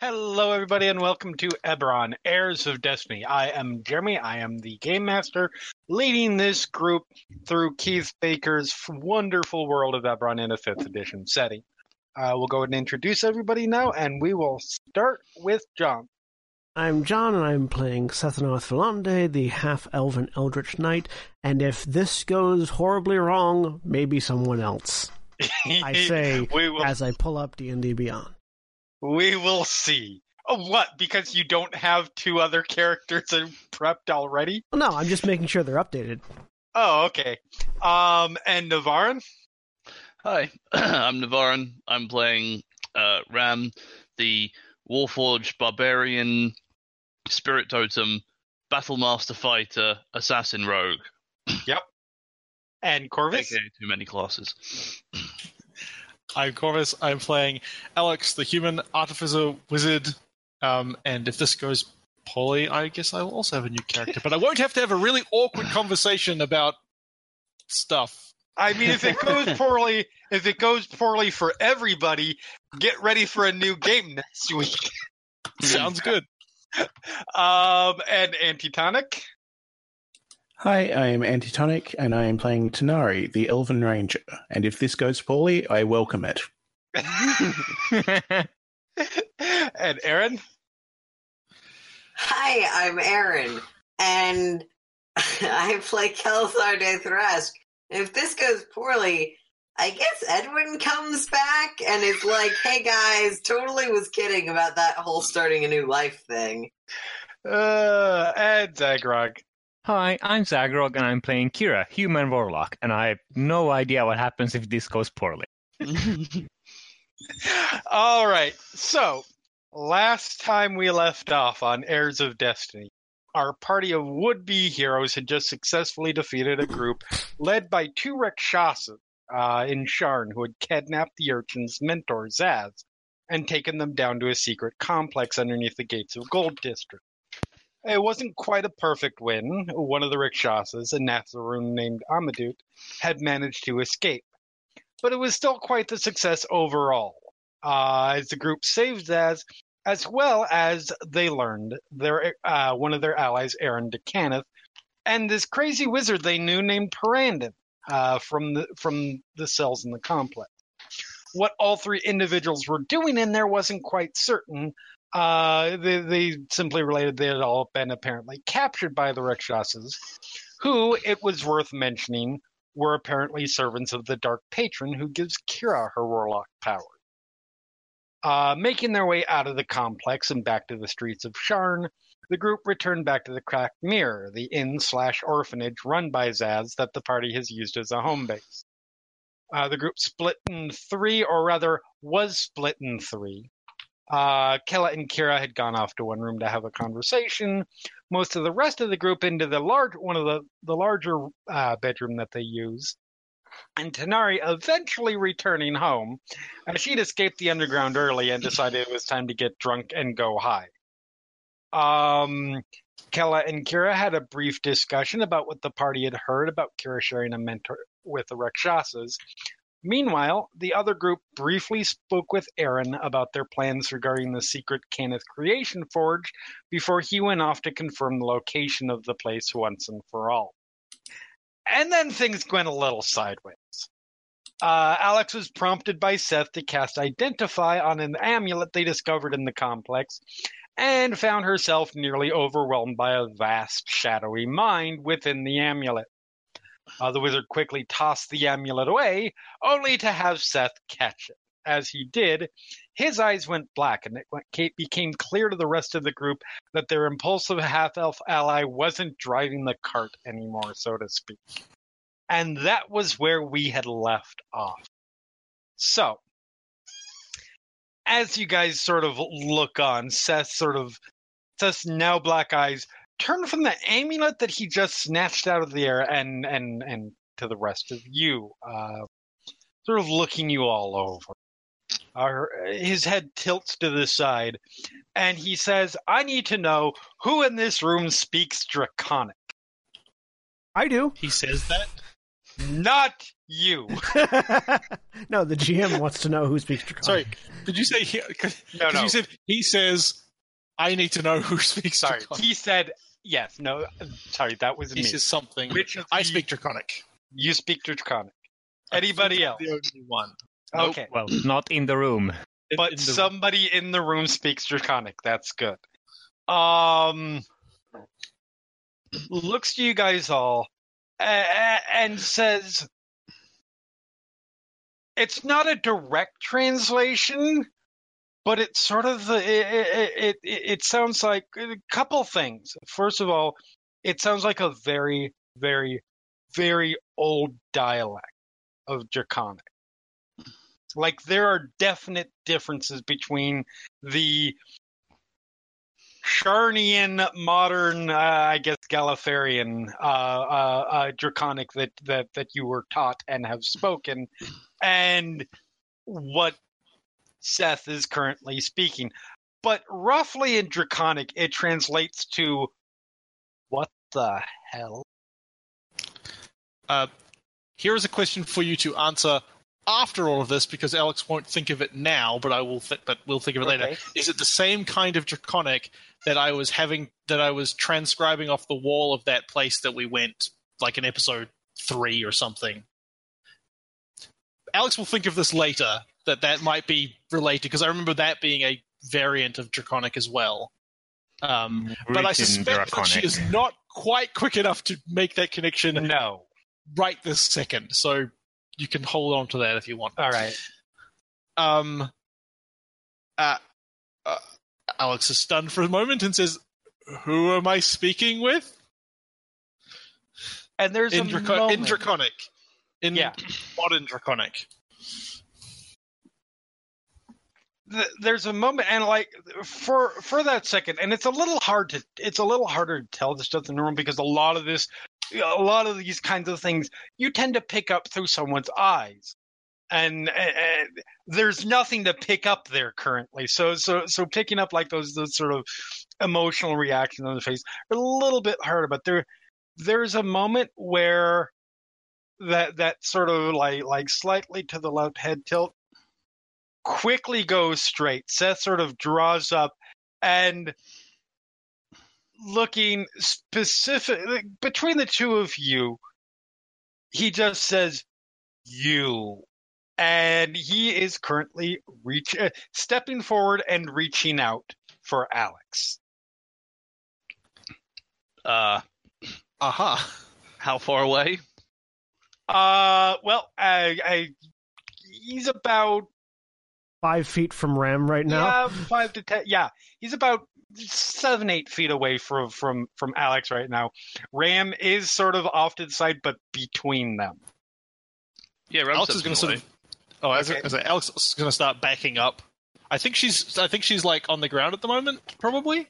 Hello everybody and welcome to Eberron, Heirs of Destiny. I am Jeremy, I am the Game Master, leading this group through Keith Baker's wonderful world of Eberron in a 5th edition setting. We'll go ahead and introduce everybody now, and we will start with John. I'm John, and I'm playing Sethanarth Valonde, the half-elven eldritch knight, and if this goes horribly wrong, maybe someone else. I say, as I pull up D&D Beyond. We will see. Oh, what? Because you don't have two other characters prepped already? No, I'm just making sure they're updated. Oh, okay. And Navarran? Hi, I'm Navarran. I'm playing Ram, the Warforged Barbarian Spirit Totem, Battlemaster Fighter, Assassin Rogue. Yep. And Korvys? Okay, too many classes. I'm Korvys, I'm playing Alex, the human artificer wizard, and if this goes poorly, I guess I'll also have a new character, but I won't have to have a really awkward conversation about stuff. I mean, if it goes poorly for everybody, get ready for a new game next week. Sounds good. And Antitonic? Hi, I am Antitonic, and I am playing Tanari, the Elven Ranger, and if this goes poorly, I welcome it. And Aaron? Hi, I'm Aaron, and I play Kela'zar d'Tharashk. If this goes poorly, I guess Edwin comes back and is like, hey guys, totally was kidding about that whole starting a new life thing. And Zaghrog. Hi, I'm Zaghrog, and I'm playing Kira, Human Warlock, and I have no idea what happens if this goes poorly. All right, so last time we left off on Heirs of Destiny, our party of would-be heroes had just successfully defeated a group led by two Rakshasas in Sharn who had kidnapped the urchin's mentor, Zaz, and taken them down to a secret complex underneath the gates of Gold District. It wasn't quite a perfect win. One of the Rakshasas, a Navarran named Amadut, had managed to escape. But it was still quite the success overall, as the group saved Zaz, as well as they learned their one of their allies, Aaron d'Cannith, and this crazy wizard they knew named Parandon from the cells in the complex. What all three individuals were doing in there wasn't quite certain. They simply related they had all been apparently captured by the Rakshasas, who, it was worth mentioning, were apparently servants of the Dark Patron who gives Kira her warlock power. Making their way out of the complex and back to the streets of Sharn, the group returned back to the Cracked Mirror, the inn/orphanage run by Zaz that the party has used as a home base. The group split in three, or rather, was split in three. Kella and Kira had gone off to one room to have a conversation. Most of the rest of the group into the larger bedroom that they used. and Tanari eventually returning home. She'd escaped the underground early and decided it was time to get drunk and go high. Kela and Kira had a brief discussion about what the party had heard about Kira sharing a mentor with the Rakshasas. Meanwhile, the other group briefly spoke with Aaron about their plans regarding the secret Cannith creation forge before he went off to confirm the location of the place once and for all. And then things went a little sideways. Alex was prompted by Seth to cast Identify on an amulet they discovered in the complex and found herself nearly overwhelmed by a vast, shadowy mind within the amulet. The wizard quickly tossed the amulet away, only to have Seth catch it. As he did, his eyes went black, and it became clear to the rest of the group that their impulsive half-elf ally wasn't driving the cart anymore, so to speak. And that was where we had left off. So, as you guys sort of look on, Seth's now black eyes turn from the amulet that he just snatched out of the air and to the rest of you, sort of looking you all over. His head tilts to the side, and he says, I need to know who in this room speaks Draconic. I do. He says that? Not you. No, the GM wants to know who speaks Draconic. Sorry, did you say... No. You said, he says... I need to know who speaks Draconic. Sorry, he said, yes, no, sorry, that was me. He says something. I speak Draconic. You speak Draconic. Anybody else? The only one. Okay. Nope. Well, not in the room. But somebody in the room speaks Draconic. That's good. Looks to you guys all and says, it's not a direct translation, but it's sort of it sounds like a couple things. First of all, it sounds like a very, very, very old dialect of Draconic. Like there are definite differences between the Sharnian, modern, Gallifreyan Draconic that you were taught and have spoken, and what Seth is currently speaking. But roughly in Draconic, it translates to what the hell? Here is a question for you to answer after all of this, because Alex won't think of it now, but we'll think of it later. Is it the same kind of Draconic that I was transcribing off the wall of that place that we went, like in episode 3 or something? Alex will think of this later, that might be related, because I remember that being a variant of Draconic as well. But I suspect that she is not quite quick enough to make that connection right this second, so you can hold on to that if you want. All right. Alex is stunned for a moment and says, who am I speaking with? And there's in Draconic. In modern Draconic. There's a moment, and like for that second, and it's a little harder to tell this stuff in the room, because a lot of these kinds of things you tend to pick up through someone's eyes, and there's nothing to pick up there currently. So picking up like those sort of emotional reactions on the face are a little bit harder. But there's a moment where that sort of like slightly to the left head tilt quickly goes straight. Seth sort of draws up and looking specific between the two of you, he just says, you. And he is currently stepping forward and reaching out for Alex. How far away? He's about 5 feet from Ram right now. Yeah, 5 to 10. Yeah, he's about 7-8 feet away from Alex right now. Ram is sort of off to the side, but between them. Yeah, Alex is going to sort of. Oh, okay. Alex is going to start backing up. I think she's like on the ground at the moment, probably,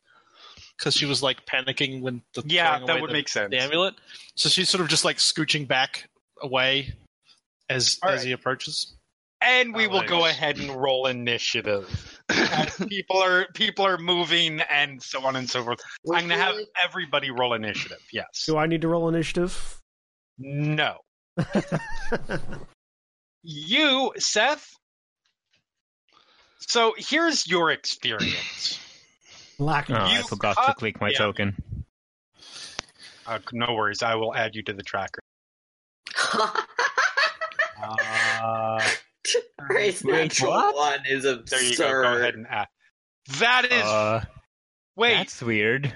because she was like panicking when the throwing away that would make sense. The amulet. So she's sort of just like scooching back away, as he approaches. And we will go ahead and roll initiative. People are moving and so on and so forth. I'm going to have everybody roll initiative, yes. Do I need to roll initiative? No. You, Seth? So here's your experience. Lack. Oh, I forgot to click my token. No worries, I will add you to the tracker. Grace natural one is absurd. There you go. Go ahead and add. That is. Wait. That's weird.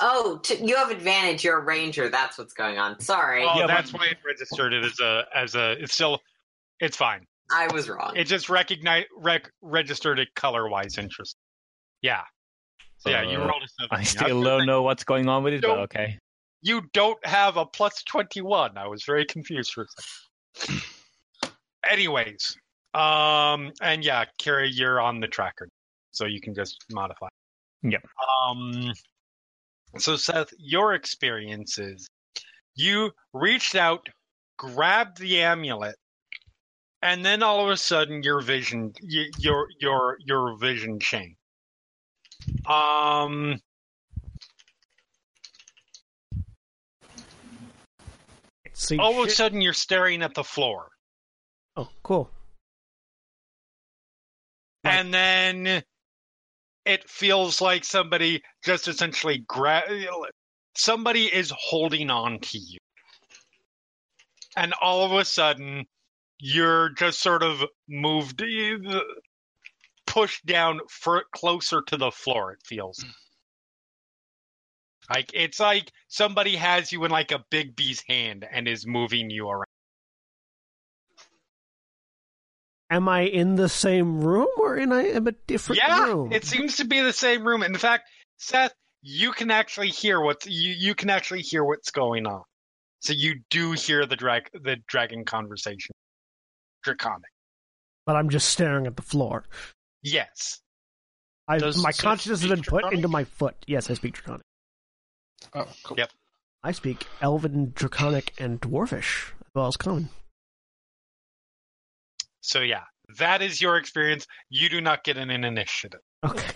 Oh, you have advantage. You're a ranger. That's what's going on. Sorry. Oh, yeah, that's why it registered it as a. It's still. It's fine. I was wrong. It just registered it color wise. Interesting. Yeah. So yeah, you rolled a 7. I still don't know what's going on with it, but okay. You don't have a plus 21. I was very confused for a second. Anyways, and yeah, Kira, you're on the tracker, so you can just modify. Yeah. So Seth, your experience is you reached out, grabbed the amulet, and then all of a sudden your vision, your vision changed. All of a sudden you're staring at the floor. Oh, cool. And then it feels like somebody just essentially somebody is holding on to you. And all of a sudden, you're just sort of moved, pushed down closer to the floor, it feels. Like, it's like somebody has you in like a Big B's hand and is moving you around. Am I in the same room, or am I in a different room? Yeah, it seems to be the same room. In fact, Seth, you can actually hear what's going on. So you do hear the dragon conversation, Draconic. But I'm just staring at the floor. Yes, my consciousness has been put into my foot. Yes, I speak Draconic. Oh, cool. Yep, I speak Elven, Draconic, and Dwarvish as well as Common. So yeah, that is your experience. You do not get an initiative. Okay.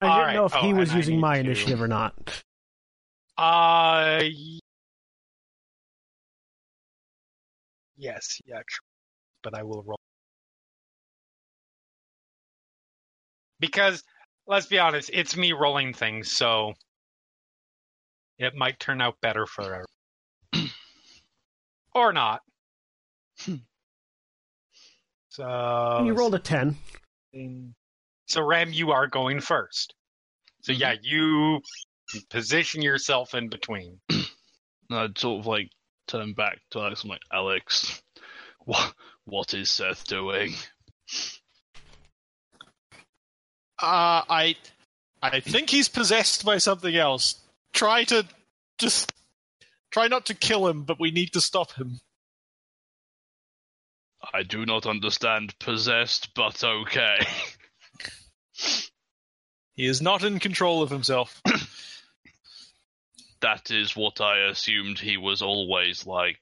I didn't know if he was using my initiative or not. Yes, yeah, true. But I will roll. Because, let's be honest, it's me rolling things, so it might turn out better for everyone. Or not. So you rolled a 10. So Ram, you are going first. So yeah, you position yourself in between. I'd sort of like turn back to Alex. I'm like, Alex, what is Seth doing? I think he's possessed by something else. Try not to kill him, but we need to stop him. I do not understand possessed, but okay. He is not in control of himself. That is what I assumed he was always like.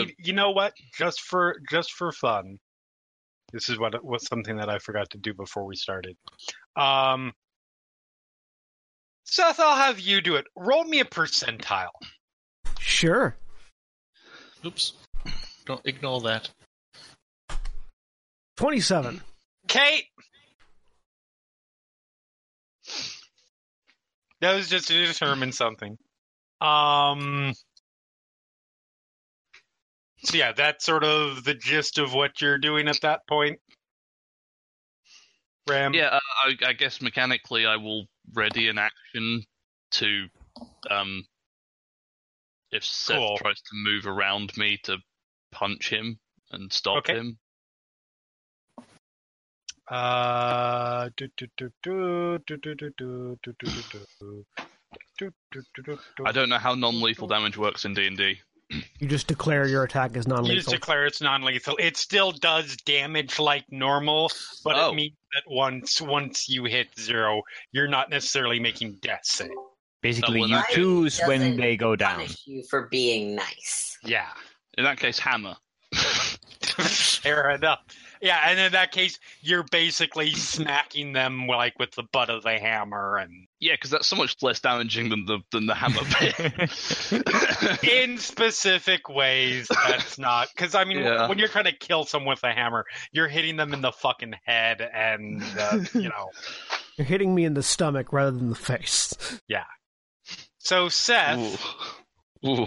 You know what? Just for fun. This is what something that I forgot to do before we started. Seth, I'll have you do it. Roll me a percentile. Sure. Oops. Don't ignore that. 27. Kate! That was just to determine something. So yeah, that's sort of the gist of what you're doing at that point. Ram? Yeah, I guess mechanically I will ready an action to, if Seth tries to move around me, to punch him and stop him. I don't know how non-lethal damage works in D&D. You just declare your attack is non-lethal. You just declare it's non-lethal. It still does damage like normal, but it means that once you hit zero, you're not necessarily making death save. Basically, you choose when they go down. Punish you for being nice. Yeah. In that case, hammer. Fair enough. Yeah, and in that case, you're basically smacking them like with the butt of the hammer, and yeah, because that's so much less damaging than the hammer bit. In specific ways, that's not because I mean, when you're trying to kill someone with a hammer, you're hitting them in the fucking head, and you're hitting me in the stomach rather than the face. Yeah. So Seth, Ooh.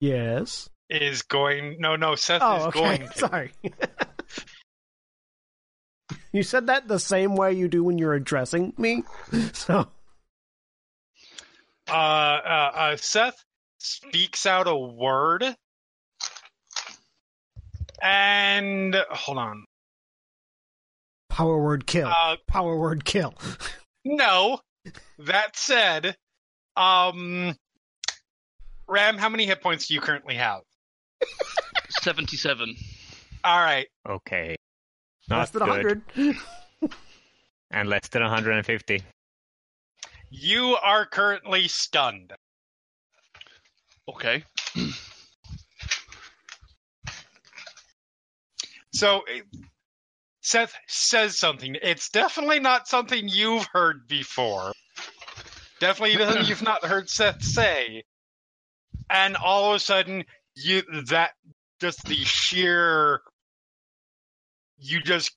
Yes. Is going... No, Seth is going... To. Sorry. You said that the same way you do when you're addressing me, so... Seth speaks out a word, and... Hold on. Power word kill. Power word kill. No. That said, Ram, how many hit points do you currently have? 77. All right. Okay. Less than 100. And less than 150. You are currently stunned. Okay. So, Seth says something. It's definitely not something you've heard before. Definitely you've not heard Seth say. And all of a sudden... You just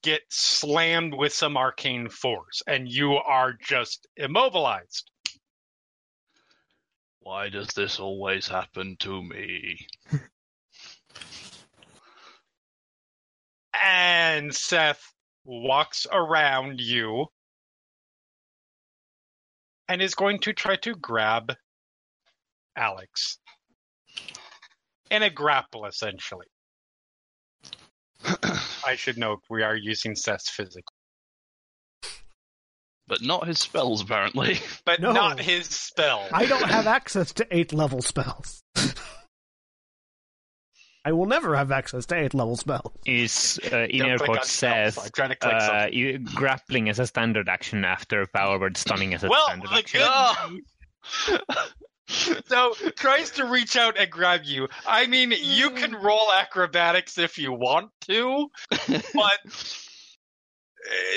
get slammed with some arcane force, and you are just immobilized. Why does this always happen to me? And Seth walks around you and is going to try to grab Alex. In a grapple, essentially. I should note, we are using Seth's physical. But not his spells, apparently. But no, not his spell. I don't have access to 8th level spells. I will never have access to 8th level spells. In air quotes says, grappling as a standard action after power word stunning as a standard action. So, tries to reach out and grab you. I mean, you can roll acrobatics if you want to, but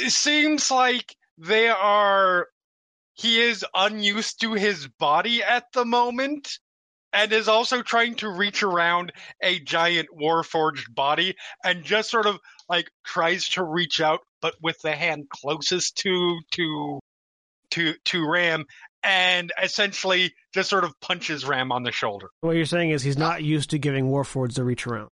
it seems like he is unused to his body at the moment, and is also trying to reach around a giant Warforged body, and just sort of, tries to reach out, but with the hand closest to Ram, and essentially just sort of punches Ram on the shoulder. What you're saying is he's not used to giving Warforged a reach around.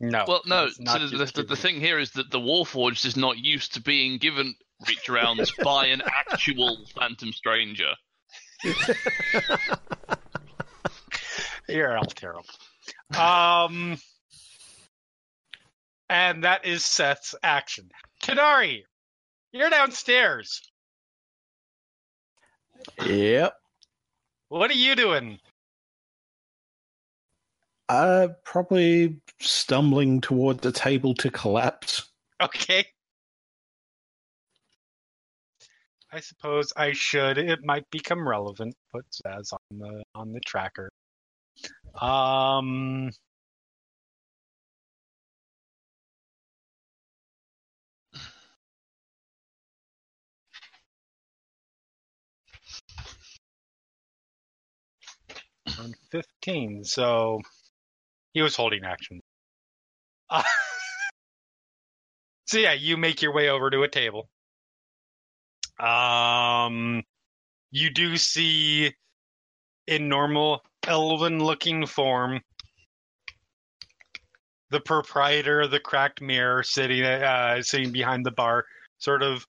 No. Well, no. So the thing here is that the Warforged is not used to being given reach arounds by an actual phantom stranger. You're all terrible. And that is Seth's action. Tanari, you're downstairs. Yep. What are you doing? Probably stumbling toward the table to collapse. Okay. I suppose I should. It might become relevant. Put Zaz on the tracker. On 15, so he was holding action. So yeah, you make your way over to a table. You do see in normal elven-looking form the proprietor of the cracked mirror sitting behind the bar, sort of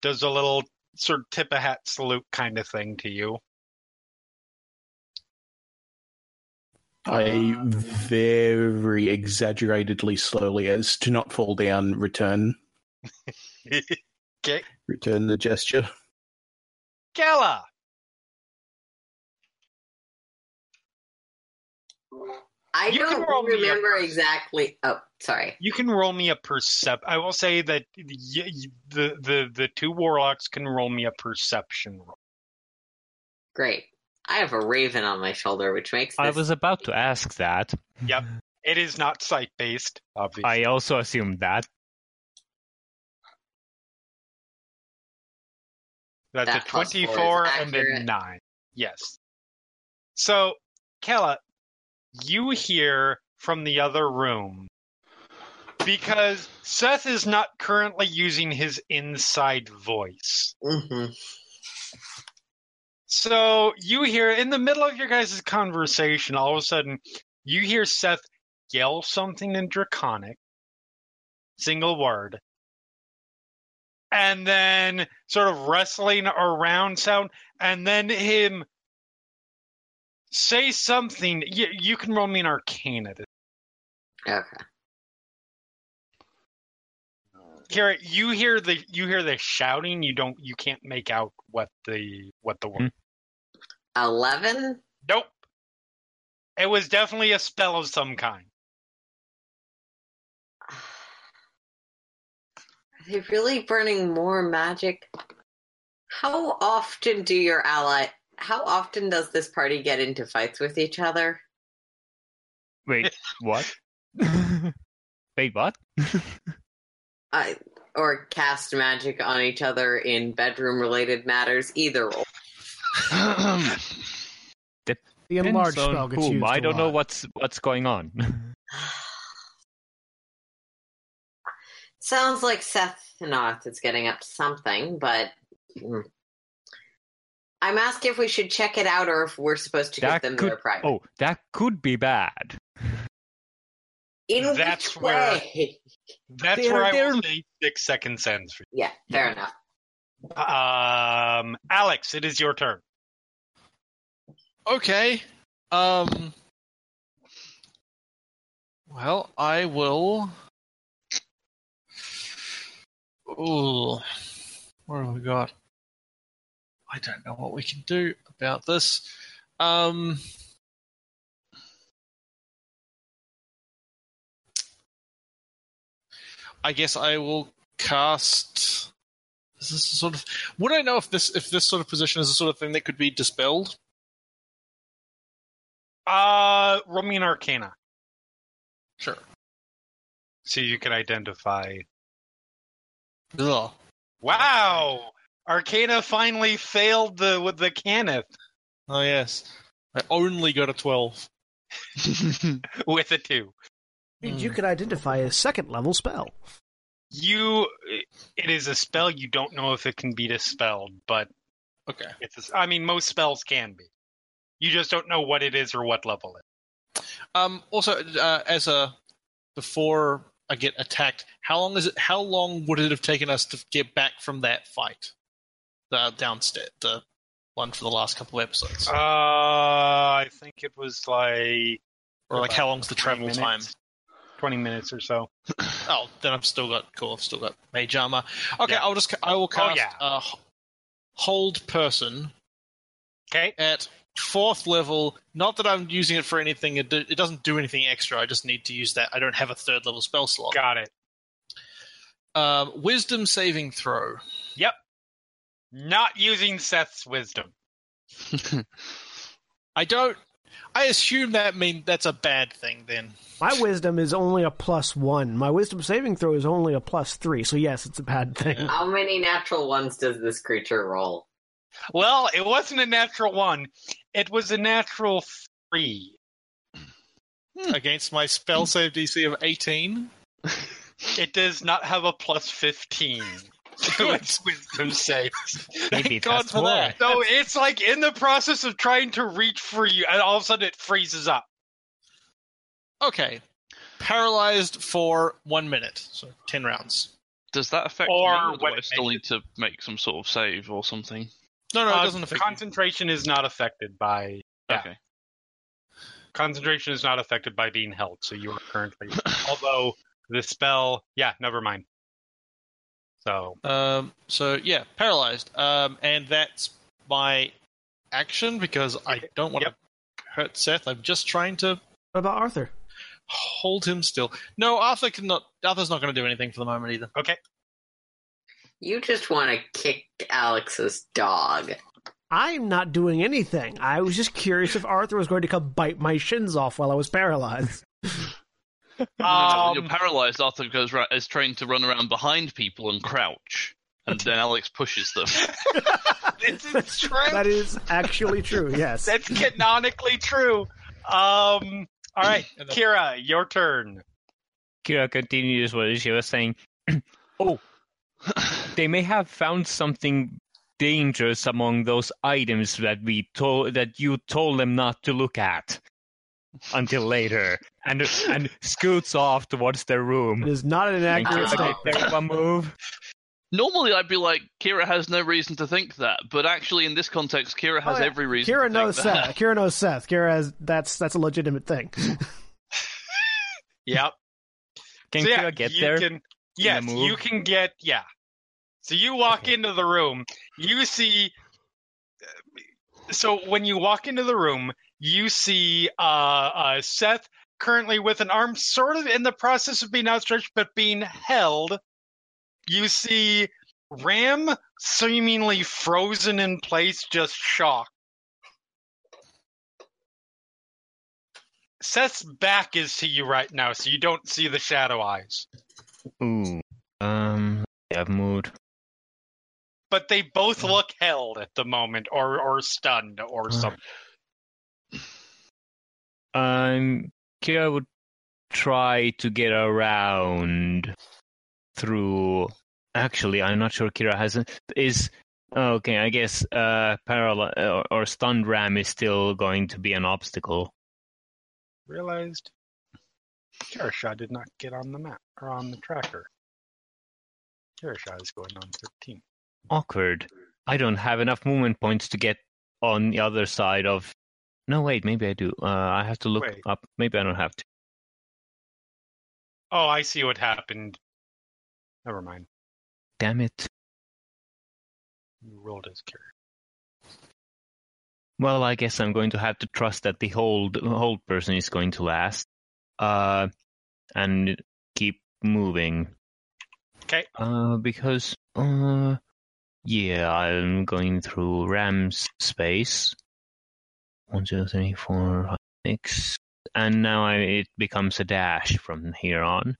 does a little sort of tip a hat salute kind of thing to you. I very exaggeratedly slowly, as to not fall down, return. Okay. Return the gesture. Kela! I don't remember exactly. Oh, sorry. You can roll me a percep. I will say that the two warlocks can roll me a perception roll. Great. I have a raven on my shoulder, which makes this... I was about to ask that. Yep. It is not sight-based, obviously. I also assumed that. That's that a 24 and a 9. Yes. So, Kela, you hear from the other room, because Seth is not currently using his inside voice. Mm-hmm. So you hear, in the middle of your guys' conversation, all of a sudden, you hear Seth yell something in Draconic, single word, and then sort of wrestling around sound, and then him say something. You can roll me an Arcana. Okay. Kira, you hear the shouting. You can't make out what the word. 11? Nope. It was definitely a spell of some kind. Are they really burning more magic? How often does this party get into fights with each other? Wait, what? Wait, what? Or cast magic on each other in bedroom-related matters, either or. The enlarged spell gets used. I don't know what's going on. Sounds like Sethanarth is getting up to something, but... I'm asking if we should check it out or if we're supposed to give them their prize. Oh, that could be bad. That's where I will say 6 second sentence for you. Yeah, fair enough. Alex, it is your turn. Okay. Well, I will... Ooh. What have we got? I don't know what we can do about this. I guess I will cast. Is this sort of? Would I know if this sort of position is the sort of thing that could be dispelled? Roll me an Arcana. Sure. So you can identify. Ugh. Wow. Arcana finally failed with the Cannith. Oh, yes. I only got a 12. With a 2. Means you could identify a second-level spell. It is a spell. You don't know if it can be dispelled, but... Okay. Most spells can be. You just don't know what it is or what level it is. Before I get attacked, how long would it have taken us to get back from that fight? The downstairs, the one for the last couple of episodes. I think it was like... Or like how long's the travel time? 20 minutes or so. Oh, then I've still got mage armor. Okay, yeah. I will cast Hold Person. Okay. At 4th level, not that I'm using it for anything, it doesn't do anything extra, I just need to use that. I don't have a 3rd level spell slot. Got it. Wisdom saving throw. Yep. Not using Seth's wisdom. I assume that means that's a bad thing, then. My wisdom is only a +1. My wisdom saving throw is only a +3, so yes, it's a bad thing. How many natural ones does this creature roll? Well, it wasn't a natural 1. It was a natural 3. Against my spell save DC of 18? It does not have a +15. So it's wisdom saves. Thank God for that. So it's like in the process of trying to reach for you, and all of a sudden it freezes up. Okay. Paralyzed for 1 minute, so 10 rounds. Does that affect me, or do I still need to make some sort of save or something? No, it doesn't affect concentration. Is not affected by... Yeah. Okay. Concentration is not affected by being held, so you are currently... Although, the spell... Yeah, never mind. So, paralyzed. And that's my action, because I don't want to hurt Seth. I'm just trying to What about Arthur? Hold him still. No, Arthur's not going to do anything for the moment either. Okay. You just want to kick Alex's dog. I'm not doing anything. I was just curious if Arthur was going to come bite my shins off while I was paralyzed. When you're paralyzed, Arthur is trained to run around behind people and crouch. And then Alex pushes them. This is true. That is actually true, yes. That's canonically true. All right, Kira, your turn. Kira continues what she was saying. Oh, they may have found something dangerous among those items that you told them not to look at until later, and scoots off towards their room. It is not an accurate move. Normally, I'd be like, Kira has no reason to think that, but actually, in this context, Kira has every reason. Kira knows Seth. Kira knows Seth. Kira has that's a legitimate thing. Yep. Can Kira get there? Yes, you can get. Yeah. So you walk into the room. You see. So when you walk into the room, you see Seth currently with an arm sort of in the process of being outstretched, but being held. You see Ram seemingly frozen in place, just shocked. Seth's back is to you right now, so you don't see the shadow eyes. Ooh. I've moved. But they both look held at the moment, or stunned, or something. Kira would try to get around... through... Actually, I'm not sure Kira hasn't... Is... Okay, I guess or stunned Ram is still going to be an obstacle. Realized... Kirasha did not get on the map, or on the tracker. Kirasha is going on 13. Awkward. I don't have enough movement points to get on the other side of... No, wait, maybe I do. I have to look up. Maybe I don't have to. Oh, I see what happened. Never mind. Damn it. You rolled as Kira. Well, I guess I'm going to have to trust that the hold person is going to last. And keep moving. Okay. Because, yeah, I'm going through Ram's space. 1, 2, 3, 4, 5, 6. And now it becomes a dash from here on.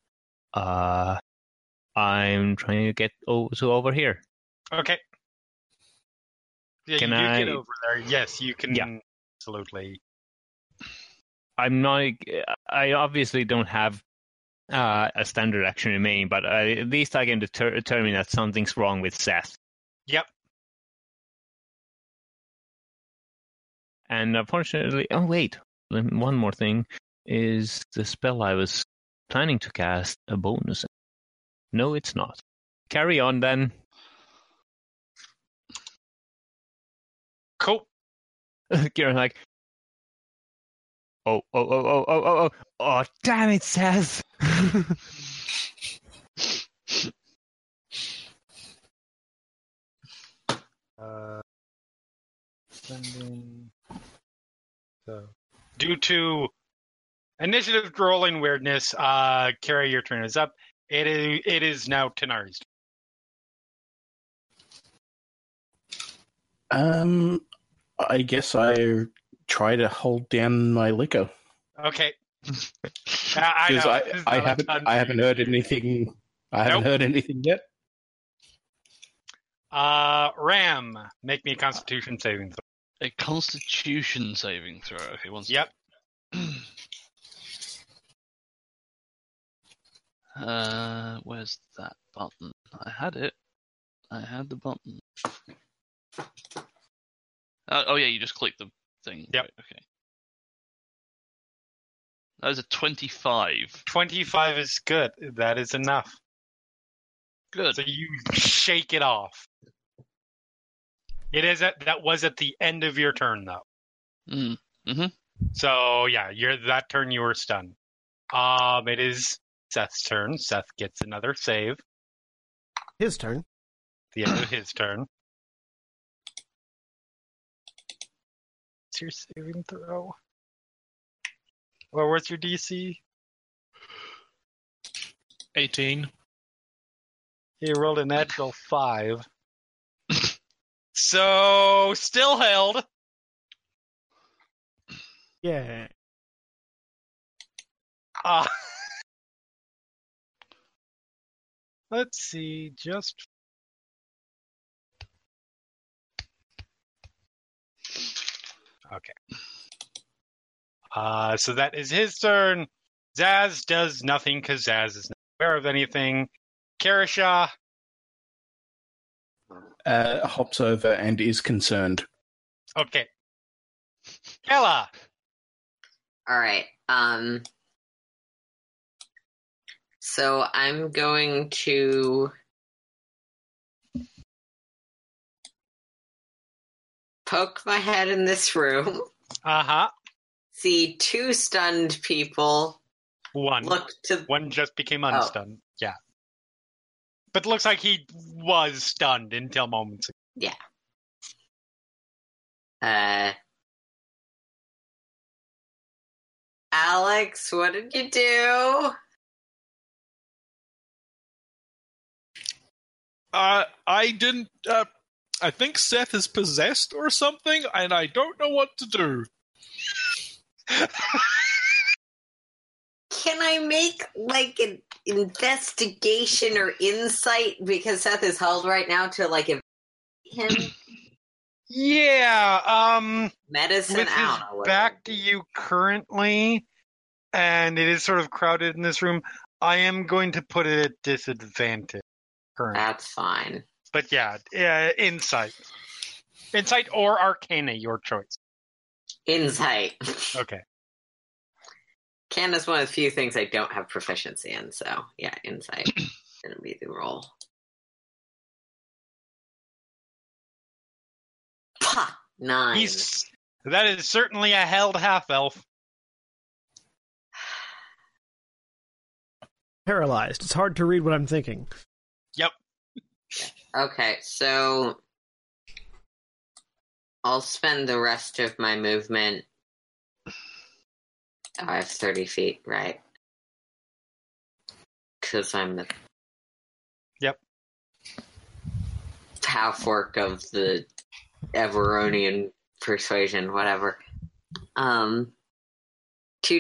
I'm trying to get to over here. Okay. Yeah, can I get over there? Yes, you can. Yeah. Absolutely. I'm not. I obviously don't have a standard action remaining, but at least I can determine that something's wrong with Seth. Yep. And unfortunately, one more thing is the spell I was planning to cast a bonus. No, it's not. Carry on, then. Cool. Kieran, like... Oh, damn it, Seth! Sending... So... Due to initiative rolling weirdness, Kira, your turn is up. It is now Tanari's. I guess I try to hold down my liquor. Okay. I haven't heard anything yet. Ram, make me a Constitution saving throw. A Constitution saving throw, if he wants. Yep. Where's that button? I had it. I had the button. You just click the thing. Yep. Right, okay. That is a 25. 25 is good. That is enough. Good. So you shake it off. It is that was at the end of your turn, though. So, yeah, that turn you were stunned. It is... Seth's turn. Seth gets another save. His turn. The end of his turn. What's your saving throw? Well, what's your DC? 18. He rolled a natural 5. So, still held. Yeah. Let's see, just... Okay. So that is his turn. Zaz does nothing because Zaz is not aware of anything. Kerisha hops over and is concerned. Okay. Kela. All right. So I'm going to poke my head in this room. Uh-huh. See two stunned people. One. One just became unstunned. Oh. Yeah. But it looks like he was stunned until moments ago. Yeah. Alex, what did you do? I didn't... I think Seth is possessed or something, and I don't know what to do. Can I make, like, an investigation or insight? Because Seth is held right now to, like, investigate him. Yeah, medicine with his back to you currently, and it is sort of crowded in this room, I am going to put it at disadvantage currently. That's fine. But yeah, insight. Insight or Arcana, your choice. Insight. Okay. Canada's one of the few things I don't have proficiency in, so yeah, insight. It'll be the roll. Pah! 9. That is certainly a held half-elf. Paralyzed. It's hard to read what I'm thinking. Yep. Okay, so I'll spend the rest of my movement. Oh, I have 30 feet, right? Because I'm the... Yep. Half-orc of the Everonian persuasion, whatever. To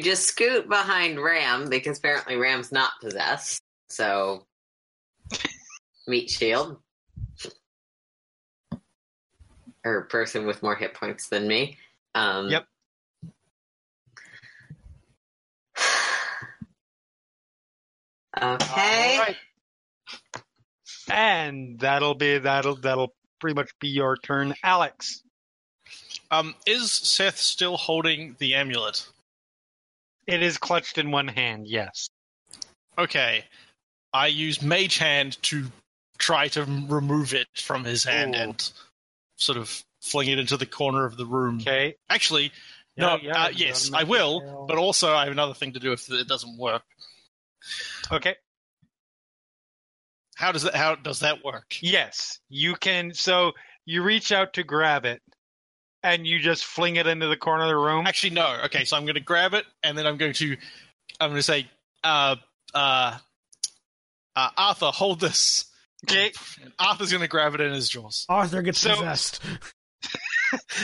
just scoot behind Ram, because apparently Ram's not possessed, so... Meat shield. Or person with more hit points than me. Yep. Okay. All right. And that'll pretty much be your turn, Alex. Is Seth still holding the amulet? It is clutched in one hand, yes. Okay. I use Mage Hand to try to remove it from his hand. Ooh. And sort of fling it into the corner of the room. Okay. Actually, yes, I will, but also I have another thing to do if it doesn't work. Okay. How does that work? Yes, you can. So you reach out to grab it, and you just fling it into the corner of the room. Actually, no. Okay, so I'm going to grab it, and then I'm going to say, Arthur, hold this. Okay. And Arthur's going to grab it in his jaws. Arthur gets possessed.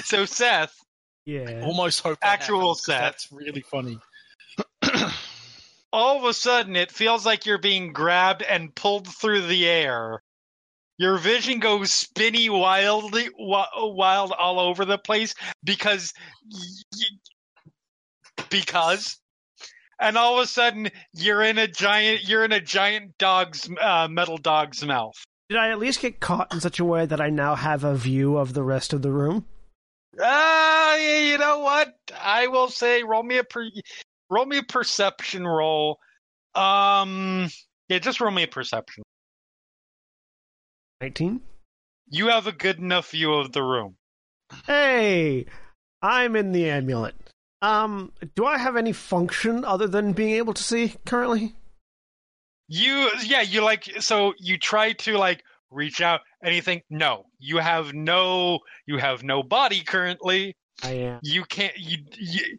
So Seth. Yeah. I almost hope that actual happens, Seth. That's really funny. All of a sudden, it feels like you're being grabbed and pulled through the air. Your vision goes spinny wild all over the place because and all of a sudden you're in a giant dog's metal dog's mouth. Did I at least get caught in such a way that I now have a view of the rest of the room? You know what? I will say roll me a perception roll. Just roll me a perception. 19? You have a good enough view of the room. Hey! I'm in the amulet. Do I have any function other than being able to see currently? You try to, reach out, anything? No. You have no body currently. I am. You can't.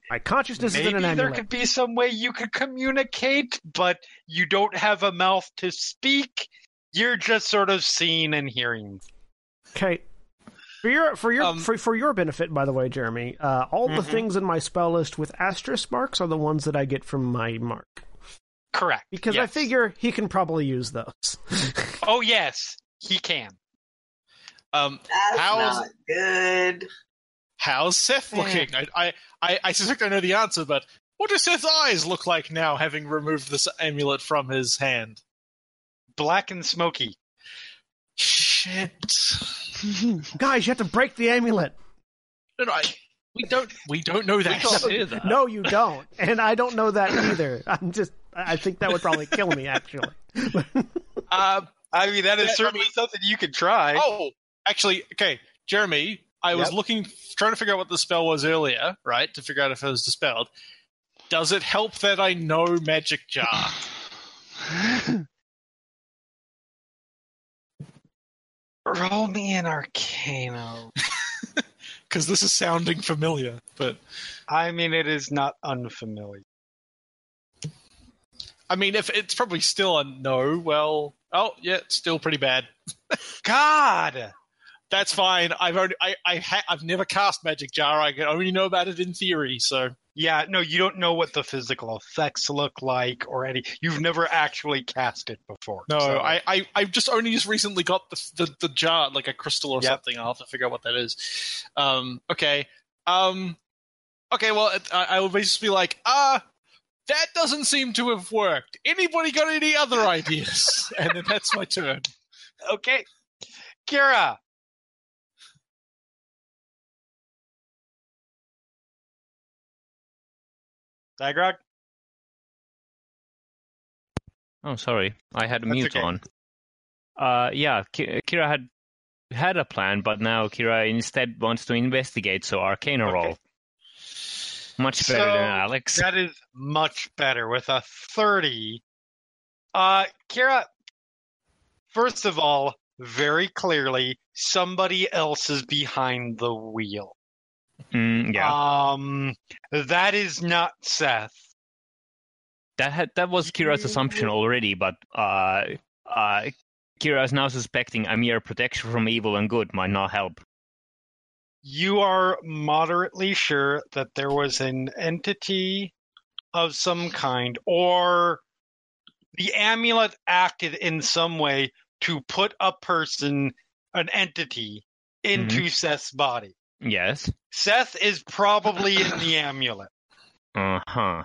My consciousness is in an amulet. Maybe there could be some way you could communicate, but you don't have a mouth to speak. You're just sort of seeing and hearing. Okay. For your benefit, by the way, Jeremy, all the things in my spell list with asterisk marks are the ones that I get from my mark. Correct. Because I figure he can probably use those. Oh yes, he can. That's not good. How's Seth looking? I suspect I know the answer, but what do Seth's eyes look like now, having removed this amulet from his hand? Black and smoky. Shit. Guys, you have to break the amulet. No, we don't know that. That. No, you don't. And I don't know that either. I think that would probably kill me, actually. I mean, that is certainly something you could try. Oh, actually, okay, Jeremy, I was trying to figure out what the spell was earlier, right? To figure out if it was dispelled. Does it help that I know Magic Jar? Roll me an Arcana. Because this is sounding familiar, but... I mean, it is not unfamiliar. I mean, if it's probably still a no, well... Oh, yeah, it's still pretty bad. God! That's fine. I've never cast Magic Jar. I only know about it in theory, so... Yeah, no, you don't know what the physical effects look like or any... You've never actually cast it before. No, so. I've just recently got the jar, like a crystal or something. I'll have to figure out what that is. Okay, well, I will basically be like, that doesn't seem to have worked. Anybody got any other ideas? And then that's my turn. Okay. Kira. Zaghrog? Oh, sorry. I had mute on. Yeah, Kira had a plan, but now Kira instead wants to investigate, so Arcana roll. Much better than Alex. That is much better, with a 30. Kira, first of all, very clearly, somebody else is behind the wheel. That is not Seth. That was Kira's assumption already, but Kira is now suspecting a mere protection from evil and good might not help. You are moderately sure that there was an entity of some kind, or the amulet acted in some way to put a person, an entity, into Seth's body. Yes. Seth is probably in the amulet. Uh-huh.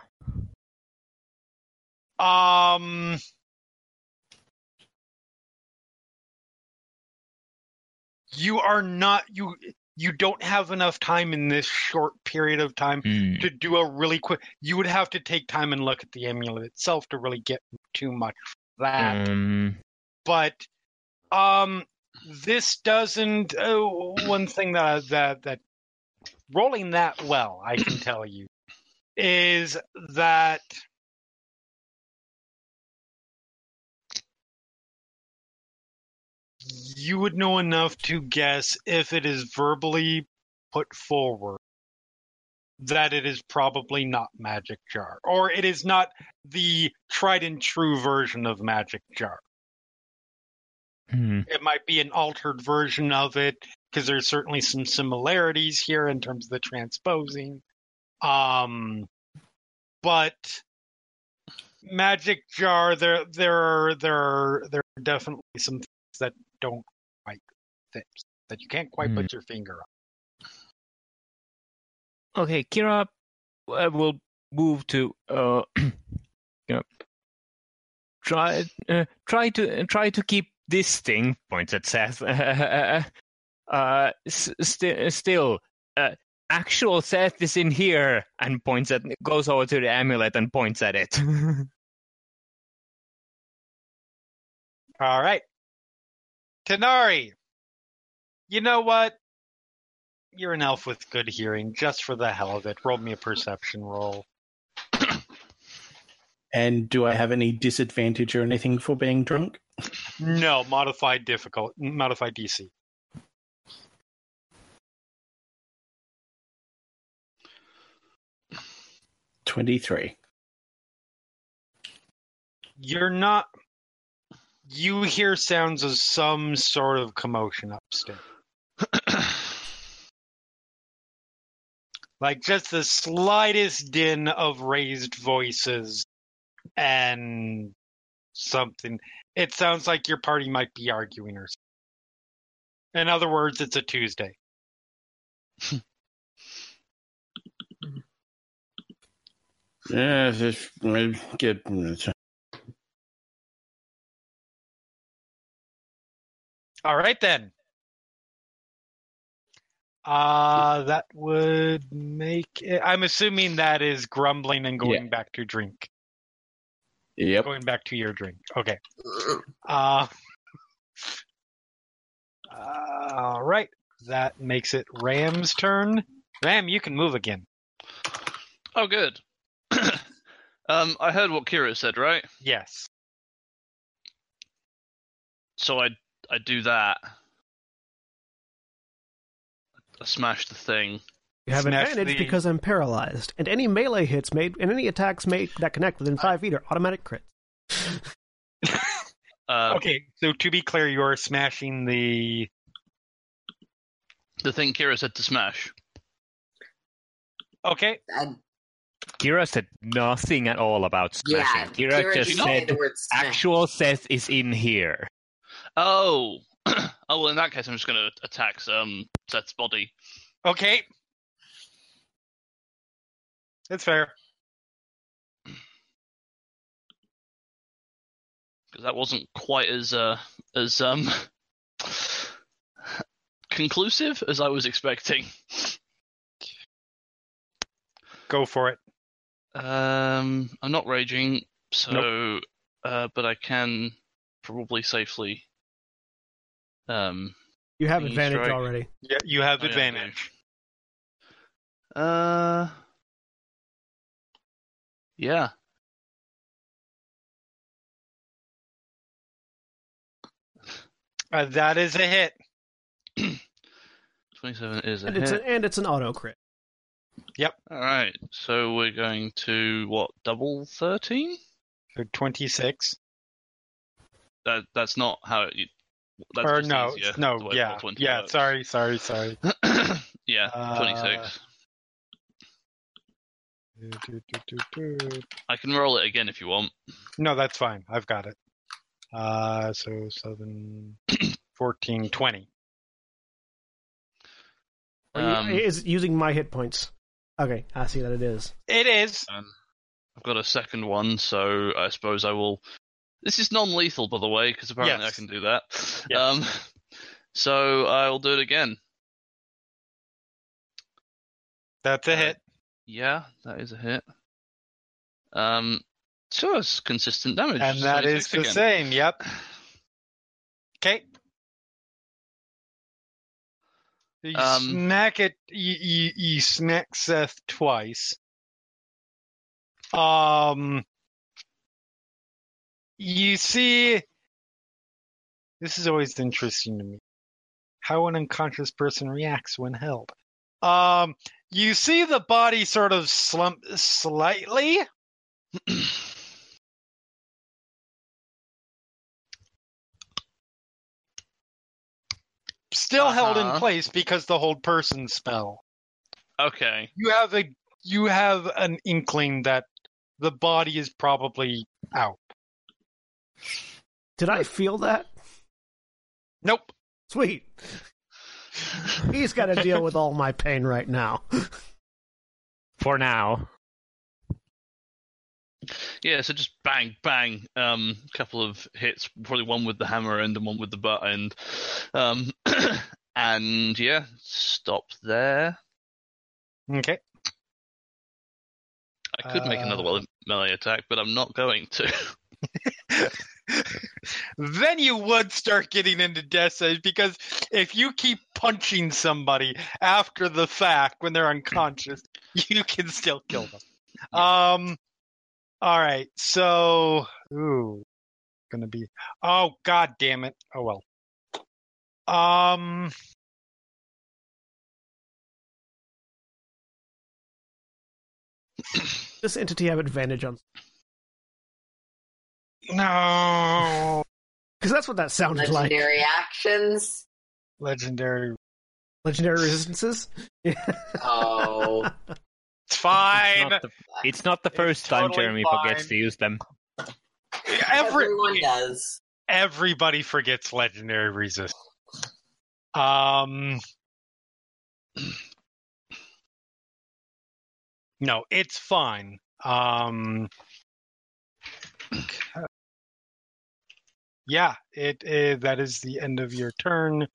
You are not... You don't have enough time in this short period of time to do a really quick... You would have to take time and look at the amulet itself to really get too much of that. But... This doesn't. Oh, one thing that rolling that well, I can tell you, is that you would know enough to guess if it is verbally put forward that it is probably not Magic Jar, or it is not the tried and true version of Magic Jar. It might be an altered version of it, because there's certainly some similarities here in terms of the transposing. But Magic Jar, there are definitely some things that don't quite fit, that you can't quite put your finger on. Okay, Kira will move to try to keep this thing, points at Seth, actual Seth is in here, and goes over to the amulet and points at it. All right. Tanari, you know what? You're an elf with good hearing, just for the hell of it. Roll me a perception roll. And do I have any disadvantage or anything for being drunk? No, modified DC. 23. You're not... You hear sounds of some sort of commotion upstairs. Like, just the slightest din of raised voices and something. It sounds like your party might be arguing or something. In other words, it's a Tuesday. Yeah, just get... All right, then. That would make it... I'm assuming that is grumbling and going back to drink. Yep. Going back to your drink. Okay. All right. That makes it Ram's turn. Ram, you can move again. Oh, good. I heard what Kira said, right? Yes. So I do that. I smash the thing. You have advantage because I'm paralyzed, and any melee hits made and any attacks made that connect within 5 feet are automatic crits. Okay, so to be clear, you are smashing the thing Kira said to smash. Okay. Kira said nothing at all about smashing. Yeah, Kira just said actual Seth is in here. Oh. Well, in that case, I'm just going to attack Seth's body. Okay. That's fair. Because that wasn't quite as conclusive as I was expecting. Go for it. I'm not raging, so nope. But I can probably safely. You have advantage strike. Already. Yeah, you have advantage. Yeah. That is a hit. 27 is a hit. And it's an auto crit. Yep. Alright, so we're going to, double 13? So 26. That's not how it... That's or no, easier, no, yeah, 20 yeah. Works. Sorry. Yeah, 26. I can roll it again if you want. No, that's fine. I've got it. So 7, 14, 20. Is using my hit points. Okay, I see that it is. It is. I've got a second one, so I suppose I will. This is non-lethal, by the way, because apparently I can do that. Yes. So I'll do it again. That's a hit. Yeah, that is a hit. So it's consistent damage. And that is the same, yep. Okay. You smack it, you smack Seth twice. You see, this is always interesting to me, how an unconscious person reacts when held. You see the body sort of slump slightly. Still held in place because the hold person spell. Okay. You have an inkling that the body is probably out. Did I feel that? Nope. Sweet. He's got to deal with all my pain right now. For now. Yeah, so just bang, bang. Couple of hits, probably one with the hammer end and one with the butt end. And yeah, stop there. Okay. I could make another melee attack, but I'm not going to. Then you would start getting into death saves, because if you keep punching somebody after the fact when they're unconscious, you can still kill them. All right, so gonna be god damn it. Oh well. this entity have advantage on? No. Because that's what that sounded like. Legendary actions. Legendary resistances? Oh. It's fine. It's not the first time totally Jeremy forgets to use them. Everyone does. Everybody forgets legendary resist. No, it's fine. Yeah, it that is the end of your turn.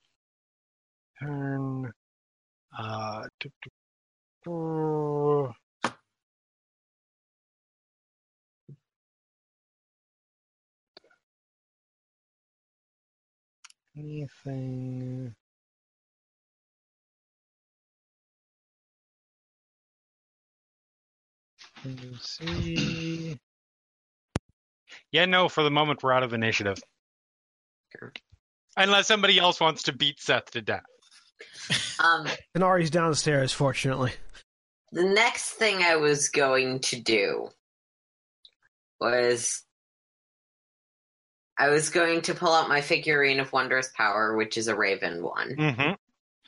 Anything? Let's see. Yeah, no. For the moment, we're out of initiative. Unless somebody else wants to beat Seth to death. Tanari's downstairs, fortunately. The next thing I was going to do was I was going to pull out my figurine of wondrous power, which is a raven one,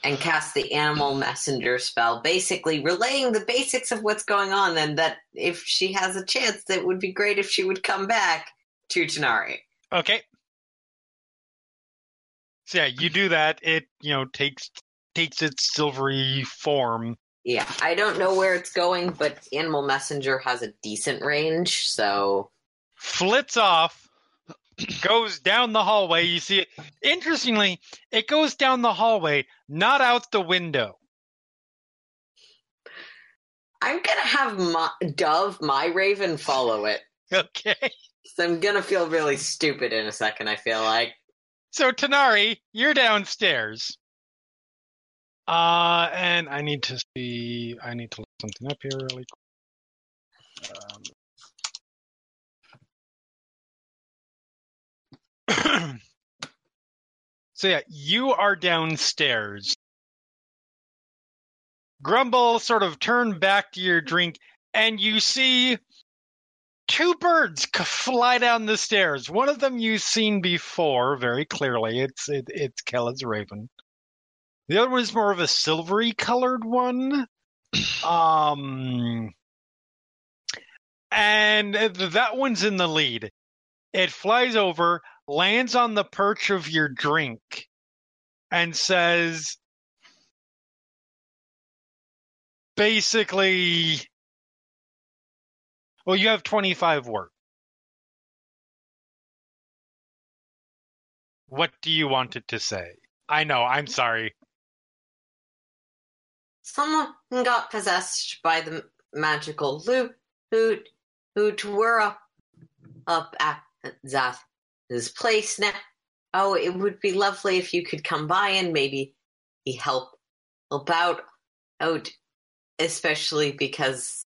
and cast the animal messenger spell, basically relaying the basics of what's going on, and that if she has a chance, that would be great if she would come back to Tanari. Okay. So yeah, you do that. It, you know, takes its silvery form. Yeah, I don't know where it's going, but Animal Messenger has a decent range, so... Flits off, goes down the hallway, you see it. Interestingly, it goes down the hallway, not out the window. I'm gonna have my raven, follow it. Okay. So I'm gonna feel really stupid in a second, I feel like. So, Tanari, you're downstairs. And I need to look something up here really quick. So, yeah, you are downstairs. Grumble sort of turn back to your drink, and you see two birds fly down the stairs. One of them you've seen before, very clearly. It's Kela'zar's raven. The other one is more of a silvery-colored one. And that one's in the lead. It flies over, lands on the perch of your drink, and says, basically... Well, you have 25 words. What do you want it to say? I know, I'm sorry. Someone got possessed by the magical loot who were up at Zaz's place now. Oh, it would be lovely if you could come by and maybe help out, especially because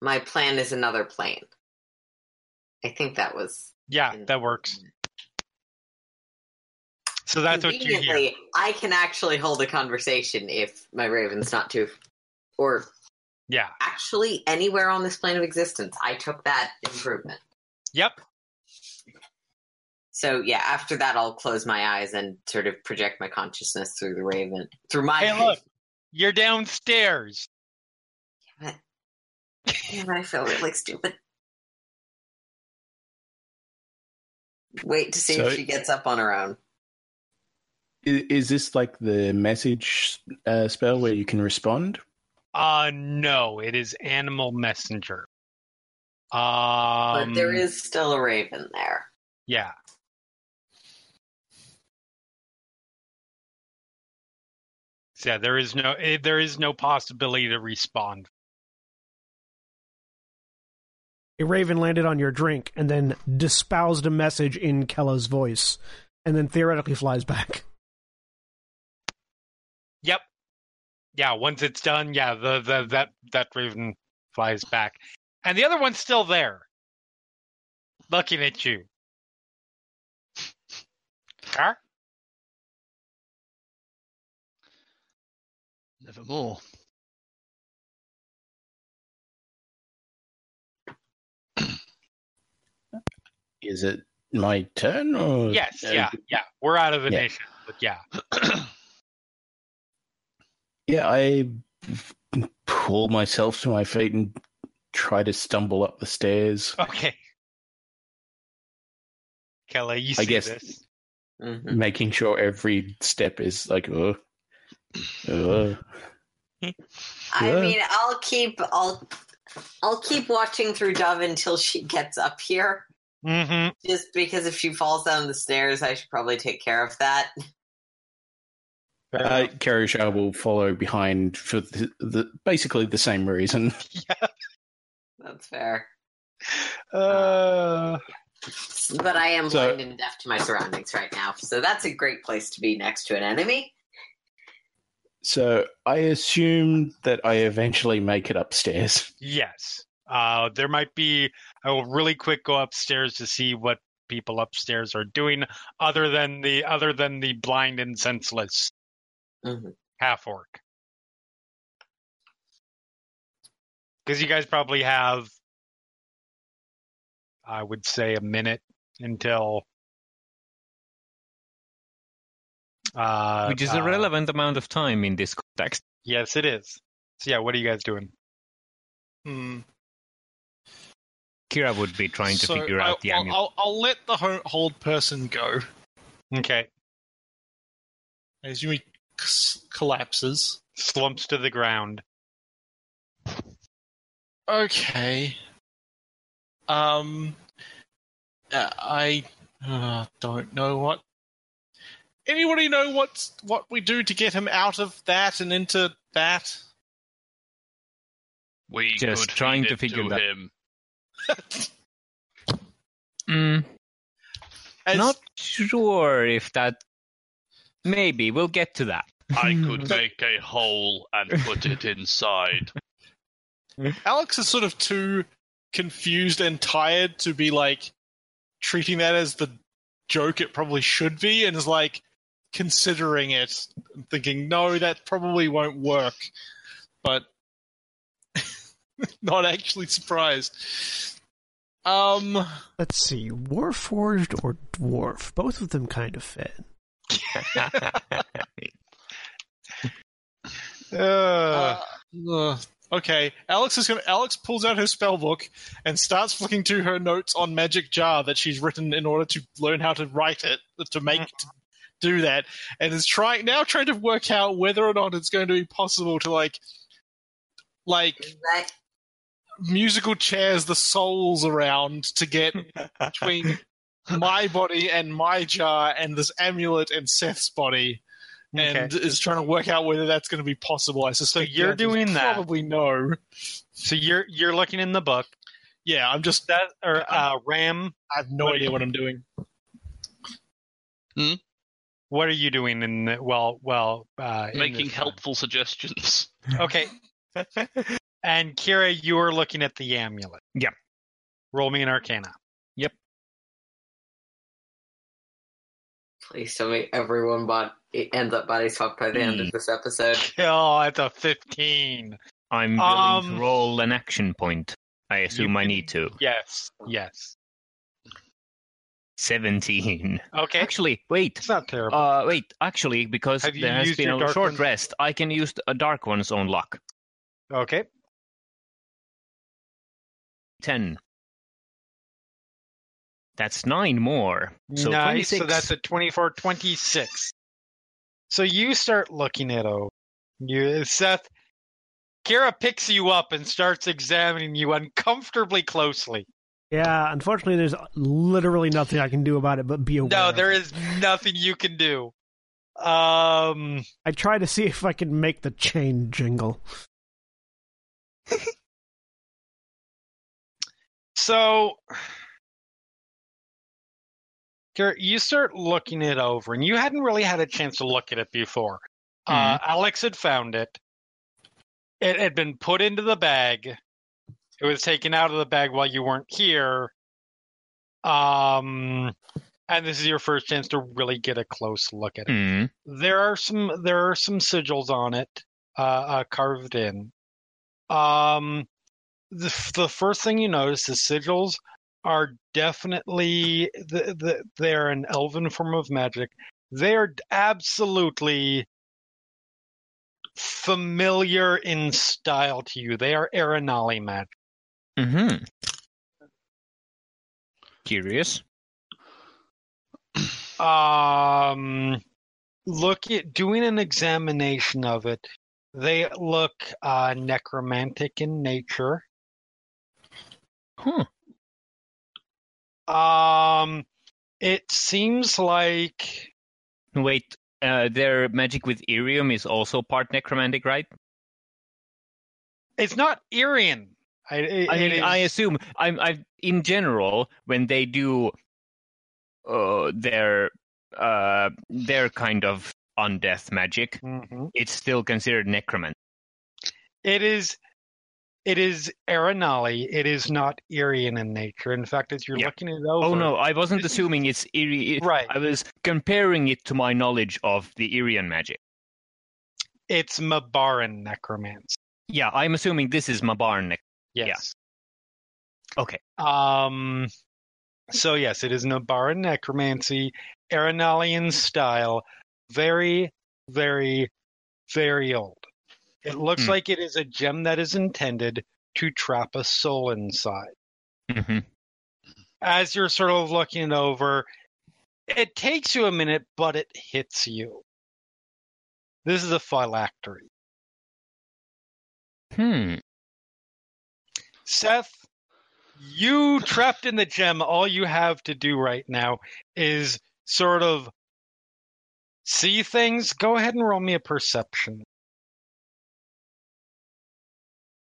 my plan is another plane. I think that was... Yeah, that works. So that's what you hear. I can actually hold a conversation if my raven's not too... Or... Yeah. Actually, anywhere on this plane of existence. I took that improvement. Yep. So, yeah, after that, I'll close my eyes and sort of project my consciousness through the raven. Through my... Hey, look! You're downstairs! Yeah, and I feel really stupid. Wait to see if she gets up on her own. Is this like the message spell where you can respond? No, it is animal messenger. But there is still a raven there. Yeah. So, yeah, there is no possibility to respond. A raven landed on your drink and then dispoused a message in Kela'zar's voice and then theoretically flies back. Yep. Yeah, once it's done, yeah, that raven flies back. And the other one's still there. Looking at you. Car? Nevermore. Is it my turn? Or... Yes, yeah. We're out of initiative, but yeah. Yeah, I pull myself to my feet and try to stumble up the stairs. Okay. Kella, you see this. Mm-hmm. Making sure every step is like, I mean, I'll keep watching through Dove until she gets up here. Mm-hmm. Just because if she falls down the stairs, I should probably take care of that. Karishar will follow behind for basically the same reason. Yeah. That's fair. But I am blind and deaf to my surroundings right now, so that's a great place to be next to an enemy. So I assume that I eventually make it upstairs. Yes. There might be... I will really quick go upstairs to see what people upstairs are doing other than the blind and senseless half-orc. Because you guys probably have, I would say, a minute until... which is a relevant amount of time in this context. Yes, it is. So yeah, what are you guys doing? Kira would be trying to figure out the amulet. I'll let the hold person go. Okay. I assume he collapses. Slumps to the ground. Okay. I don't know what... Anybody know what we do to get him out of that and into that? We just trying to figure that him. Not sure if that. Maybe we'll get to that. I could make a hole and put it inside. Alex is sort of too confused and tired to be like treating that as the joke it probably should be, and is like considering it, and thinking, no, that probably won't work, but not actually surprised. Let's see, Warforged or Dwarf? Both of them kind of fit. Okay, Alex pulls out her spellbook and starts flicking through her notes on Magic Jar that she's written in order to learn how to write it, to do that, and is trying to work out whether or not it's going to be possible to musical chairs the souls around to get between my body and my jar and this amulet and Seth's body. Okay. And is trying to work out whether that's going to be possible. I suspect you're doing that. Probably no. So you're looking in the book. Yeah, I'm just that or Ram. I have no idea what I'm doing. Hmm? What are you doing? Making helpful suggestions. Okay. And Kira, you are looking at the amulet. Yep. Roll me an Arcana. Yep. Please tell me everyone ends up body swapped by the end of this episode. Oh, that's a 15. I'm willing to roll an action point. I assume I need to. Yes. 17. Okay. Actually, wait. It's not terrible. Actually, because there has been a short rest, I can use a dark one's own luck. Okay. 10. That's 9 more. So nice. 26. So that's a 24, 26. So you start looking at Seth. Kira picks you up and starts examining you uncomfortably closely. Yeah, unfortunately, there's literally nothing I can do about it but be aware. No, there is nothing you can do. I try to see if I can make the chain jingle. So, Kira, you start looking it over, and you hadn't really had a chance to look at it before. Alex had found it. It had been put into the bag. It was taken out of the bag while you weren't here. And this is your first chance to really get a close look at it. There are some sigils on it carved in. The first thing you notice is sigils are definitely they're an elven form of magic. They are absolutely familiar in style to you. They are Aranali magic. Mm-hmm. Curious. Look at doing an examination of it. They look necromantic in nature. Huh. It seems like. Wait, their magic with Irium is also part necromantic, right? It's not Irian. I assume. I in general when they do their kind of undeath magic, mm-hmm. It's still considered necromancy. It is Aranali. It is not Irian in nature. In fact, as you're looking it over... Oh, no, I wasn't assuming it's Irian. Right. I was comparing it to my knowledge of the Irian magic. It's Mabaran necromancy. Yeah, I'm assuming this is Mabaran necromancy. Yes. Yeah. Okay. So, yes, it is Mabaran necromancy, Aranalian style, very, very, very old. It looks like it is a gem that is intended to trap a soul inside. Mm-hmm. As you're sort of looking it over, it takes you a minute, but it hits you. This is a phylactery. Hmm. Seth, you trapped in the gem. All you have to do right now is sort of see things. Go ahead and roll me a perception.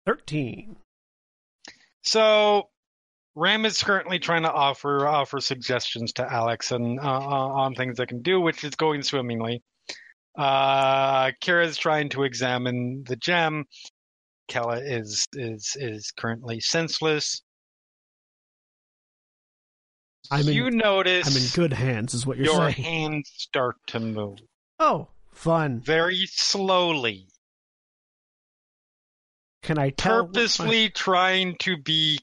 13. So, Ram is currently trying to offer suggestions to Alex and on things they can do, which is going swimmingly. Kira is trying to examine the gem. Kela is currently senseless. I'm in good hands, is what you're saying. Your hands start to move. Oh, fun! Very slowly. Can I tell? Purposely trying to be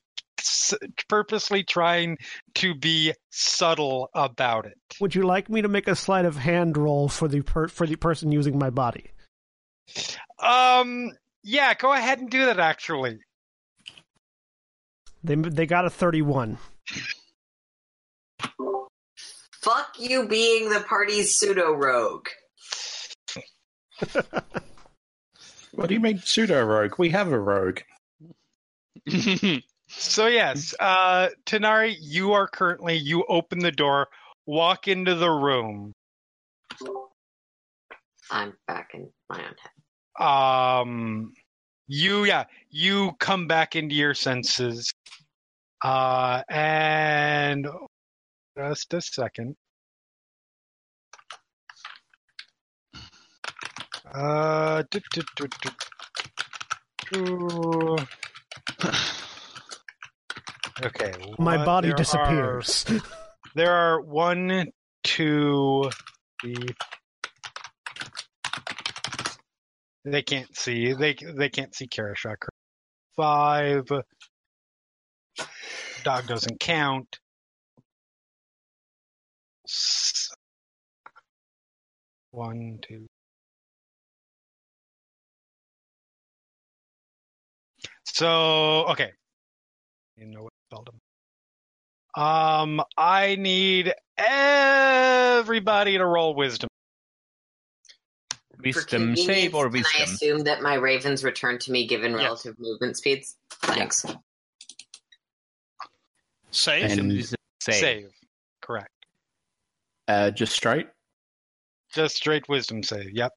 subtle about it. Would you like me to make a sleight of hand roll for the person using my body? Yeah, go ahead and do that. Actually, they got a 31. Fuck you, being the party's pseudo rogue. What do you mean pseudo-rogue? We have a rogue. So yes, Tanari, you open the door, walk into the room. I'm back in my own head. You come back into your senses. And just a second. Okay. My body disappears. There are 1, 2, 3. They can't see. They can't see Kara Shocker. 5. Dog doesn't count. 1, 2. So, okay. You know what spelled them. I need everybody to roll wisdom. Wisdom save or wisdom? Can I assume that my ravens return to me given relative movement speeds? Thanks. Yeah. Save. Correct. Just straight? Just straight wisdom save, yep.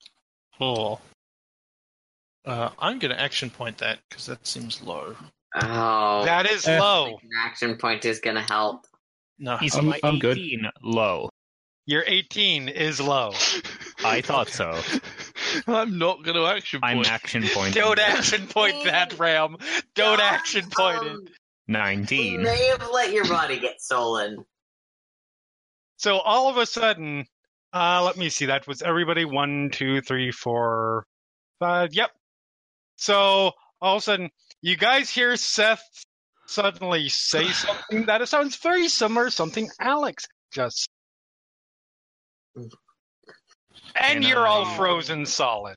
Cool. I'm going to action point that because that seems low. Oh, that is low. An action point is going to help. No, I'm good. 18 low. Your 18 is low. I thought so. I'm not going to action point. I'm action pointing. Don't action point that, Ram. Don't action point it. 19. You may have let your body get stolen. So all of a sudden, let me see. That was everybody 1, 2, 3, 4, 5. Yep. So all of a sudden, you guys hear Seth suddenly say something that sounds very similar to something Alex just said. And you're all frozen solid.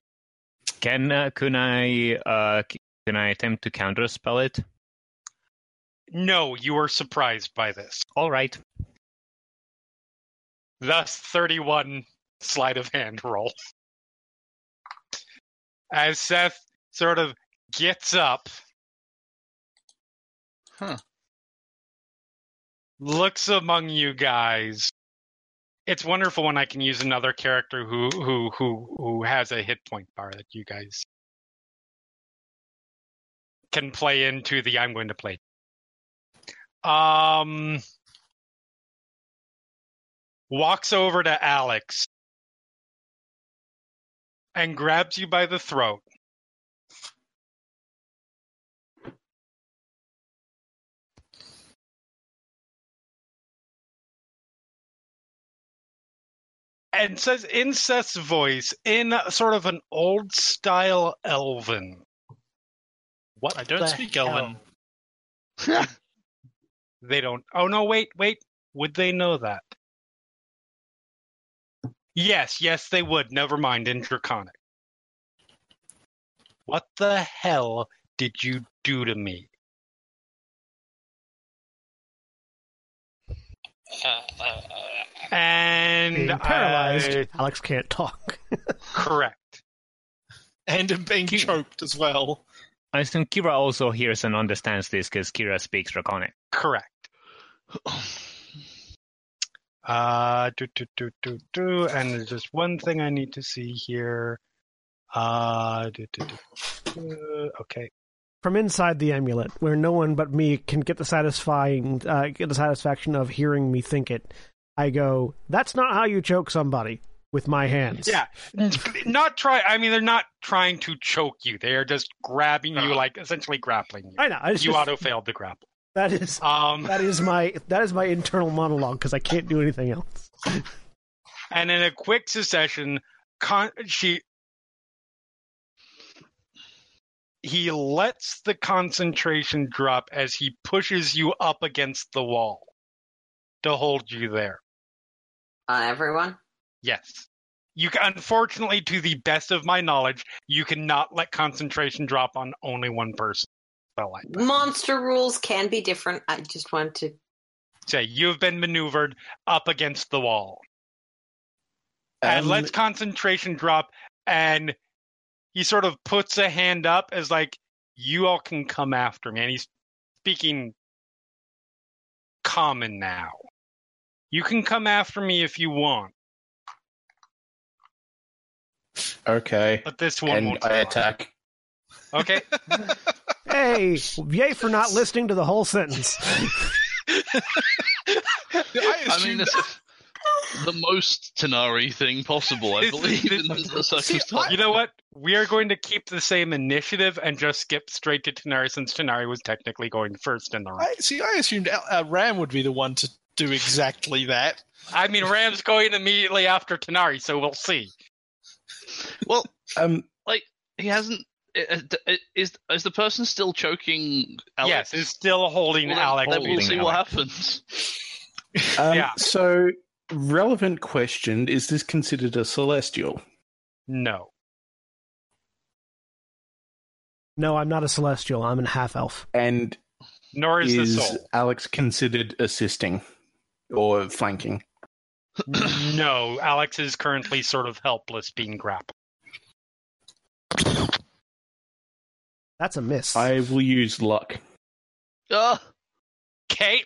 Can I attempt to counterspell it? No, you are surprised by this. All right. Thus, 31 sleight of hand roll. As Seth sort of gets up, looks among you guys. It's wonderful when I can use another character who has a hit point bar that you guys can play into the I'm going to play. Walks over to Alex and grabs you by the throat. And says in Seth's voice, in sort of an old-style Elven. What? I don't speak hell? Elven. They don't. Oh, no, wait. Would they know that? Yes, they would. Never mind, in Draconic. What the hell did you do to me? And being paralyzed, Alex can't talk. Correct. And him being choked as well. I think Kira also hears and understands this because Kira speaks Draconic. Correct. And there's just one thing I need to see here. Okay. From inside the amulet, where no one but me can get the satisfaction of hearing me think it, I go, that's not how you choke somebody, with my hands. Yeah. They're not trying to choke you. They are just grabbing you, like essentially grappling you. I know. You auto-failed the grapple. That is my internal monologue because I can't do anything else. And in a quick succession, he lets the concentration drop as he pushes you up against the wall to hold you there. On everyone? Yes. Unfortunately, to the best of my knowledge, you cannot let concentration drop on only one person. Like monster rules can be different. I just want to say you've been maneuvered up against the wall. And let's concentration drop, and he sort of puts a hand up as like, you all can come after me. And he's speaking common now. You can come after me if you want. Okay. But this one won't. I attack. Okay. Hey, yay for not listening to the whole sentence. I mean, this is the most Tanari thing possible, I believe, in the circumstance. You know what? We are going to keep the same initiative and just skip straight to Tanari, since Tanari was technically going first in the round. I assumed Ram would be the one to do exactly that. I mean, Ram's going immediately after Tanari, so we'll see. Well, he hasn't... Is the person still choking Alex? Yes, is still holding Alex. Then we'll see what happens. So, relevant question, is this considered a celestial? No. No, I'm not a celestial. I'm a half-elf. And nor is the soul. Alex considered assisting or flanking? No, Alex is currently sort of helpless, being grappled. That's a miss. I will use luck. Okay.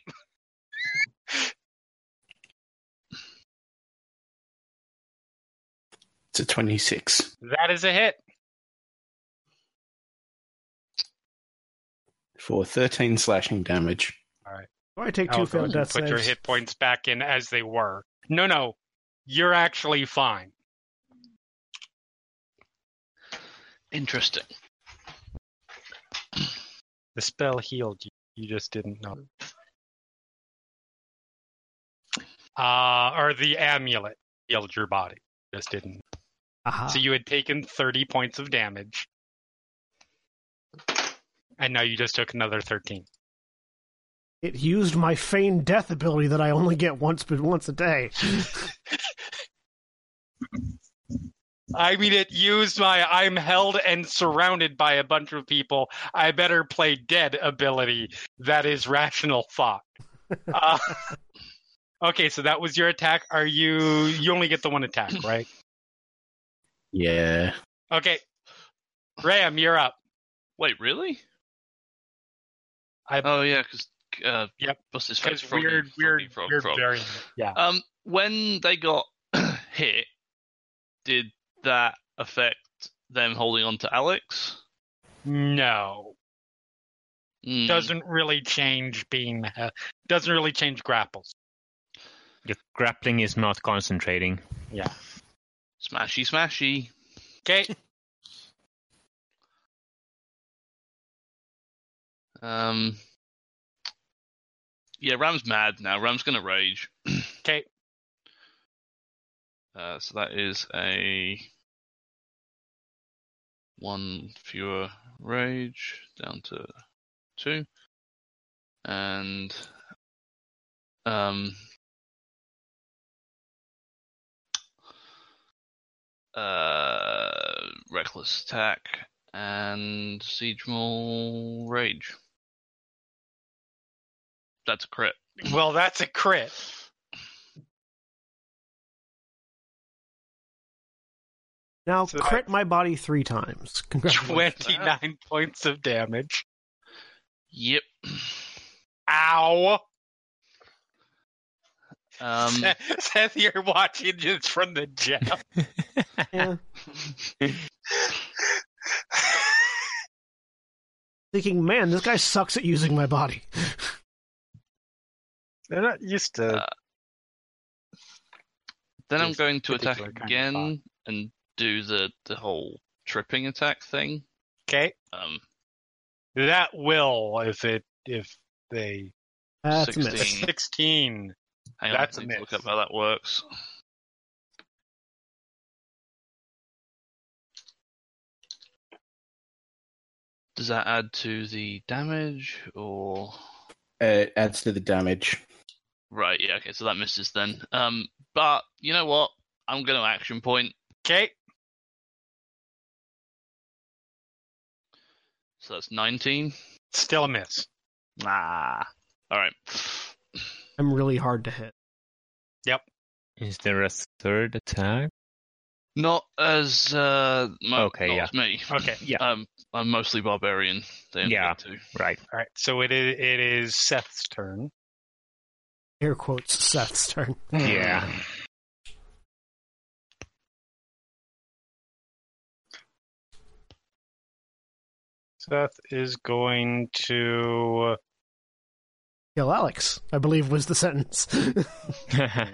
It's a 26. That is a hit. For 13 slashing damage. All right. Do I take 2 failed death saves? Put your hit points back in as they were. No. You're actually fine. Interesting. The spell healed you. You just didn't know. Or the amulet healed your body. Just didn't. Uh-huh. So you had taken 30 points of damage. And now you just took another 13. It used my feigned death ability that I only get once a day. I mean, it used my I'm held and surrounded by a bunch of people. I better play dead ability. That is rational thought. Okay, so that was your attack. Are you only get the one attack, right? Yeah. Okay. Ram, you're up. Wait, really? Oh, yeah, because... yep. What's his face? Weird frog. Variant. Yeah. When they got hit, did that affect them holding on to Alex? No. Doesn't really change being... doesn't really change grapples. The grappling is not concentrating. Yeah. Smashy, smashy. Okay. Yeah, Ram's mad now. Ram's gonna rage. Okay. So that is a one fewer rage down to 2, and reckless attack and siege maul rage. That's a crit. Well, that's a crit. Now, so crit my body 3 times. 29 points of damage. Yep. Ow. Seth, you're watching this from the gym. Yeah. Thinking, man, this guy sucks at using my body. They're not used to... then I'm going to attack again and do the whole tripping attack thing. Okay. That will, if they... That's 16. Hang on, that's a miss. Look up how that works. Does that add to the damage, or...? It adds to the damage. Right, yeah, okay, so that misses then. But, you know what? I'm going to action point. Okay. So that's 19. Still a miss. Nah. Alright. I'm really hard to hit. Yep. Is there a third attack? Not as... me. Okay, yeah. I'm mostly barbarian. Yeah, too. Right. All right, so it is Seth's turn. Air quotes, Seth's turn. Yeah. Seth is going to... kill Alex, I believe was the sentence. That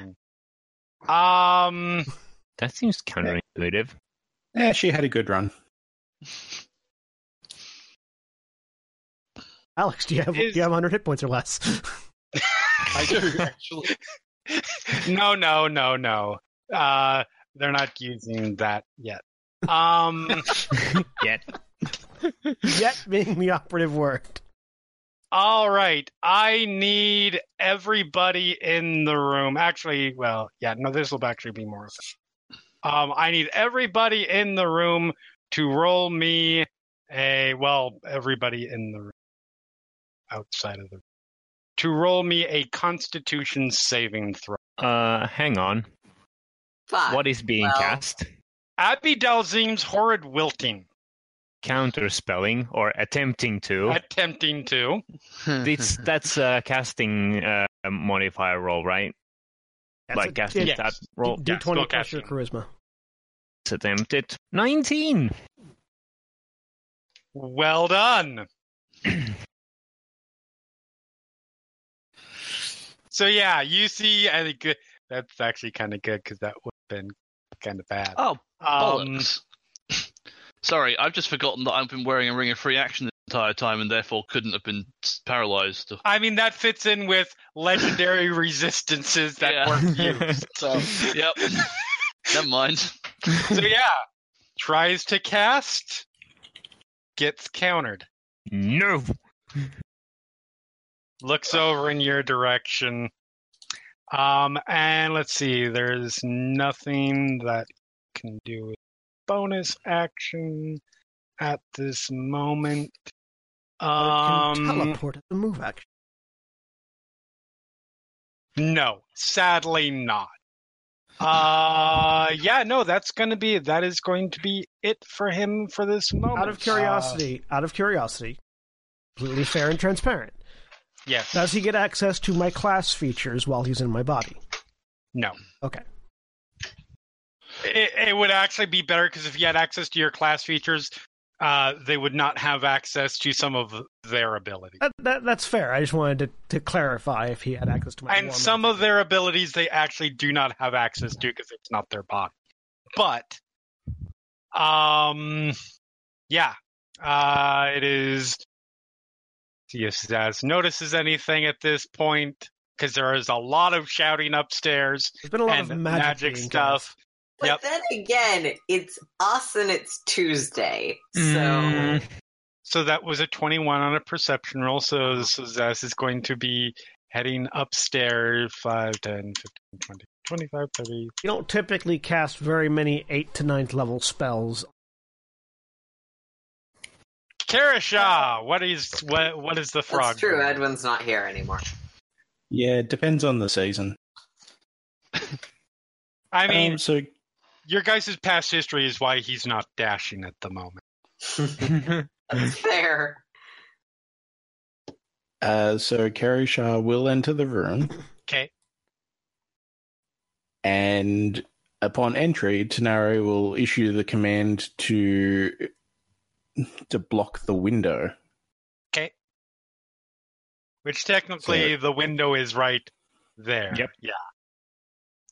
seems counterintuitive. Yeah, she had a good run. Alex, do you have 100 hit points or less? I do, actually. No. They're not using that yet. Yet. Yet being the operative word. All right. I need everybody in the room. Actually, well, yeah, no, this will actually be more of it. I need everybody in the room to roll me everybody in the room, outside of the room, to roll me a Constitution saving throw. Hang on. 5. What is being cast? Abby Dalzim's Horrid Wilting. Counterspelling, or attempting to. Attempting to. That's a casting modifier roll, right? That's like casting that roll. D20 plus your charisma. It's attempted. 19! Well done! So yeah, you see, I think that's actually kind of good, because that would have been kind of bad. Oh, bollocks. Sorry, I've just forgotten that I've been wearing a ring of free action the entire time and therefore couldn't have been paralyzed. I mean, that fits in with legendary resistances that weren't used. So, yep. Never mind. So, yeah. Tries to cast. Gets countered. No. looks over in your direction. And let's see, there's nothing that can do with bonus action at this moment. Can teleport at the move action. No, sadly not. That's going to be, that is going to be it for him for this moment. Out of curiosity, completely fair and transparent. Yes. Does he get access to my class features while he's in my body? No. Okay. It would actually be better, because if he had access to your class features, they would not have access to some of their abilities. That's fair. I just wanted to clarify if he had access to my abilities. And some of their abilities they actually do not have access to, because it's not their body. But, it is... See if Zaz notices anything at this point, because there is a lot of shouting upstairs. There's been a lot of magic stuff. But then again, it's us and it's Tuesday, so... So that was a 21 on a perception roll, so Zaz is going to be heading upstairs, 5, 10, 15, 20, 25, 30... You don't typically cast very many 8th to 9th level spells. Terasha, what is the frog? That's true, Edwin's not here anymore. Yeah, it depends on the season. I mean, your guys' past history is why he's not dashing at the moment. That's fair. So Terasha will enter the room. Okay. And upon entry, Tanari will issue the command to block the window. Okay. Which technically the window is right there. Yep. Yeah.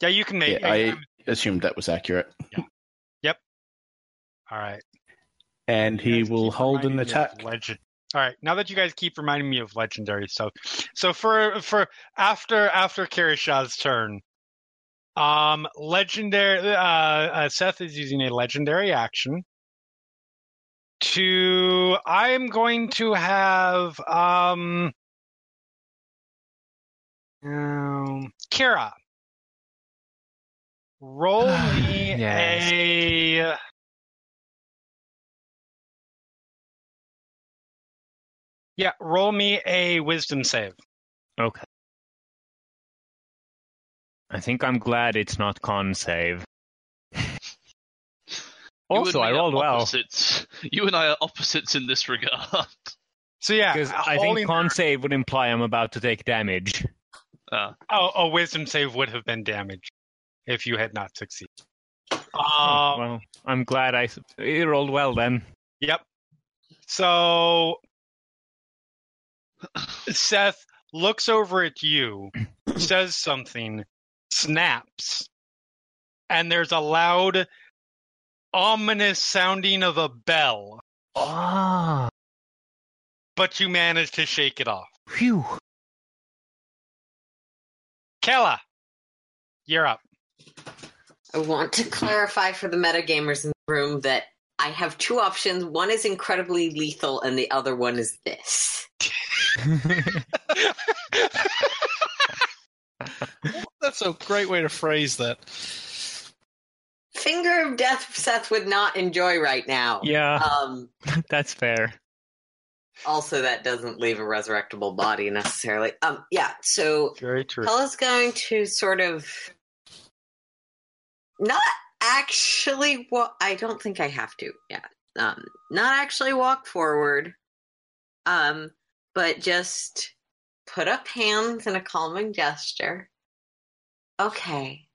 Yeah, you can make... Yeah, I assumed that was accurate. Yeah. Yep. All right. And he will hold an attack. All right. Now that you guys keep reminding me of legendary stuff. So for after Kirisha's turn, legendary... Seth is using a legendary action. I'm going to have Kira roll me a roll me a wisdom save. Okay. I think I'm glad it's not con save. Also, I rolled well. You and I are opposites in this regard. So yeah, because I think con save would imply I'm about to take damage. A wisdom save would have been damage if you had not succeeded. Well, I'm glad I rolled well then. Yep. So Seth looks over at you, says something, snaps, and there's a loud, ominous sounding of a bell. Ah! But you managed to shake it off. Phew. Kela, you're up. I want to clarify for the metagamers in the room that I have two options. One is incredibly lethal, and the other one is this. That's a great way to phrase that. Finger of death Seth would not enjoy right now. Yeah, that's fair. Also, that doesn't leave a resurrectable body necessarily. So Hella's going to sort of I don't think I have to. Yeah. Not actually walk forward, but just put up hands in a calming gesture. Okay.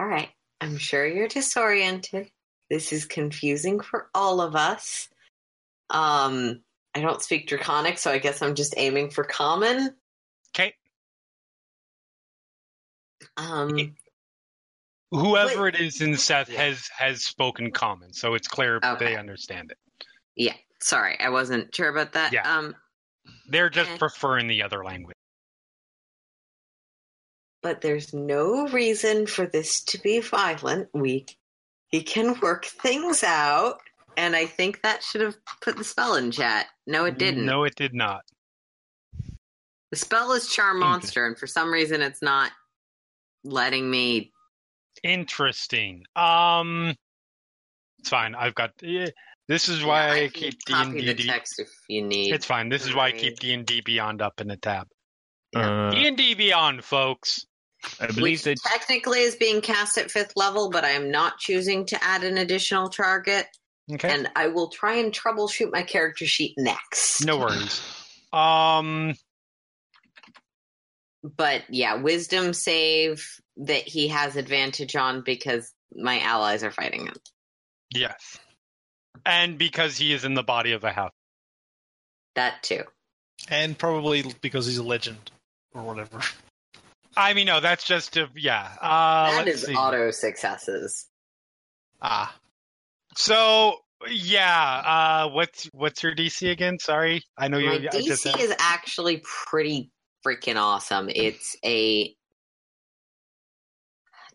All right. I'm sure you're disoriented. This is confusing for all of us. I don't speak Draconic, so I guess I'm just aiming for common. Okay. Whoever it is in Seth has spoken common, so it's clear they understand it. Yeah, sorry, I wasn't sure about that. Yeah. They're just preferring the other language. But there's no reason for this to be violent. We can work things out. And I think that should have put the spell in chat. No, it didn't. No, it did not. The spell is Charm Monster, and for some reason it's not letting me. Interesting. It's fine. I've got... This is why I keep D&D... the text if you need. It's fine. This is why I keep D&D Beyond up in the tab. Yeah. D&D Beyond, folks. I believe that technically is being cast at 5th level, but I am not choosing to add an additional target. Okay. And I will try and troubleshoot my character sheet next. No worries. But yeah, wisdom save that he has advantage on because my allies are fighting him. Yes. And because he is in the body of a house. That too. And probably because he's a legend or whatever. I mean, no, that's just a, yeah. That is auto successes. Ah. So, yeah, what's your DC again? Sorry. I know my DC is actually pretty freaking awesome. It's a...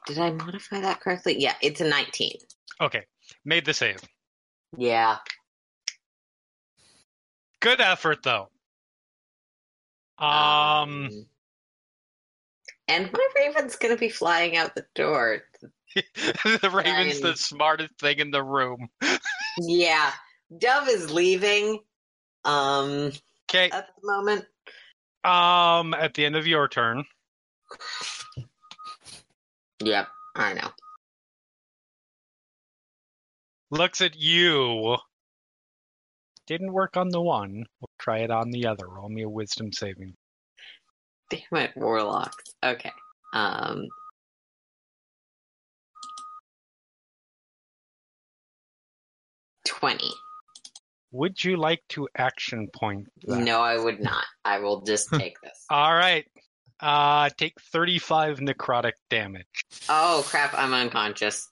Did I modify that correctly? Yeah, it's a 19. Okay. Made the save. Yeah. Good effort, though. And my raven's going to be flying out the door. The raven's the smartest thing in the room. Yeah. Dove is leaving at the moment. At the end of your turn. Yep, I know. Looks at you. Didn't work on the one. We'll try it on the other. Roll me a wisdom saving. Damn it, warlocks. Okay. $20. Would you like to action point that? No, I would not. I will just take this. All right. Take 35 necrotic damage. Oh, crap. I'm unconscious.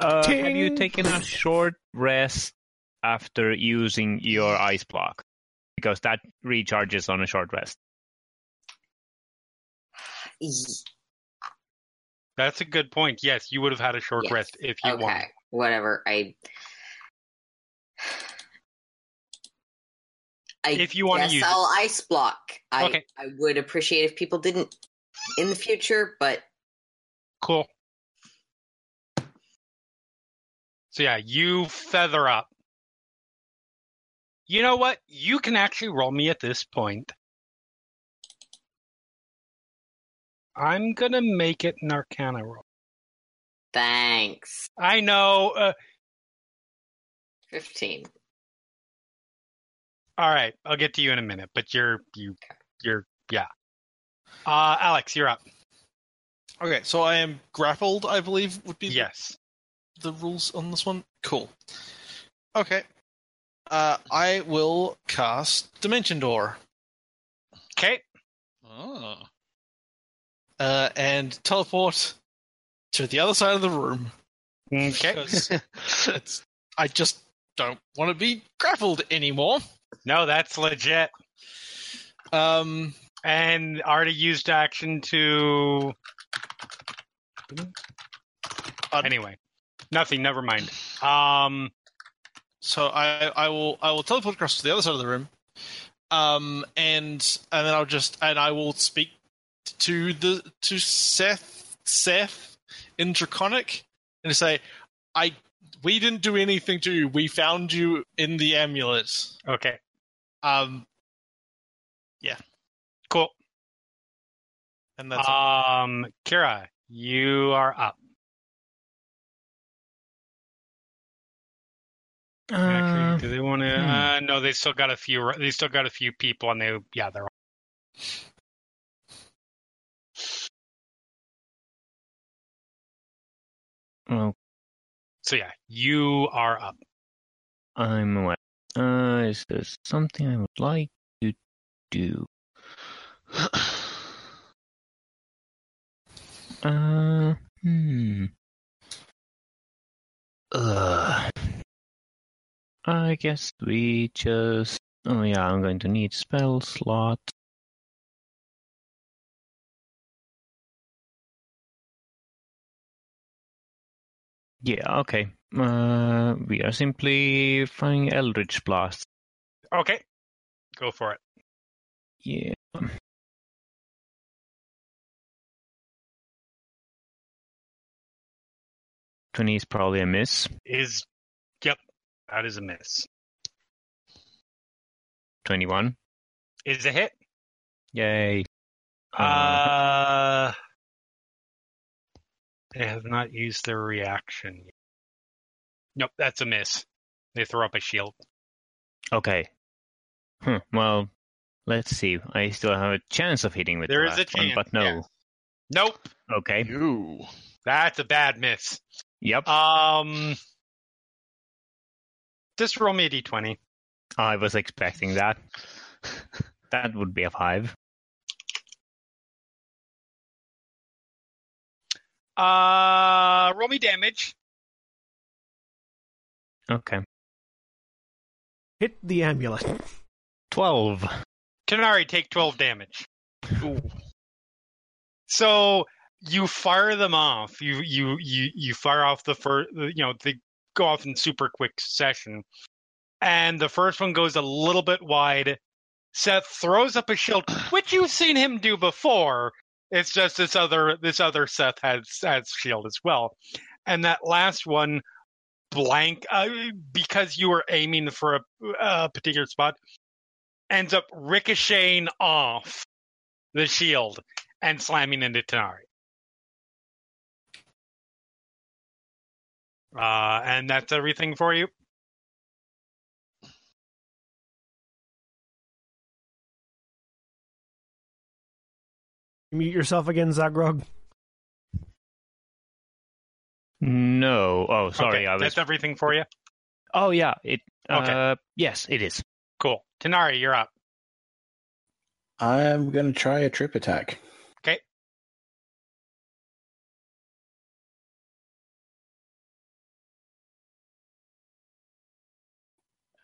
Have you taken a short rest after using your ice block? Because that recharges on a short rest. That's a good point. Yes, you would have had a short rest if you wanted. Okay, whatever. I if you want to use I'll ice block. I would appreciate if people didn't in the future, but... Cool. So yeah, you feather up. You know what? You can actually roll me at this point. I'm going to make it an Arcana roll. Thanks. I know. 15. All right. I'll get to you in a minute, but you're Alex, you're up. Okay. So I am grappled, I believe would be the rules on this one. Cool. Okay. I will cast Dimension Door. Okay. Oh. And teleport to the other side of the room. Okay. I just don't want to be grappled anymore. No, that's legit. And already used action to... Anyway. Nothing, never mind. So I will teleport across to the other side of the room, and then I'll just I will speak to Seth in Draconic and say, we didn't do anything to you. We found you in the amulet. Okay. Yeah. Cool. And that's it. Kira, you are up. Actually, do they want to? No, they still got a few. They still got a few people, and they're all. Well, so yeah, you are up. I'm aware. Is there something I would like to do? I guess we just... Oh yeah, I'm going to need spell slot. Yeah, okay. We are simplifying Eldritch Blast. Okay. Go for it. Yeah. Is probably a miss. Yep, that is a miss. 21 is a hit. Yay! They have not used their reaction yet. Nope, that's a miss. They throw up a shield. Okay. Well, let's see. I still have a chance of hitting with there the last one, but no. Yeah. Nope. Okay. Ew. That's a bad miss. Yep. Just roll me a d20. I was expecting that. That would be a 5. Roll me damage. Okay. Hit the amulet. 12. Tanari, take 12 damage. Ooh. So you fire them off. You fire off the first. You know, they go off in super quick succession, and the first one goes a little bit wide. Seth throws up a shield, which you've seen him do before. It's just this other Seth has shield as well, and that last one because you were aiming for a particular spot, ends up ricocheting off the shield and slamming into Tanari. And that's everything for you. Mute yourself again, Zaghrog. No. Oh, sorry. Okay. That's everything for you? Oh, yeah. Okay. Yes, it is. Cool. Tanari, you're up. I'm going to try a trip attack. Okay.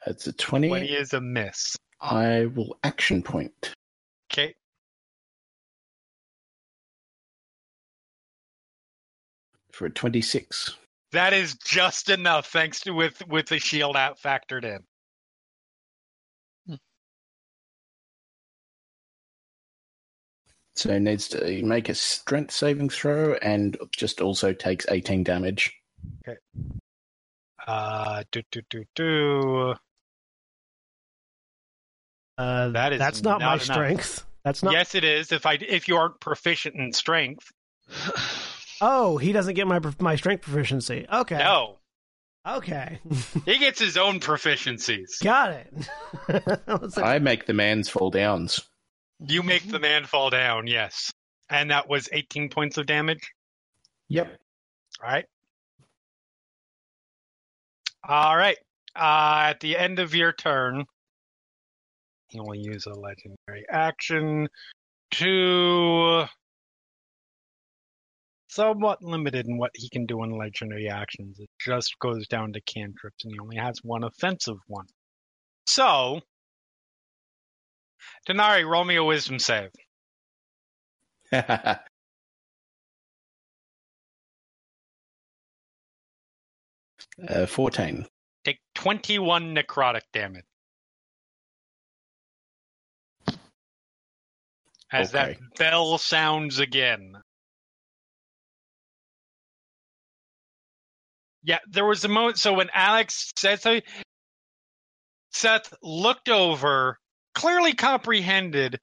That's a 20. 20 is a miss. I will action point. Okay. For a 26. That is just enough, thanks to with the shield out factored in. So it needs to make a strength saving throw and just also takes 18 damage. Okay. That's not my strength. That's not. Yes, it is. If you aren't proficient in strength. Oh, he doesn't get my strength proficiency. Okay. No. Okay. He gets his own proficiencies. Got it. I make the man's fall downs. You make the man fall down, yes. And that was 18 points of damage? Yep. All right. At the end of your turn, you'll use a legendary action to... Somewhat limited in what he can do in legendary actions. It just goes down to cantrips, and he only has one offensive one. So, Tanari, roll me a wisdom save. Uh, 14. Take 21 necrotic damage. As that bell sounds again. Yeah, there was a moment, so when Alex said something, Seth looked over, clearly comprehended,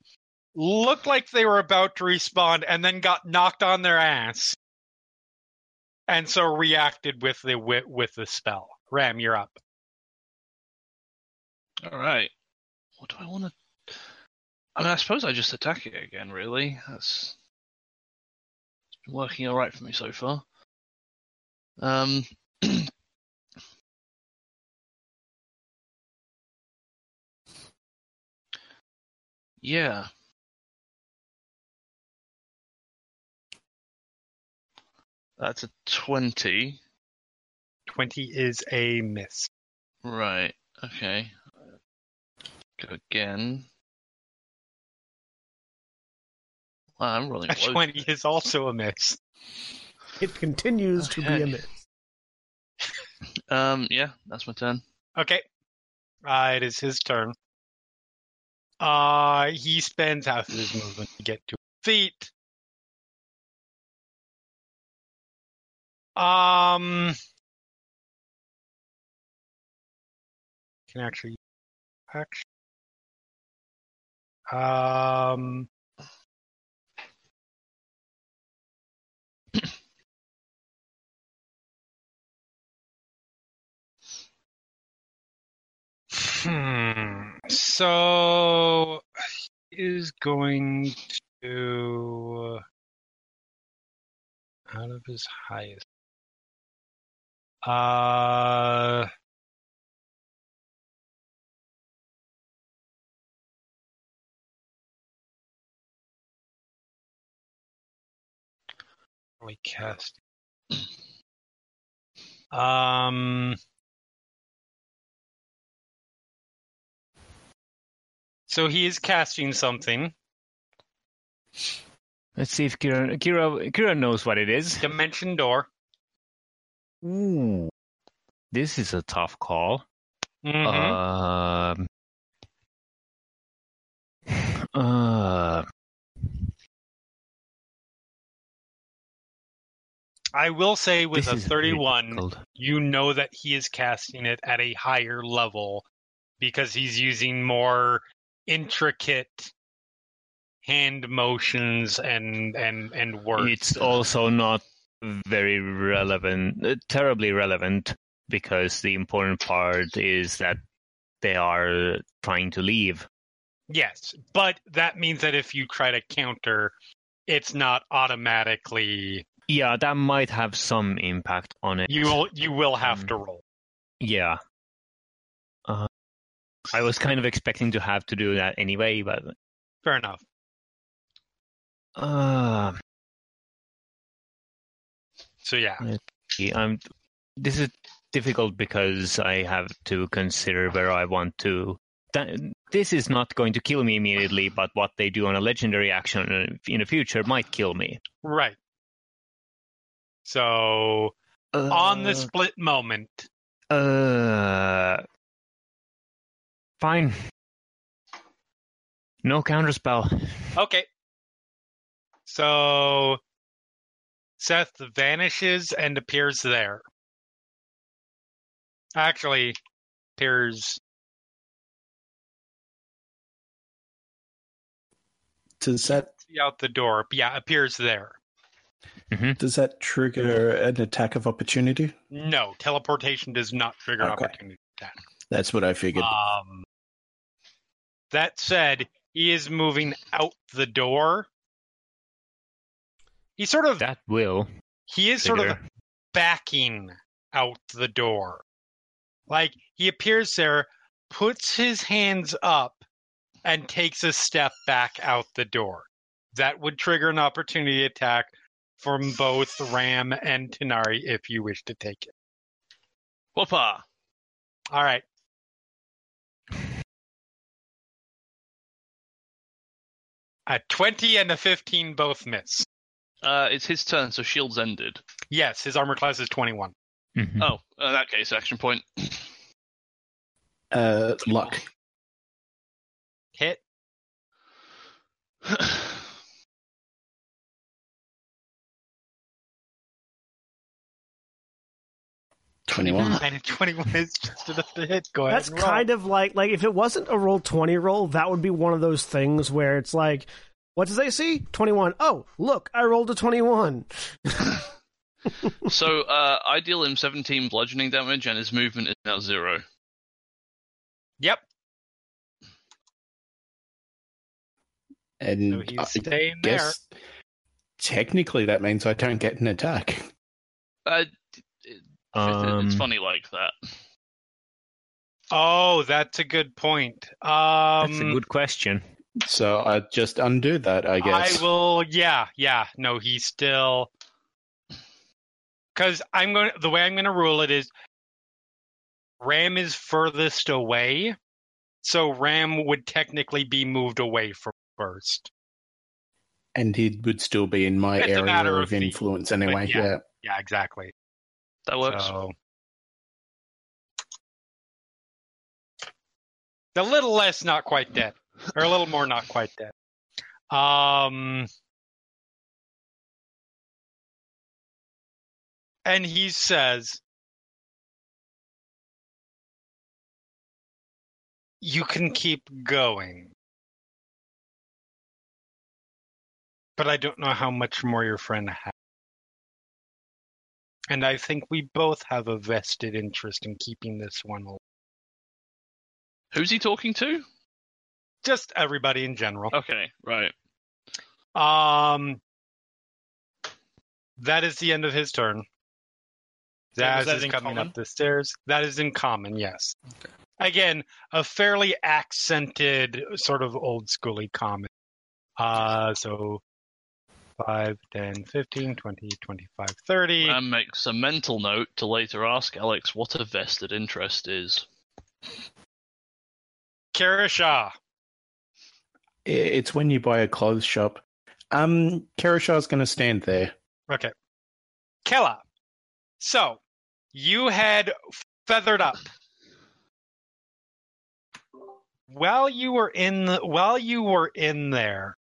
looked like they were about to respond, and then got knocked on their ass. And so reacted with the spell. Ram, you're up. All right. What do I want to... I mean, I suppose I just attack it again, really. It's been working all right for me so far. Yeah. That's a 20. 20 is a miss. Right, okay. Go again. Wow, I'm rolling low. 20 is also a miss. It continues to be a miss. Yeah, that's my turn. Okay. It is his turn. He spends half of his movement to get to his feet. Can actually action. So he is going to out of his highest. We cast. So he is casting something. Let's see if Kira knows what it is. Dimension Door. Ooh, this is a tough call. Mm-hmm. I will say with a 31, you know that he is casting it at a higher level because he's using more intricate hand motions and words. It's also not very relevant, terribly relevant, because the important part is that they are trying to leave. Yes, but that means that if you try to counter, it's not automatically... Yeah, that might have some impact on it. You will have to roll. Yeah. I was kind of expecting to have to do that anyway, but... Fair enough. So, yeah. This is difficult because I have to consider where I want to... This is not going to kill me immediately, but what they do on a legendary action in the future might kill me. Right. So, on the split moment. Fine. No counterspell. Okay. So, Seth vanishes and appears there. Actually, appears... Does that... Out the door. Yeah, appears there. Mm-hmm. Does that trigger an attack of opportunity? No, teleportation does not trigger an opportunity attack. That's what I figured. That said, he is moving out the door. He is sort of backing out the door. Like, he appears there, puts his hands up, and takes a step back out the door. That would trigger an opportunity attack from both Ram and Tanari, if you wish to take it. Whoopah! All right. A 20 and a 15 both miss. It's his turn, so shield's ended. Yes, his armor class is 21. Mm-hmm. Oh, in that case, action point. Luck. Hit. Minus 21 is just enough to hit. Go ahead. That's kind of like if it wasn't a roll 20 roll, that would be one of those things where it's like, what does they see? 21. Oh, look, I rolled a 21. So I deal him 17 bludgeoning damage, and his movement is now 0. Yep. And so he's staying there. Technically, that means I don't get an attack. It's funny like that. Oh, that's a good point. That's a good question. So I just undo that, I guess. I will, yeah. No, he's still... Because the way I'm going to rule it is Ram is furthest away, so Ram would technically be moved away from first. And he would still be in my area of influence anyway. Yeah. Yeah, exactly. That works. So, a little less, not quite dead. Or a little more not quite dead. And he says, "You can keep going. But I don't know how much more your friend has. And I think we both have a vested interest in keeping this one alive." Who's he talking to? Just everybody in general. Okay, right. That is the end of his turn. Zaz is coming up the stairs. That is in common, yes. Okay. Again, a fairly accented, sort of old-schooly common. So 5, 10, 15, 20, 25, 30. Ram makes a mental note to later ask Alex what a vested interest is. Kira. It's when you buy a clothes shop. Kerishah's going to stand there. Okay. Kela. So, you had feathered up. While you were in there,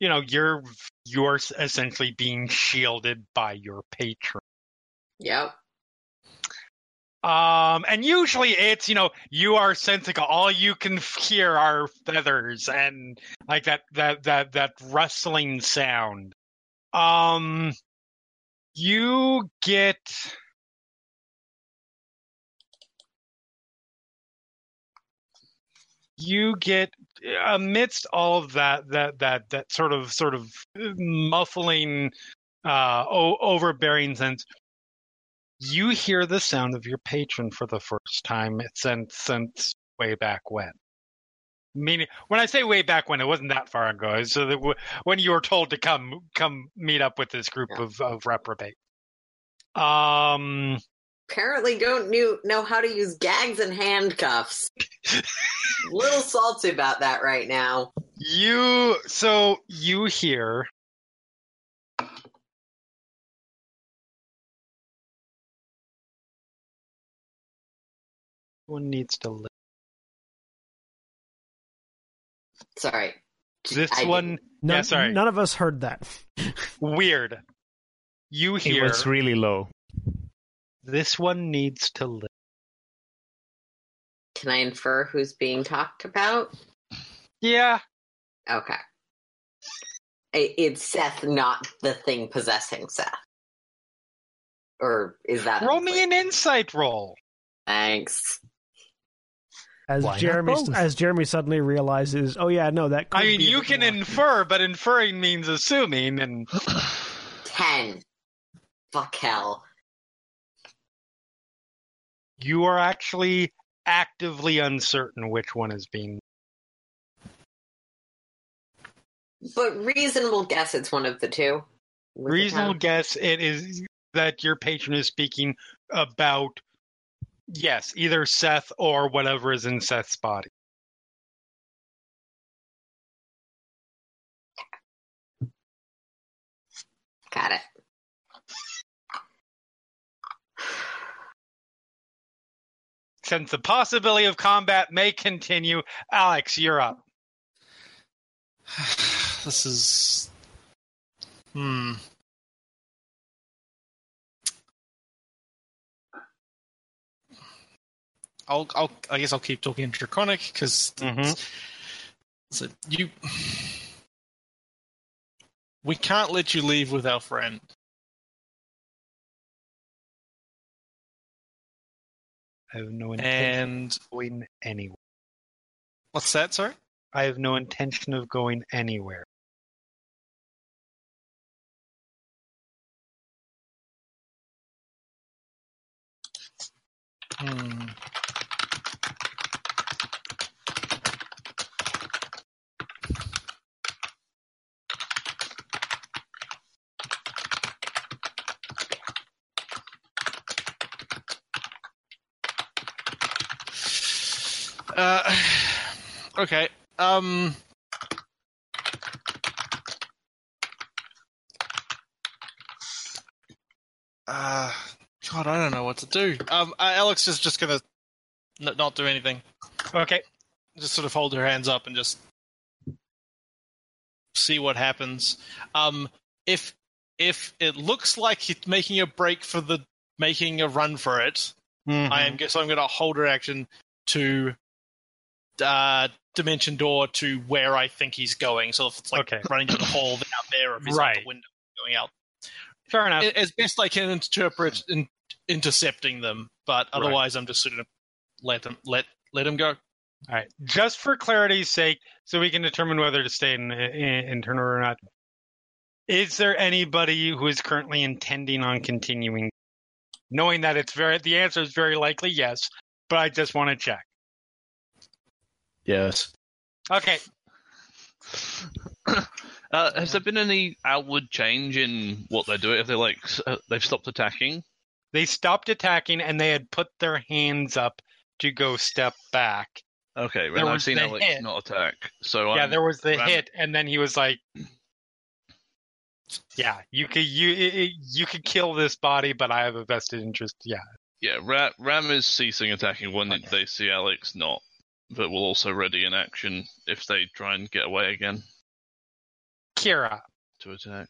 you know, you're essentially being shielded by your patron. Yep. And usually it's, you know, you are sensing, all you can hear are feathers and like that rustling sound. You get amidst all of that sort of muffling, overbearing sense. You hear the sound of your patron for the first time since way back when. Meaning, when I say way back when, it wasn't that far ago. So that when you were told to come meet up with this group of reprobate. Apparently don't know how to use gags and handcuffs. A little salty about that right now. You hear... One needs to live. Sorry. None of us heard that. Weird. You hear. It was really low. This one needs to live. Can I infer who's being talked about? Yeah. Okay. It's Seth, not the thing possessing Seth. Or is that... Roll me an insight roll. Thanks. As Jeremy suddenly realizes, oh yeah, no, that could be... I mean, you can infer, but inferring means assuming, and... 10. Fuck hell. You are actually actively uncertain which one is being... But reasonable guess it's one of the two. Reasonable guess it is that your patron is speaking about... Yes, either Seth or whatever is in Seth's body. Got it. Since the possibility of combat may continue, Alex, you're up. This is... I guess I'll keep talking to Draconic, because we can't let you leave with our friend. I have no intention of going anywhere. What's that, sorry? I have no intention of going anywhere. Okay. God, I don't know what to do. Alex is just gonna No, don't do anything. Okay. Just sort of hold her hands up and just see what happens. If it looks like it's making a break for the making a run for it, I'm going to hold her action to Dimension Door to where I think he's going. So if it's like running to the hall, then out there, or if he's out the window, going out. Fair enough. As best I can interpret intercepting them, but otherwise I'm just sort of let him go. All right. Just for clarity's sake, so we can determine whether to stay in turn order or not. Is there anybody who is currently intending on continuing? Knowing that the answer is very likely yes, but I just want to check. Yes. Okay. Has there been any outward change in what they're doing? If they're like they've stopped attacking? They stopped attacking and they had put their hands up to go step back. Okay, and I've seen Alex not attack. So there was the hit, and then he was like, "Yeah, you could kill this body, but I have a vested interest." Yeah. Yeah, Ram is ceasing attacking when they see Alex not, but will also ready in action if they try and get away again. Kira to attack.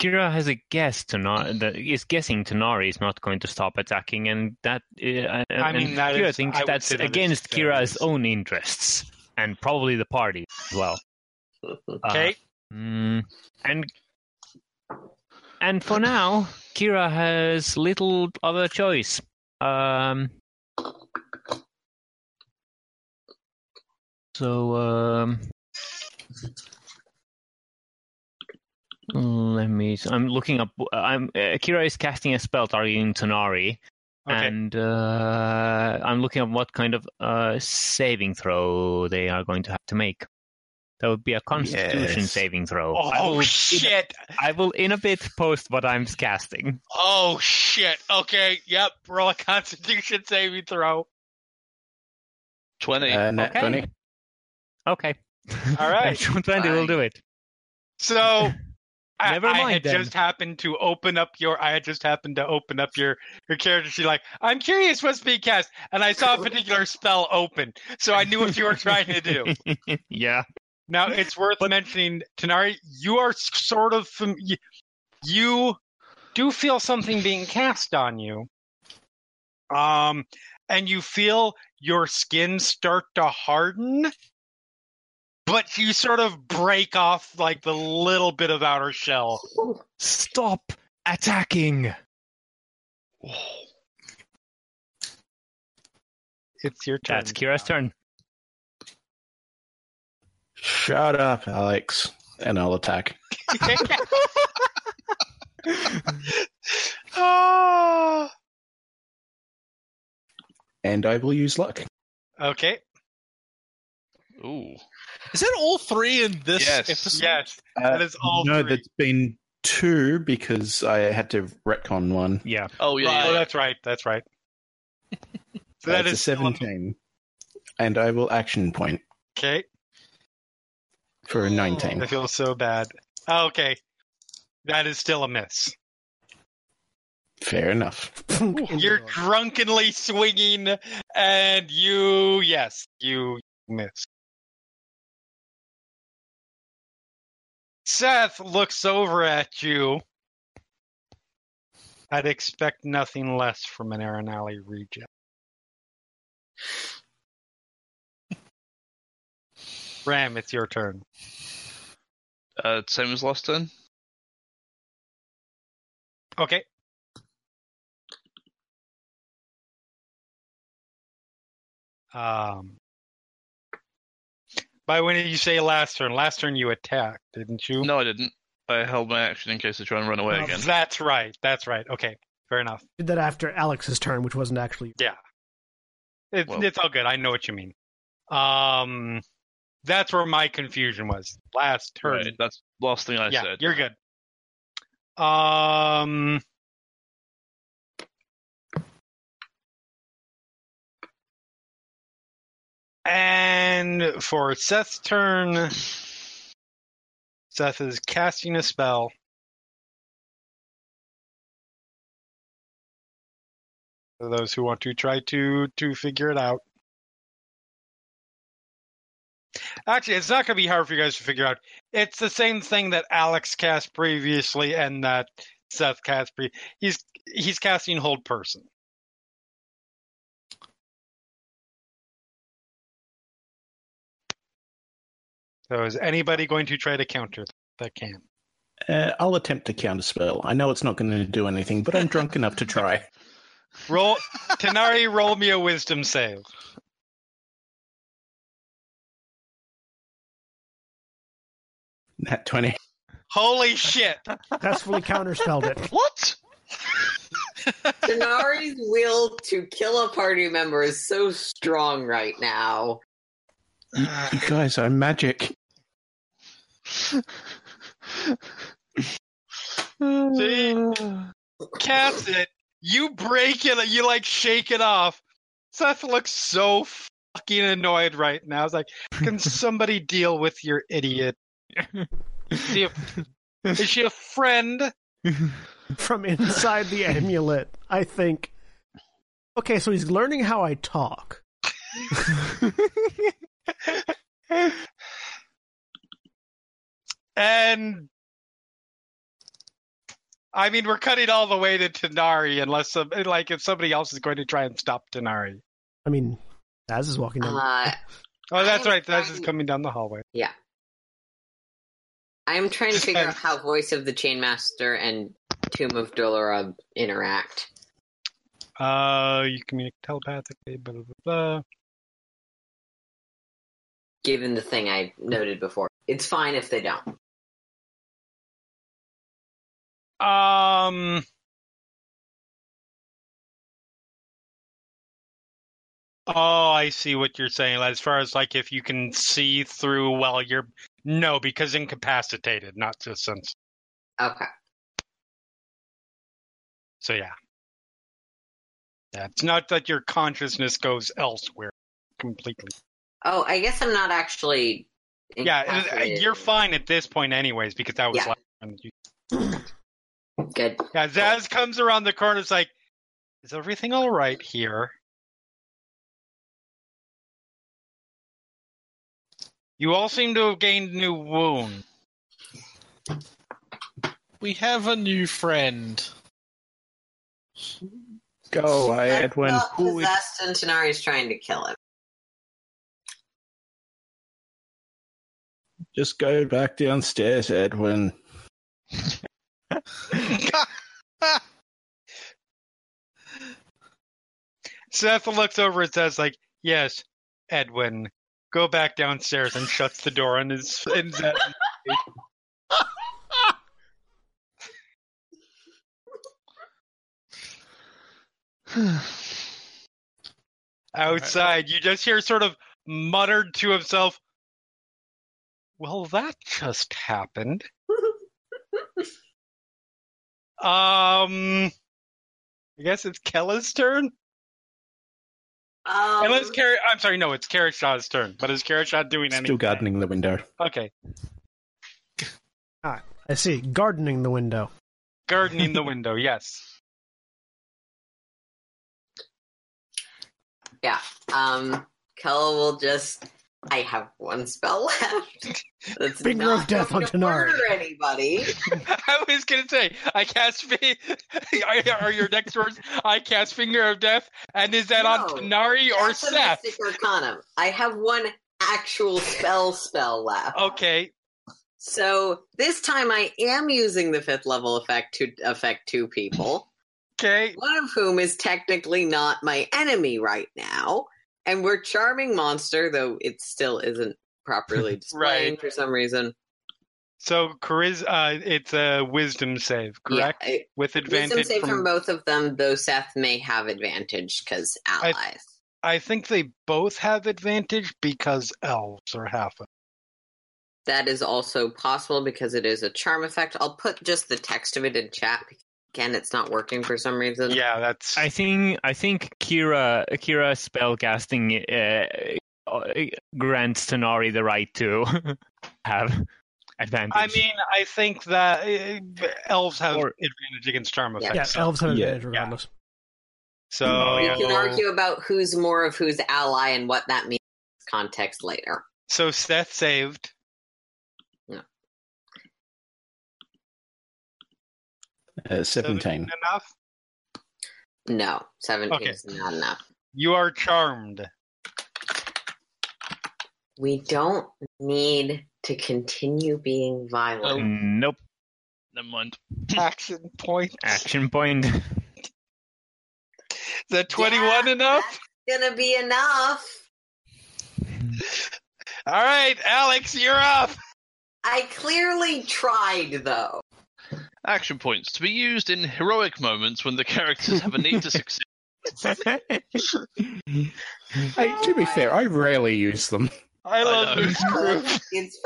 Kira has a guess guessing Tanari is not going to stop attacking, and that Kira thinks that's against Kira's own interests and probably the party as well. Okay. And for now, Kira has little other choice. I'm looking up. Kira is casting a spell targeting Tanari, and I'm looking up what kind of saving throw they are going to have to make. That would be a Constitution saving throw. Oh, shit! I will in a bit post what I'm casting. Oh shit! Okay, yep. Roll a Constitution saving throw. 20. Not 20. Okay. All right. 20 will do it. So. Never mind. I just happened to open up your character. She's like, I'm curious what's being cast, and I saw a particular spell open, so I knew what you were trying to do. Yeah. Now it's worth mentioning, Tanari, you are sort of you do feel something being cast on you, and you feel your skin start to harden. But you sort of break off, like, the little bit of outer shell. Stop attacking! It's your turn. That's Kira's turn. Shut up, Alex, and I'll attack. And I will use luck. Okay. Ooh. Is that all three in this episode? Yes, that is all three. No, that's been two because I had to retcon one. Yeah. Oh, yeah. Oh, that's right. So that is 17. And I will action point. Okay. For a 19. I feel so bad. Oh, okay. That is still a miss. Fair enough. You're drunkenly swinging, and you miss. Seth looks over at you. I'd expect nothing less from an Aranali reject. Ram, it's your turn. Same as last turn. Okay. By when did you say last turn? Last turn you attacked, didn't you? No, I didn't. I held my action in case they try and run away again. That's right. Okay, fair enough. Did that after Alex's turn, which wasn't actually... Yeah. It's all good. I know what you mean. That's where my confusion was. Last turn. Right, that's the last thing I said. Yeah, you're good. And for Seth's turn, Seth is casting a spell. for those who want to try to figure it out. Actually, it's not going to be hard for you guys to figure out. It's the same thing that Alex cast previously and that Seth cast previously. He's casting Hold Person. So is anybody going to try to counter that can? I'll attempt to counterspell. I know it's not going to do anything, but I'm drunk enough to try. Tanari, roll me a wisdom save. Nat 20. Holy shit! Successfully counterspelled it. What? Tanari's will to kill a party member is so strong right now. You guys are magic. See? Cast it. You break it. You, like, shake it off. Seth looks so fucking annoyed right now. It's like, can somebody deal with your idiot? Is she a friend? From inside the amulet, I think. Okay, so he's learning how I talk. And I mean, we're cutting all the way to Tanari, unless, like, if somebody else is going to try and stop Tanari. I mean, Zaz is walking down. Oh, that's right. Zaz is coming down the hallway. Yeah, I'm trying to figure out how Voice of the Chainmaster and Tomb of Dolorub interact. You communicate telepathically, blah blah blah. Given the thing I noted before, it's fine if they don't. Oh, I see what you're saying. As far as, like, if you can see through while you're... No, because incapacitated, not just sense. Okay. So, yeah. It's not that your consciousness goes elsewhere completely. Oh, I guess I'm not actually... Yeah, you're fine at this point anyways, because that was last time. Good. Yeah, Zaz comes around the corner, it's like, is everything all right here? You all seem to have gained new wound. We have a new friend. Go away, Edwin. Possessed, and Tanari's trying to kill him. Just go back downstairs, Edwin. Seth looks over and says, like, yes, Edwin, go back downstairs, and shuts the door on his... Outside, you just hear sort of muttered to himself, well, that just happened. I guess it's Kella's turn. Unless it's Kerishaw's turn. But is Kerishaw doing anything? Still gardening the window. Okay. Ah, I see. Gardening the window. Gardening the window, yes. Yeah. Kella will just... I have one spell left. That's Finger of Death on Tanari. Anybody? I was going to say, I cast. Are your next words? I cast Finger of Death, and is that on Tanari or Seth? I have one actual spell left. Okay. So this time I am using the 5th level effect to affect 2 people. Okay. One of whom is technically not my enemy right now. And we're charming monster, though it still isn't properly displayed for some reason. So it's a wisdom save, correct? Yeah, with advantage. Wisdom save from both of them, though Seth may have advantage because allies. I think they both have advantage because elves are half. That is also possible because it is a charm effect. I'll put just the text of it in chat. Again, it's not working for some reason. Yeah, that's. I think Kira spellcasting grants Tanari the right to have advantage. I mean, I think that elves have advantage against charm effects. Yeah, elves have advantage regardless. So we can argue about who's more of whose ally and what that means context later. So Seth saved. Yeah. 17. Enough? No, 17 is not enough. You are charmed. We don't need to continue being violent. Nope. Action point. Action point. Is that 21 enough? That's gonna be enough. All right, Alex, you're up. I clearly tried, though. Action points to be used in heroic moments when the characters have a need to succeed. To be fair, I rarely use them. I love this group. It's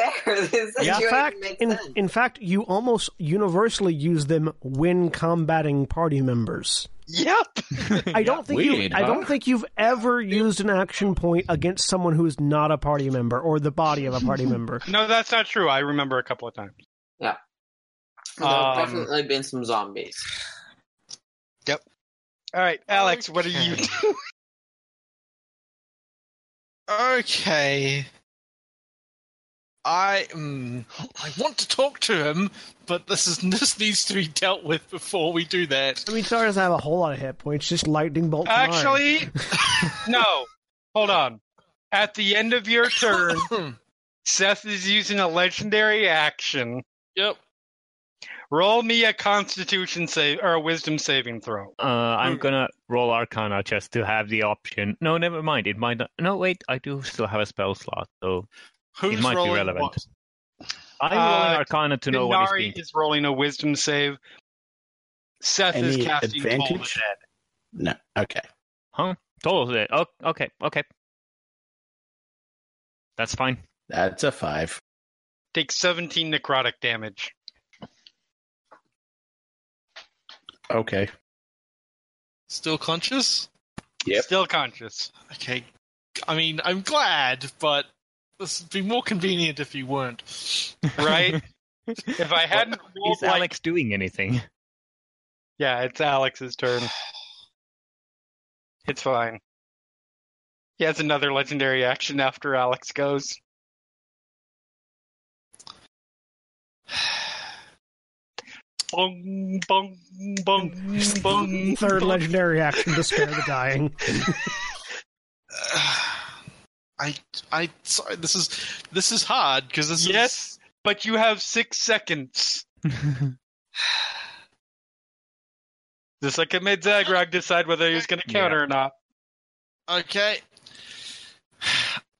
fair. In fact, you almost universally use them when combating party members. Yep. I don't think you've ever used an action point against someone who is not a party member or the body of a party member. No, that's not true. I remember a couple of times. Yeah. There've definitely been some zombies. Yep. All right, Alex, what are you doing? Okay. I want to talk to him, but this needs to be dealt with before we do that. I mean, Star doesn't have a whole lot of hit points, just lightning bolt. Actually, no. Hold on. At the end of your turn, Seth is using a legendary action. Yep. Roll me a Constitution save or a Wisdom saving throw. I'm gonna roll Arcana just to have the option. No, never mind. It might not. No, wait. I do still have a spell slot, so it might be relevant. What? I'm rolling Arcana to know what is being. Tanari is rolling a Wisdom save. Seth is casting Toll the Dead. No. Okay. Huh? Toll the Dead. Oh, okay. Okay. That's fine. That's a 5. Take 17 necrotic damage. Okay. Still conscious? Yep. Still conscious. Okay. I mean, I'm glad, but this would be more convenient if you weren't. Right? If I hadn't... Well, is Alex doing anything? Yeah, it's Alex's turn. It's fine. He has another legendary action after Alex goes. Bong, bong, bong, bong. Third legendary action to spare the dying. Sorry, this is hard because this. Yes, but you have 6 seconds. Just like it made Zaghrog decide whether he was going to counter or not. Okay,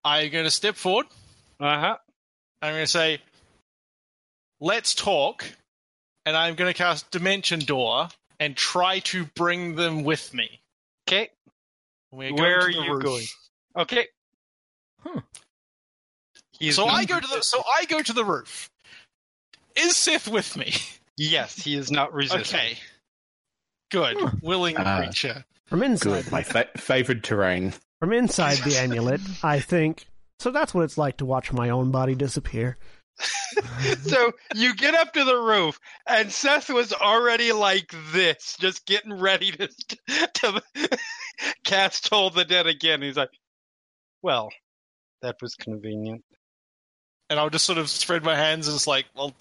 I'm going to step forward. I'm going to say, "Let's talk." And I'm going to cast Dimension Door and try to bring them with me. Okay. Where are you going? Okay. Huh. I go to the roof. Is Sith with me? Yes, he is not resisting. Okay. Good. Huh. Willing creature. From inside. Good. My favorite terrain. From inside the amulet, I think. So that's what it's like to watch my own body disappear. So you get up to the roof, and Seth was already like this, just getting ready to cast Toll the Dead again. He's like, well, that was convenient. And I'll just sort of spread my hands and it's like, well,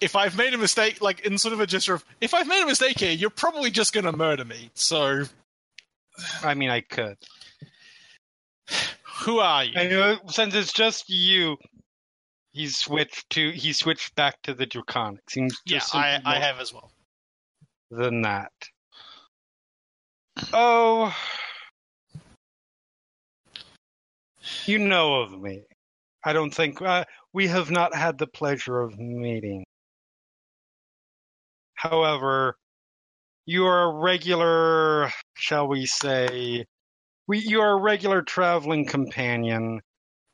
if I've made a mistake, like in sort of a gesture of, if I've made a mistake here, you're probably just going to murder me. So, I mean, I could. Who are you? And since it's just you... He switched back to the Draconic. Yeah, I have as well. Than that. Oh, you know of me. I don't think we have not had the pleasure of meeting. However, you are a regular, shall we say, you are a regular traveling companion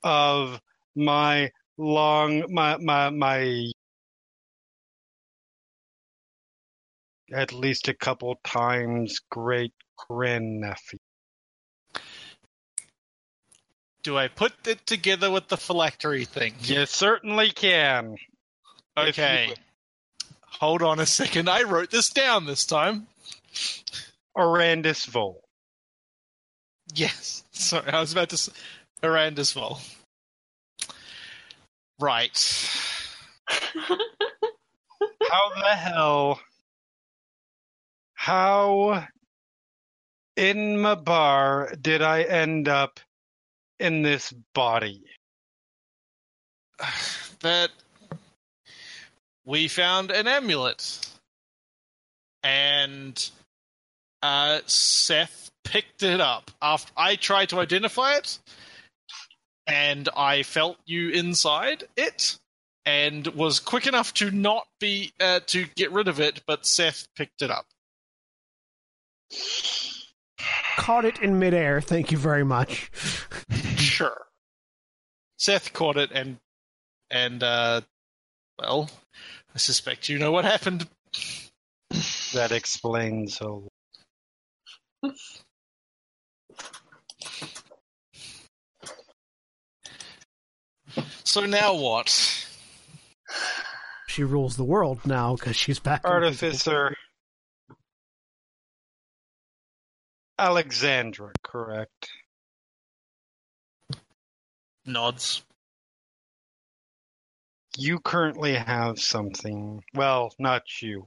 of my at least a couple times great grandnephew. Do I put it together with the phylactery thing? You certainly can. Okay. Hold on a second. I wrote this down this time. Arandis Vol. Yes. Sorry, I was about to say Aran as well. Right. How in Mabar did I end up in this body? That we found an amulet. And Seth picked it up after I tried to identify it, and I felt you inside it, and was quick enough to not be to get rid of it. But Seth picked it up, caught it in midair. Thank you very much. Sure, Seth caught it, and well, I suspect you know what happened. That explains a lot. So now what? She rules the world now because she's back. Artificer Alexandra, correct? Nods. You currently have something. Well, not you.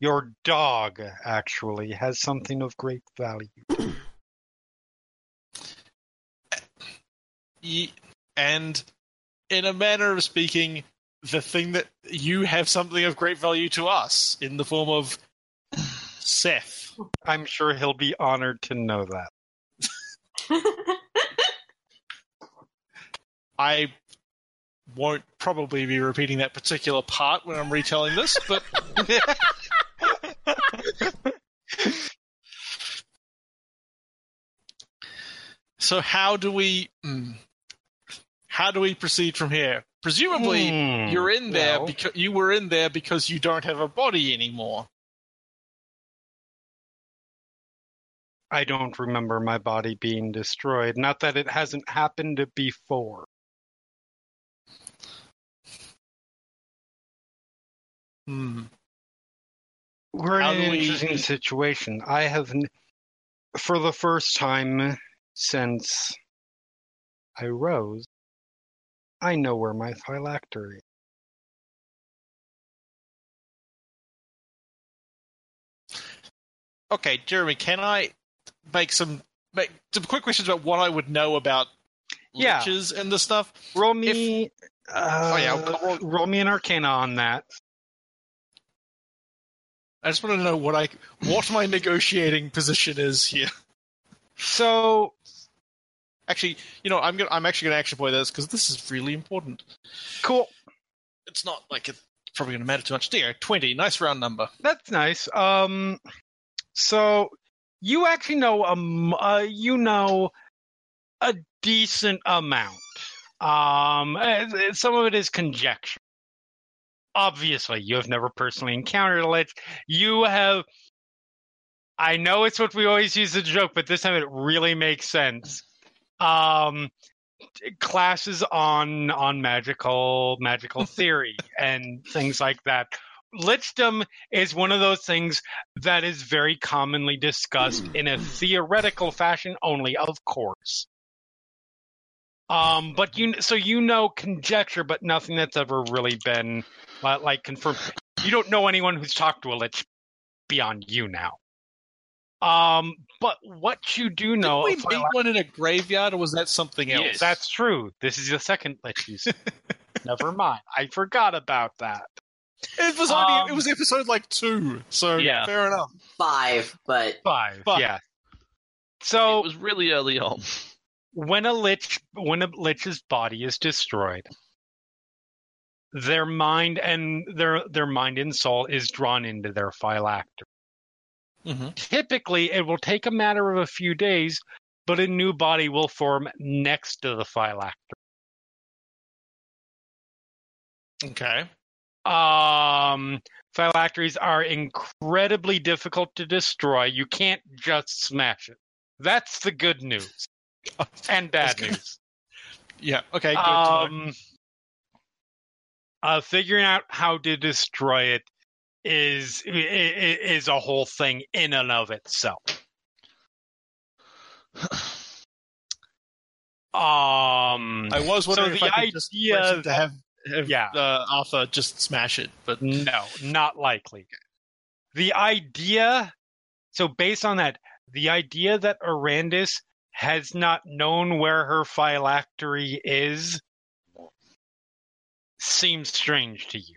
Your dog, actually, has something of great value. And, in a manner of speaking, the thing that you have something of great value to us, in the form of Seth. I'm sure he'll be honored to know that. I won't probably be repeating that particular part when I'm retelling this, but... So how do we proceed from here? Presumably you're in there because you were in there because you don't have a body anymore. I don't remember my body being destroyed. Not that it hasn't happened before. We're in an interesting situation. I have, for the first time since I rose, I know where my phylactery is. Okay, Jeremy, can I make some quick questions about what I would know about leeches and the stuff? Roll me an Arcana on that. I just want to know what my negotiating position is here. So, actually, you know, I'm actually going to action point this because this is really important. Cool. It's not like it's probably going to matter too much. There, 20, nice round number. That's nice. So you actually know a decent amount. Some of it is conjecture. Obviously, you have never personally encountered a lich. You have... I know it's what we always use as a joke, but this time it really makes sense. Classes on magical theory and things like that. Lichdom is one of those things that is very commonly discussed in a theoretical fashion only, of course. But you know conjecture, but nothing that's ever really been confirmed. You don't know anyone who's talked to a lich beyond you now. But what you do know, did we meet one in a graveyard, or was that something else? Yes, that's true. This is the second lich you said. Never mind, I forgot about that. It was only episode 2, so fair enough. 5, but 5. Yeah. So it was really early on. When a lich's body is destroyed, their mind and soul is drawn into their phylactery. Mm-hmm. Typically, it will take a matter of a few days, but a new body will form next to the phylactery. Okay. Phylacteries are incredibly difficult to destroy. You can't just smash it. That's the good news. And bad news. Yeah, okay, good. Figuring out how to destroy it is a whole thing in and of itself. I was wondering if I could just idea to have Arthur just smash it, but no, not likely. The idea, so based on that, the idea that Arandis has not known where her phylactery is seems strange to you.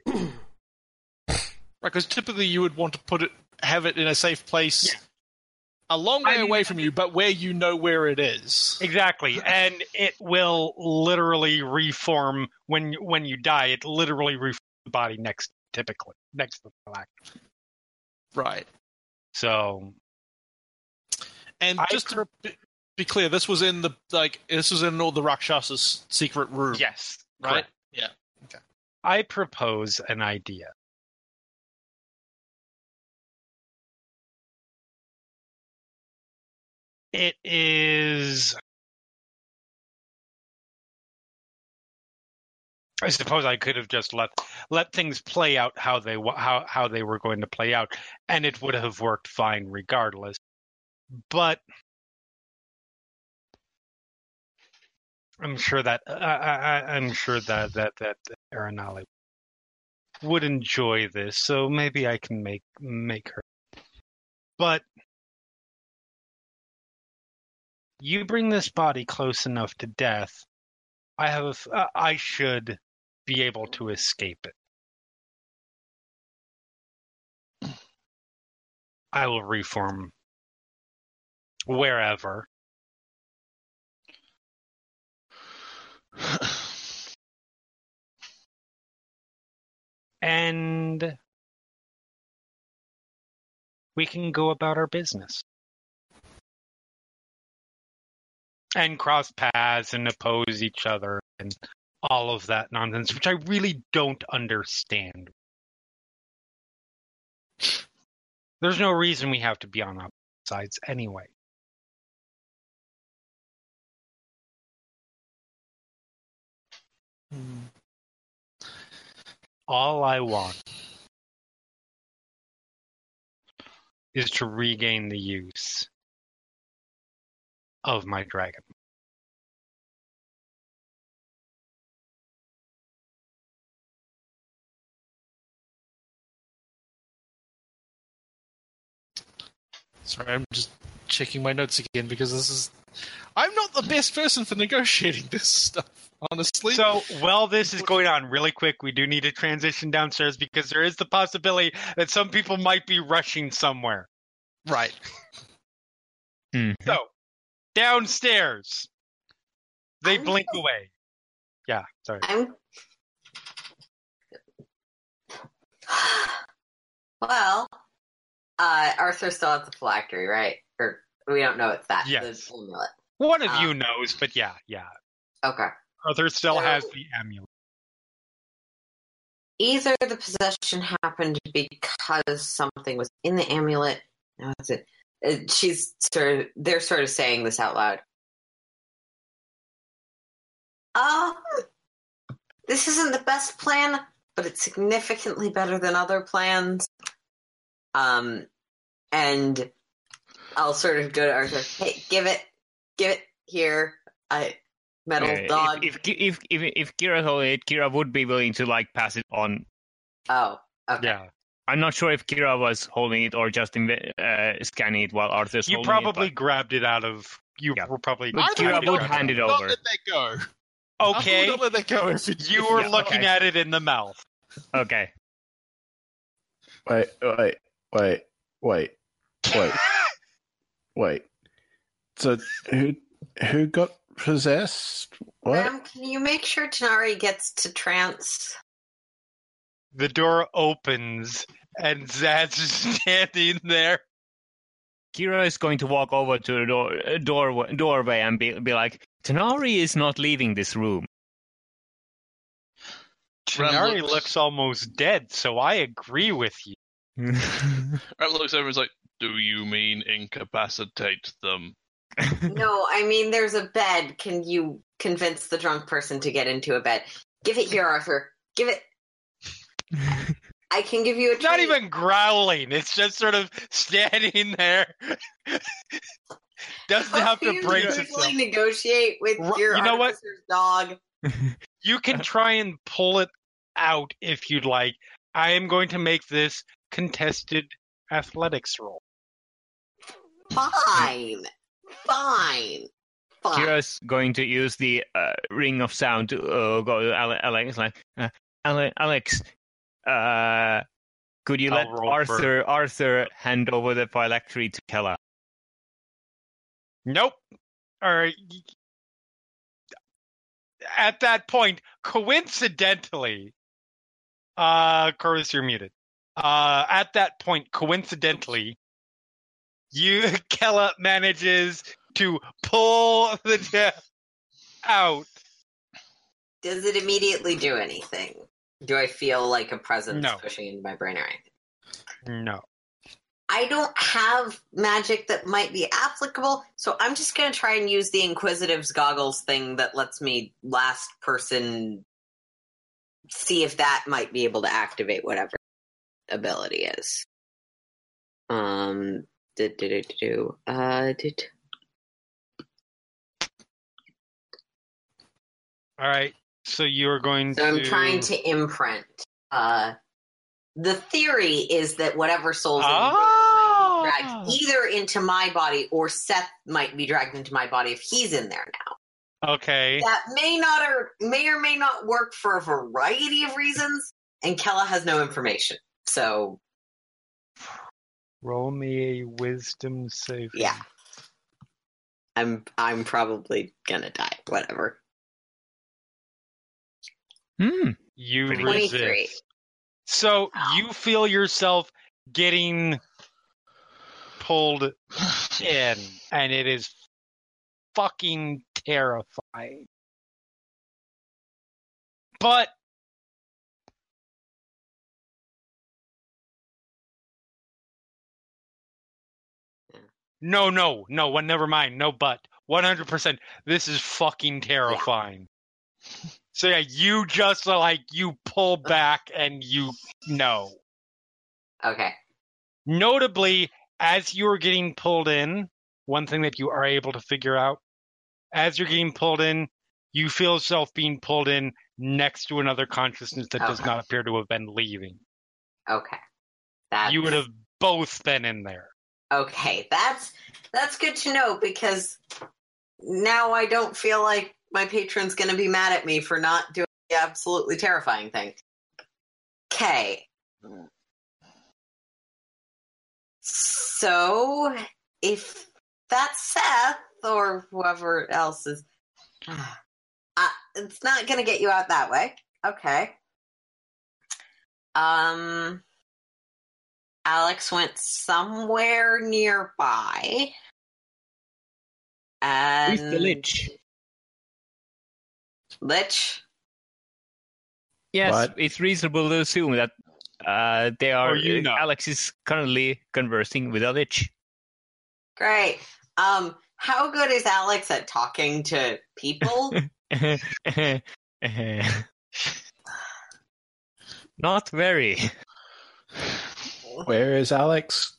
Right, because typically you would want to have it in a safe place, a long way away from you, but where you know where it is. Exactly, and it will literally reform when you die. It literally reforms the body next to the phylactery. Right. So, and to be clear, this was in all the Rakshasas' secret room. Yes. Right. Correct. Yeah. Okay. I propose an idea. It is. I suppose I could have just let things play out how they were going to play out, and it would have worked fine regardless. But I'm sure that that Aranali would enjoy this, so maybe I can make her. But you bring this body close enough to death, I should be able to escape it. I will reform wherever. And we can go about our business. And cross paths and oppose each other and all of that nonsense, which I really don't understand. There's no reason we have to be on opposite sides anyway. All I want is to regain the use of my dragon. Sorry, I'm just checking my notes again because I'm not the best person for negotiating this stuff, honestly. So, while this is going on really quick, we do need to transition downstairs because there is the possibility that some people might be rushing somewhere. Right. Mm-hmm. So, downstairs. They blink away. Yeah, sorry. Well, Arthur's still at the phylactery, right? Or we don't know it's that. Yes. The amulet. One of you knows, but yeah. Okay. Arthur still has the amulet. Either the possession happened because something was in the amulet. No, it's it. They're sort of saying this out loud. This isn't the best plan, but it's significantly better than other plans. And I'll sort of go to Arthur. Hey, give it here. I metal dog. If Kira told it, Kira would be willing to pass it on. Oh, okay. Yeah. I'm not sure if Kira was holding it or just scanning it while Arthur's holding it. You probably grabbed it out of... were probably... Kira would hand it over. Don't let that go. Okay. Don't let that go. You were looking at it in the mouth. Okay. Wait. Wait. So who got possessed? What? Ram, can you make sure Tanari gets to trance... The door opens, and Zaz is standing there. Kira is going to walk over to the doorway and be like, Tanari is not leaving this room. Tanari looks almost dead, so I agree with you. Ram looks over and is like, do you mean incapacitate them? No, I mean there's a bed. Can you convince the drunk person to get into a bed? Give it here, Arthur. Give it. I can give you a treat. Not even growling, it's just sort of standing there. Doesn't have to brace itself. You negotiate with your officer's dog. You can try and pull it out if you'd like. I am going to make this contested athletics roll. Fine. Kira's going to use the ring of sound to go to Alex. Like, Alex, could you let Arthur hand over the phylactery to Kela? Nope. All right. At that point, coincidentally, Korvys, you're muted. At that point, coincidentally, Kela manages to pull the death out. Does it immediately do anything? Do I feel like a presence pushing into my brain or anything? No. I don't have magic that might be applicable, so I'm just going to try and use the Inquisitive's goggles thing that lets me last person see if that might be able to activate whatever ability is. All right, so you're going to... So I'm trying to imprint. The theory is that whatever souls... dragged either into my body or Seth might be dragged into my body if he's in there now. Okay. That may or may not work for a variety of reasons, and Kela has no information. So roll me a wisdom save. Yeah. I'm probably gonna die. Whatever. You resist. So you feel yourself getting pulled in, and it is fucking terrifying. But never mind, 100%, this is fucking terrifying. Yeah. So yeah, you just you pull back and Okay. Notably, as you're getting pulled in, one thing that you are able to figure out, as you're getting pulled in, you feel yourself being pulled in next to another consciousness that does not appear to have been leaving. Okay. You would have both been in there. Okay, that's good to know, because now I don't feel like my patron's going to be mad at me for not doing the absolutely terrifying thing. Okay. So, if that's Seth, or whoever else is... it's not going to get you out that way. Okay. Alex went somewhere nearby. And... Who's the Lich? Yes, but it's reasonable to assume that they are. Alex is currently conversing with a Lich. Great. How good is Alex at talking to people? Not very. Where is Alex?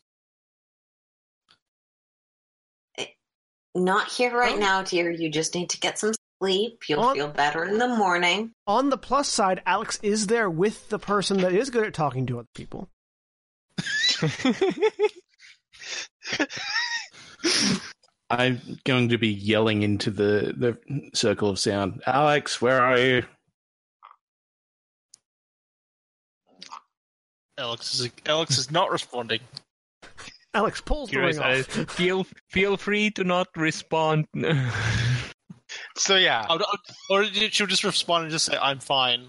Not here right now, dear. You just need to get some sleep. You'll feel better in the morning. On the plus side, Alex is there with the person that is good at talking to other people. I'm going to be yelling into the circle of sound. Alex, where are you? Alex is not responding. Alex pulls the ring off. Feel free to not respond. So yeah, or she'll just respond and just say, "I'm fine,"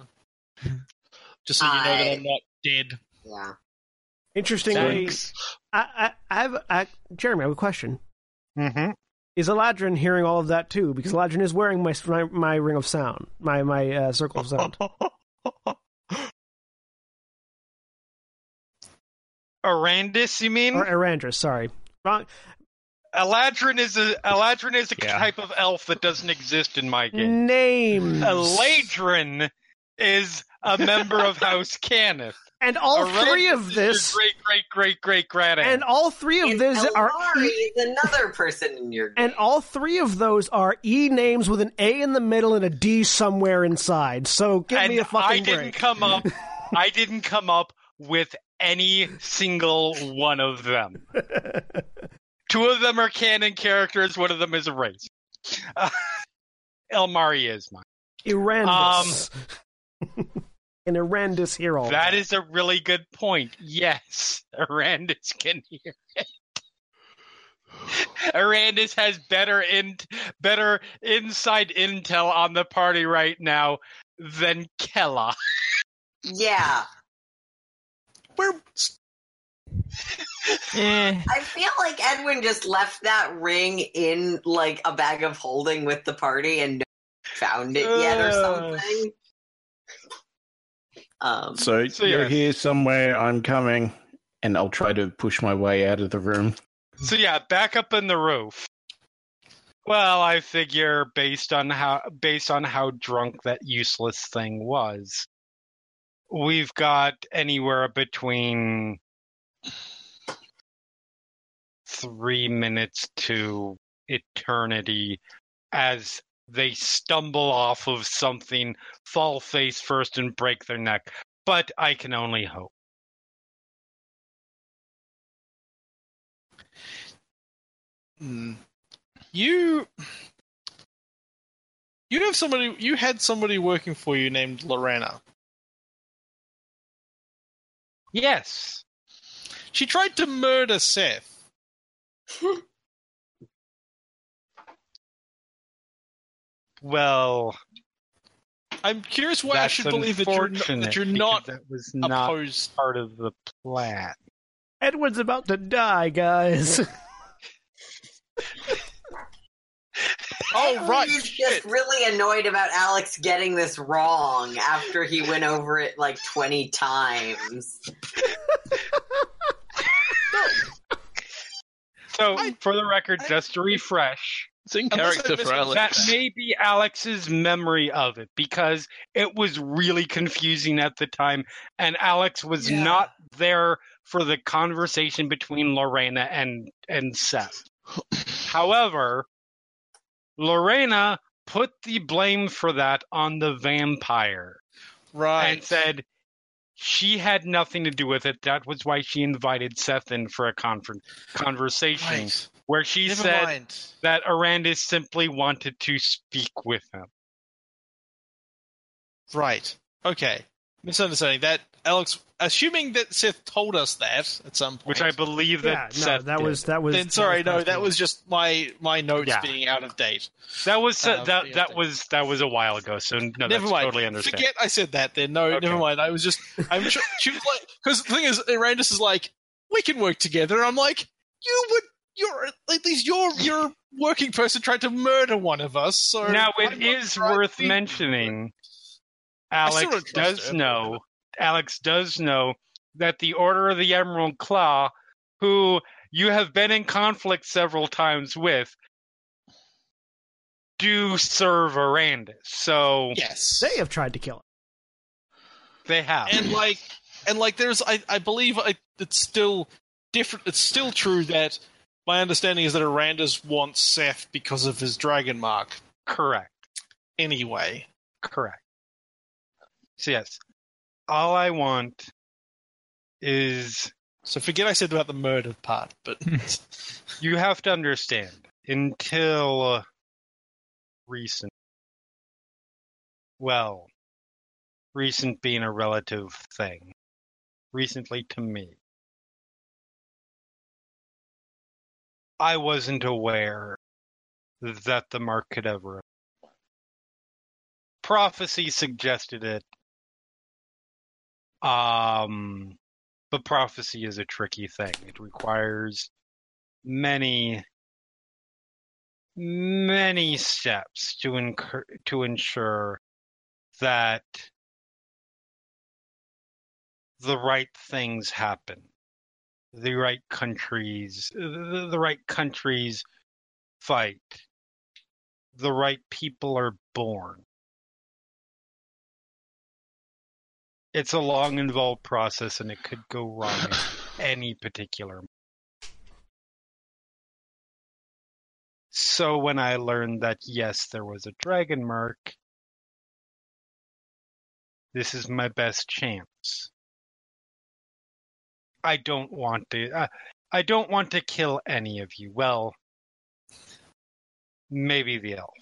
just so you know that I'm not dead. Yeah. Interestingly, Jeremy, I have a question. Mm-hmm. Is Eladrin hearing all of that too? Because Eladrin is wearing my ring of sound, my circle of sound. Arandis, you mean? Or Arandris, sorry. Wrong. Eladrin is a type of elf that doesn't exist in my game. Names. Eladrin is a member of House Cannith. And all three of this, and all three of this are another person in your game. And all three of those are E names with an A in the middle and a D somewhere inside. So give me a fucking break. I didn't come up with any single one of them. Two of them are canon characters. One of them is a race. Elmari is mine. Erandus. An Erandus hero. That is a really good point. Yes, Erandus can hear it. Erandus has better inside intel on the party right now than Kela. Yeah. I feel like Edwin just left that ring in like a bag of holding with the party and no one found it yet or something. So you're here somewhere, I'm coming, and I'll try to push my way out of the room. So yeah, back up in the roof. Well, I figure based on how drunk that useless thing was, we've got anywhere between 3 minutes to eternity as they stumble off of something, fall face first, and break their neck. But I can only hope. You had somebody working for you named Lorena. Yes. She tried to murder Seth. Well, I'm curious why I should believe that you're not opposed. Part of the plan. Edwin's about to die, guys. Oh, right. He's just really annoyed about Alex getting this wrong after he went over it like 20 times. So, for the record, just to refresh. It's in character for Alex. That may be Alex's memory of it, because it was really confusing at the time, and Alex was not there for the conversation between Lorena and Seth. However, Lorena put the blame for that on the vampire. Right. And said she had nothing to do with it. That was why she invited Seth in for a conversation. Right. Where she said that Erandus simply wanted to speak with him. Right. Okay. Misunderstanding that, Alex. Assuming that Seth told us that at some point, which I believe that Seth. That was. Then sorry, no, that was just my notes being out of date. That was that was a while ago. So no, never mind. Totally understand. Forget I said that. Then no, okay. Never mind. I was just. I'm sure she was like, because the thing is, Erandus is like, we can work together. I'm like, you would. You're at least your working person tried to murder one of us. So now it is worth mentioning. Alex does know that the Order of the Emerald Claw, who you have been in conflict several times with, do serve Erandus. So yes, they have tried to kill him. They have, and there's, I believe it's still different. It's still true that. My understanding is that Erandus wants Seth because of his dragon mark. Correct. Anyway. Correct. So yes. All I want is... So forget I said about the murder part, but... You have to understand, until recent being a relative thing. Recently to me. I wasn't aware that the mark could ever. Prophecy suggested it. But prophecy is a tricky thing. It requires many, many steps to ensure that the right things happen. The right countries fight. The right people are born. It's a long, involved process, and it could go wrong at any particular moment. So when I learned that, yes, there was a dragon mark, this is my best chance. I don't want to kill any of you. Well, maybe the elf.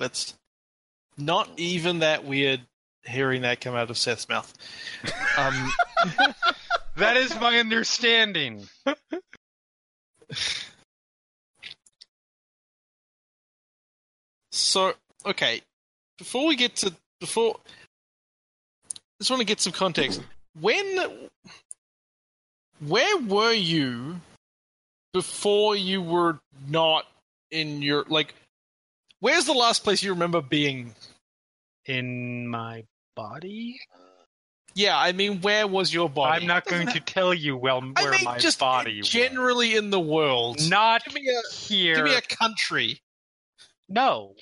That's not even that weird hearing that come out of Seth's mouth. That is my understanding. So, okay, I just want to get some context. Where were you before you were not in your, like, where's the last place you remember being? In my body? Yeah, I mean, where was your body? I'm not going to tell you where my body was. Generally in the world. Not here. Give me a country. No.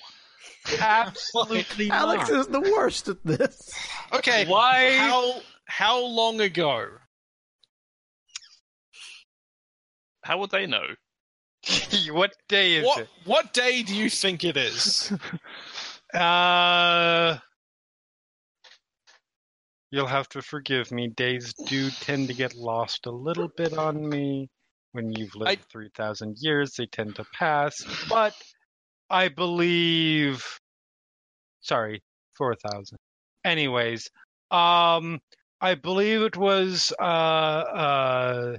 Absolutely not. Alex is the worst at this. Okay. Why? How long ago? How would they know? What day is it? What day do you think it is? You'll have to forgive me. Days do tend to get lost a little bit on me. When you've lived 3,000 years, they tend to pass. But I believe... Sorry, 4,000. Anyways, I believe it was... uh,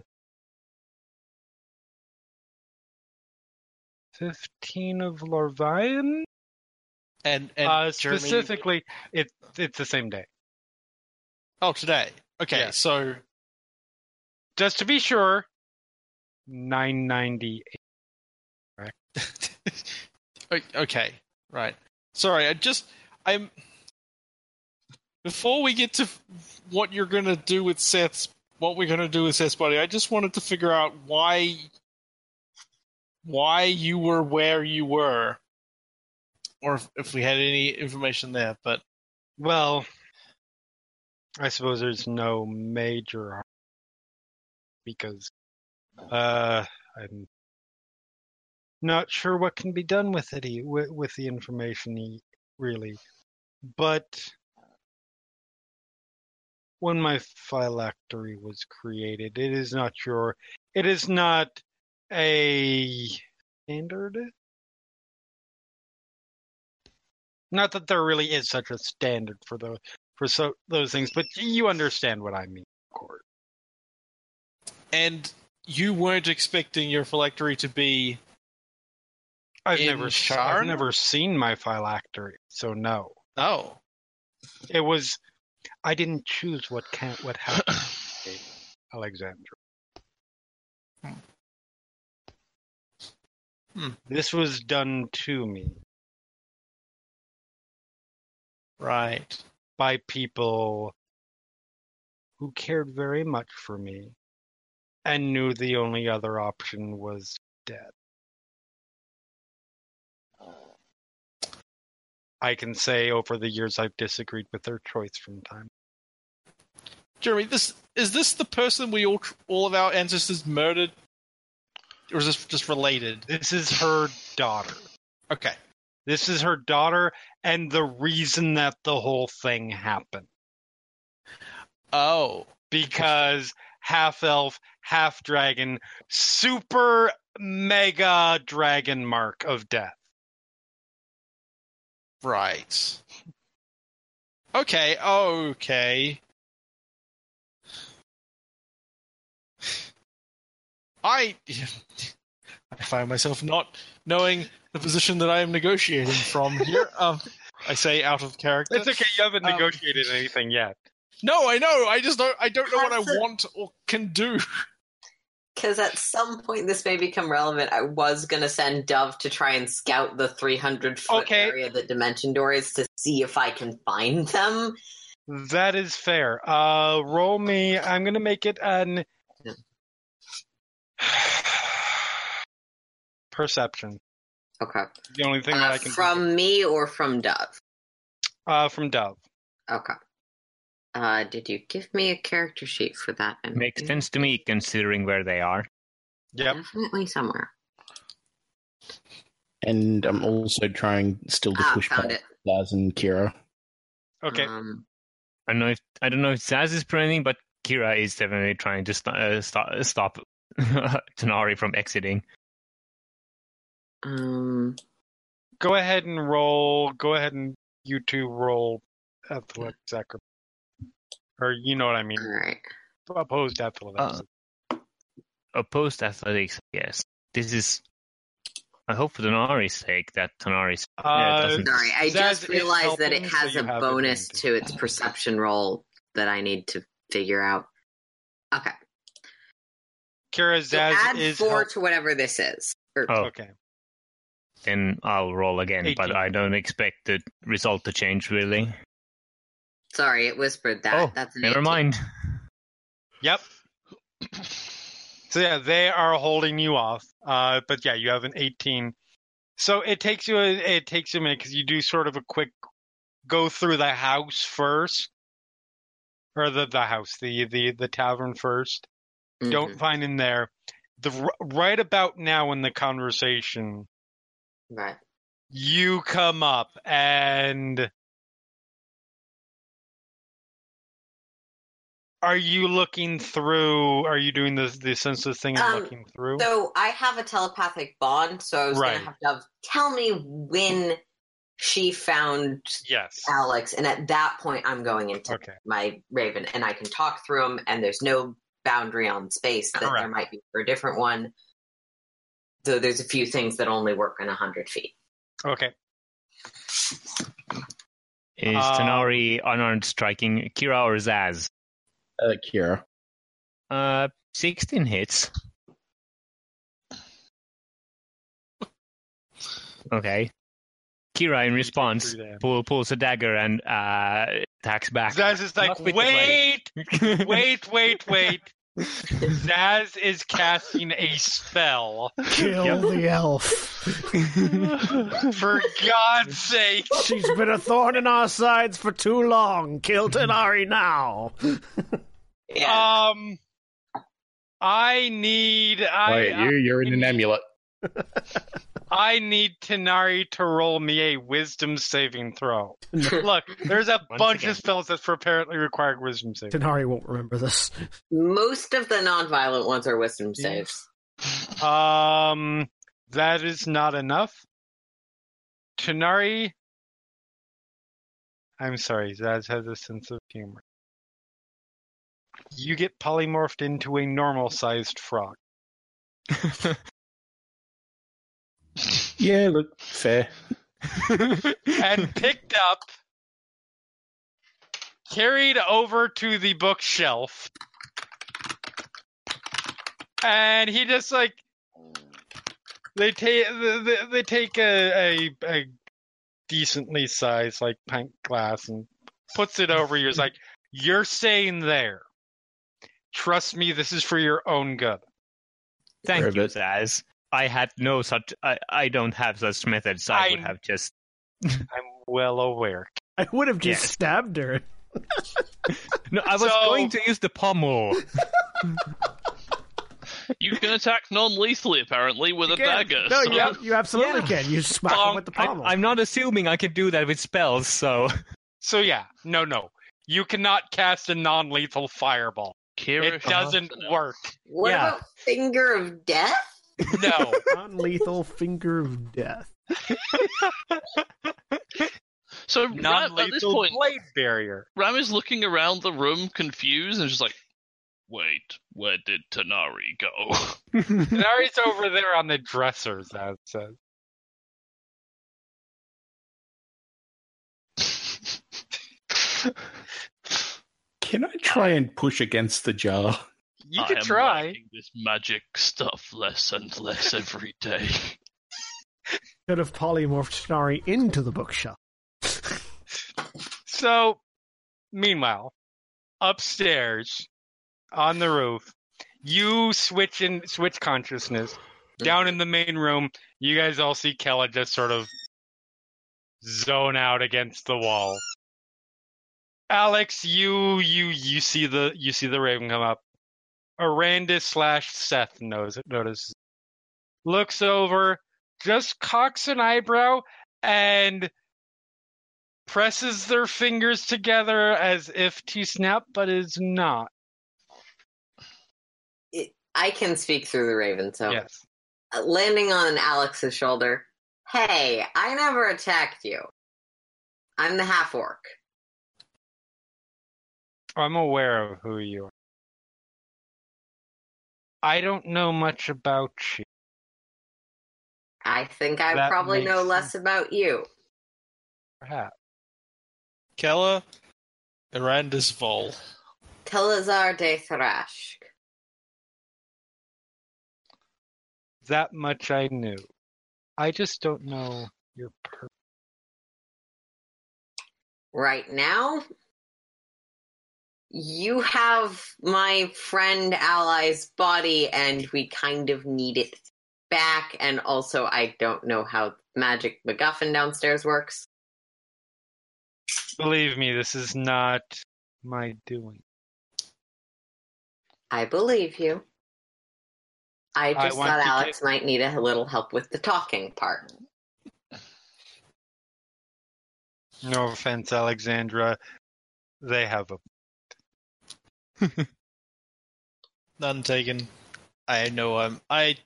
15 of Lorvayan? And specifically, it's the same day. Oh, today. Okay, yeah. So... Just to be sure, 998. Right? Okay, right. Sorry, I'm... Before we get to what you're going to do with Seth's... What we're going to do with Seth's body, I just wanted to figure out why you were where you were. Or if we had any information there, but... Well... I suppose there's no major harm because I'm not sure what can be done with it, with the information, really. But when my phylactery was created, it is not a standard. Not that there really is such a standard for those things, but you understand what I mean, of course. And you weren't expecting your phylactery to be. I've never seen my phylactery, so no. Oh, it was. I didn't choose what happened, Alexandra. Hmm. This was done to me. Right. By people who cared very much for me and knew the only other option was death. I can say over the years I've disagreed with their choice from time. Jeremy, is this the person we all of our ancestors murdered? Or is this just related? This is her daughter. Okay. This is her daughter and the reason that the whole thing happened. Oh. Because half-elf, half-dragon, super mega dragon mark of death. Right. Okay. I find myself not knowing the position that I am negotiating from here. I say out of character. It's okay. You haven't negotiated anything yet. No, I know. I just don't. I don't know what I want or can do. Because at some point this may become relevant. I was going to send Dove to try and scout the 300-foot area that Dimension Door is to see if I can find them. That is fair. Roll me. I'm going to make it an perception. Okay. The only thing that I can from me or from Dove. From Dove. Okay. Did you give me a character sheet for that? Makes sense to me, considering where they are. Yep. Definitely somewhere. And I'm also trying still to push back Zaz and Kira. Okay. I don't know if Zaz is planning, but Kira is definitely trying to stop Tanari from exiting. Go ahead and you two roll athletics acrobatics. Or you know what I mean. All right. Opposed athletics. Opposed athletics, yes. This is... I hope for Tanari's sake that Tanari's... sorry, I just realized that it has a bonus to its perception roll that I need to figure out. Okay. Kira, Zaz so add is... add 4 to whatever this is. Okay. Then I'll roll again, 18. But I don't expect the result to change, really. Sorry, it whispered that. Oh, that's never 18. Mind. Yep. So yeah, they are holding you off. But yeah, you have an 18. So it takes you a minute because you do sort of a quick go through the house first, or the tavern first. Mm-hmm. Don't find in there. Right about now in the conversation, right? You come up and are you looking through? Are you doing the senseless thing and looking through? So I have a telepathic bond, so I was going to have Dove tell me when she found Alex, and at that point I'm going into my Raven, and I can talk through them, and there's no boundary on space that there might be for a different one. So there's a few things that only work in 100 feet. Okay. Is Tanari unarmed striking Kira or Zaz? Kira. 16 hits. Okay. Kira, in response, pulls a dagger and attacks back. Zaz is like, wait. Zaz is casting a spell. Kill the elf. For God's sake. She's been a thorn in our sides for too long. Kill Tanari now. Yeah. I need... you're in an amulet. I need Tanari to roll me a wisdom saving throw. Look, there's a bunch of spells that apparently require wisdom saves. Tanari won't remember this. Most of the non-violent ones are wisdom saves. That is not enough. Tanari... I'm sorry, Zaz has a sense of humor. You get polymorphed into a normal-sized frog. Yeah, look, fair. And picked up, carried over to the bookshelf, and he just like they take a decently sized like pint glass and puts it over you. It's like, you're staying there. Trust me, this is for your own good. Thank you, Zaz. I had no such... I don't have such methods. I would have just... I'm well aware. I would have just stabbed her. No, I was going to use the pommel. You can attack non-lethally, apparently, with a dagger. No, so... you absolutely can. You smack her with the pommel. I'm not assuming I can do that with spells, so... So, yeah. No. You cannot cast a non-lethal fireball. Kira, it doesn't work. What about Finger of Death? No. Non-lethal Finger of Death. So Ram, at this point, blade barrier. Ram is looking around the room confused and just like, wait, where did Tanari go? Tanari's over there on the dresser, Zaz says. Can I try and push against the jar? You could try. I am liking this magic stuff less and less every day. Could have polymorphed Tanari into the bookshop. So, meanwhile, upstairs, on the roof, you switch consciousness. Down in the main room, you guys all see Kela just sort of zone out against the wall. Alex, you see the Raven come up. Arandis/Seth notices. Looks over, just cocks an eyebrow, and presses their fingers together as if to snap, but is not. I can speak through the Raven, so yes. Landing on Alex's shoulder. Hey, I never attacked you. I'm the half-orc. I'm aware of who you are. I don't know much about you. I think I probably know less about you. Perhaps. Kela Arandis Vol. Kela'zar d'Tharashk. That much I knew. I just don't know your purpose. Right now, you have my friend Ally's body, and we kind of need it back, and also I don't know how Magic MacGuffin downstairs works. Believe me, this is not my doing. I believe you. I just thought Alex might need a little help with the talking part. No offense, Alexandra. They have a... None taken. I know I've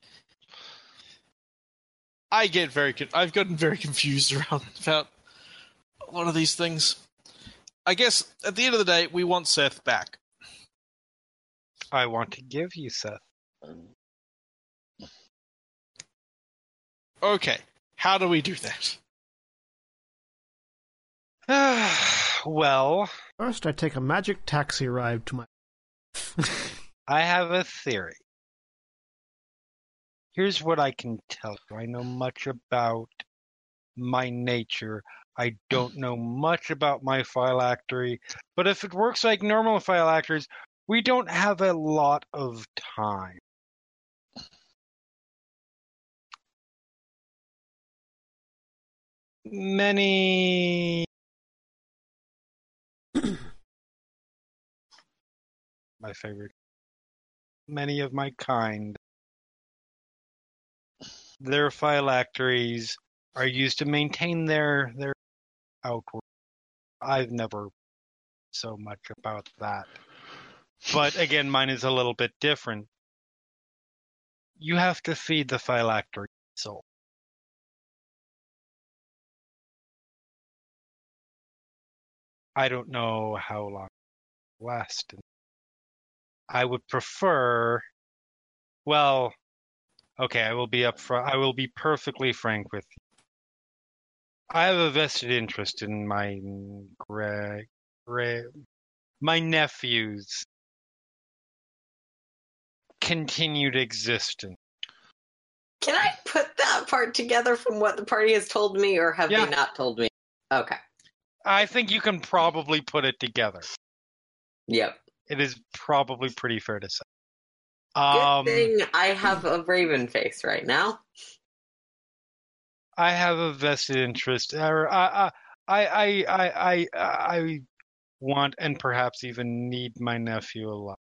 gotten very confused around about a lot of these things. I guess, at the end of the day, we want Seth back. I want to give you Seth. Okay, how do we do that? Well... First, I take a magic taxi ride to my... I have a theory. Here's what I can tell you. I know much about my nature. I don't know much about my phylactery, but if it works like normal phylacteries, we don't have a lot of time. Many... my favorite. Many of my kind. Their phylacteries are used to maintain their outward. I've never so much about that. But again, mine is a little bit different. You have to feed the phylactery soul. I don't know how long it will last. I would prefer... Well, okay, I will be upfront. I will be perfectly frank with you. I have a vested interest in my nephew's continued existence. Can I put that part together from what the party has told me, or have they not told me? Okay. I think you can probably put it together. Yep. It is probably pretty fair to say. Good thing I have a raven face right now. I have a vested interest. I want and perhaps even need my nephew alive.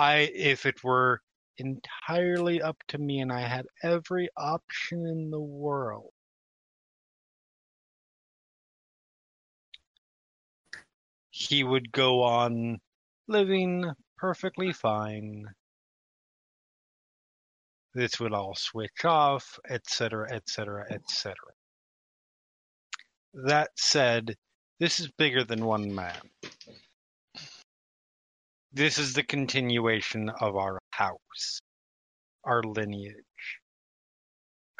If it were entirely up to me and I had every option in the world, he would go on living perfectly fine. This would all switch off, etc., etc., etc. That said, this is bigger than one man. This is the continuation of our house, our lineage.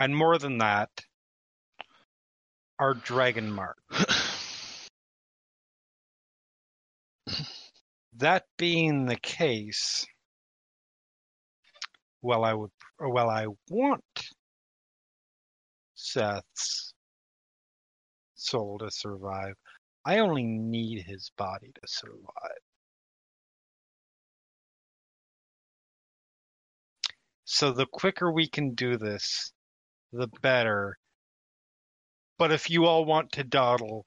And more than that, our dragon mark. That being the case, I want Seth's soul to survive. I only need his body to survive. So the quicker we can do this, the better. But if you all want to dawdle,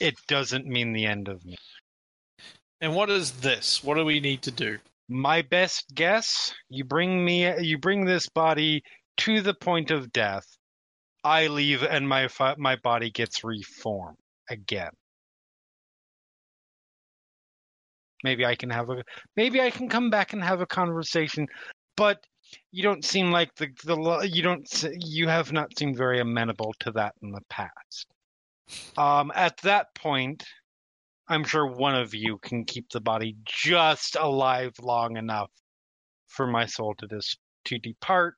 it doesn't mean the end of me. And what is this? What do we need to do? My best guess, you bring this body to the point of death. I leave and my body gets reformed again. Maybe I can come back and have a conversation, but you don't seem like you have not seemed very amenable to that in the past. At that point, I'm sure one of you can keep the body just alive long enough for my soul to depart.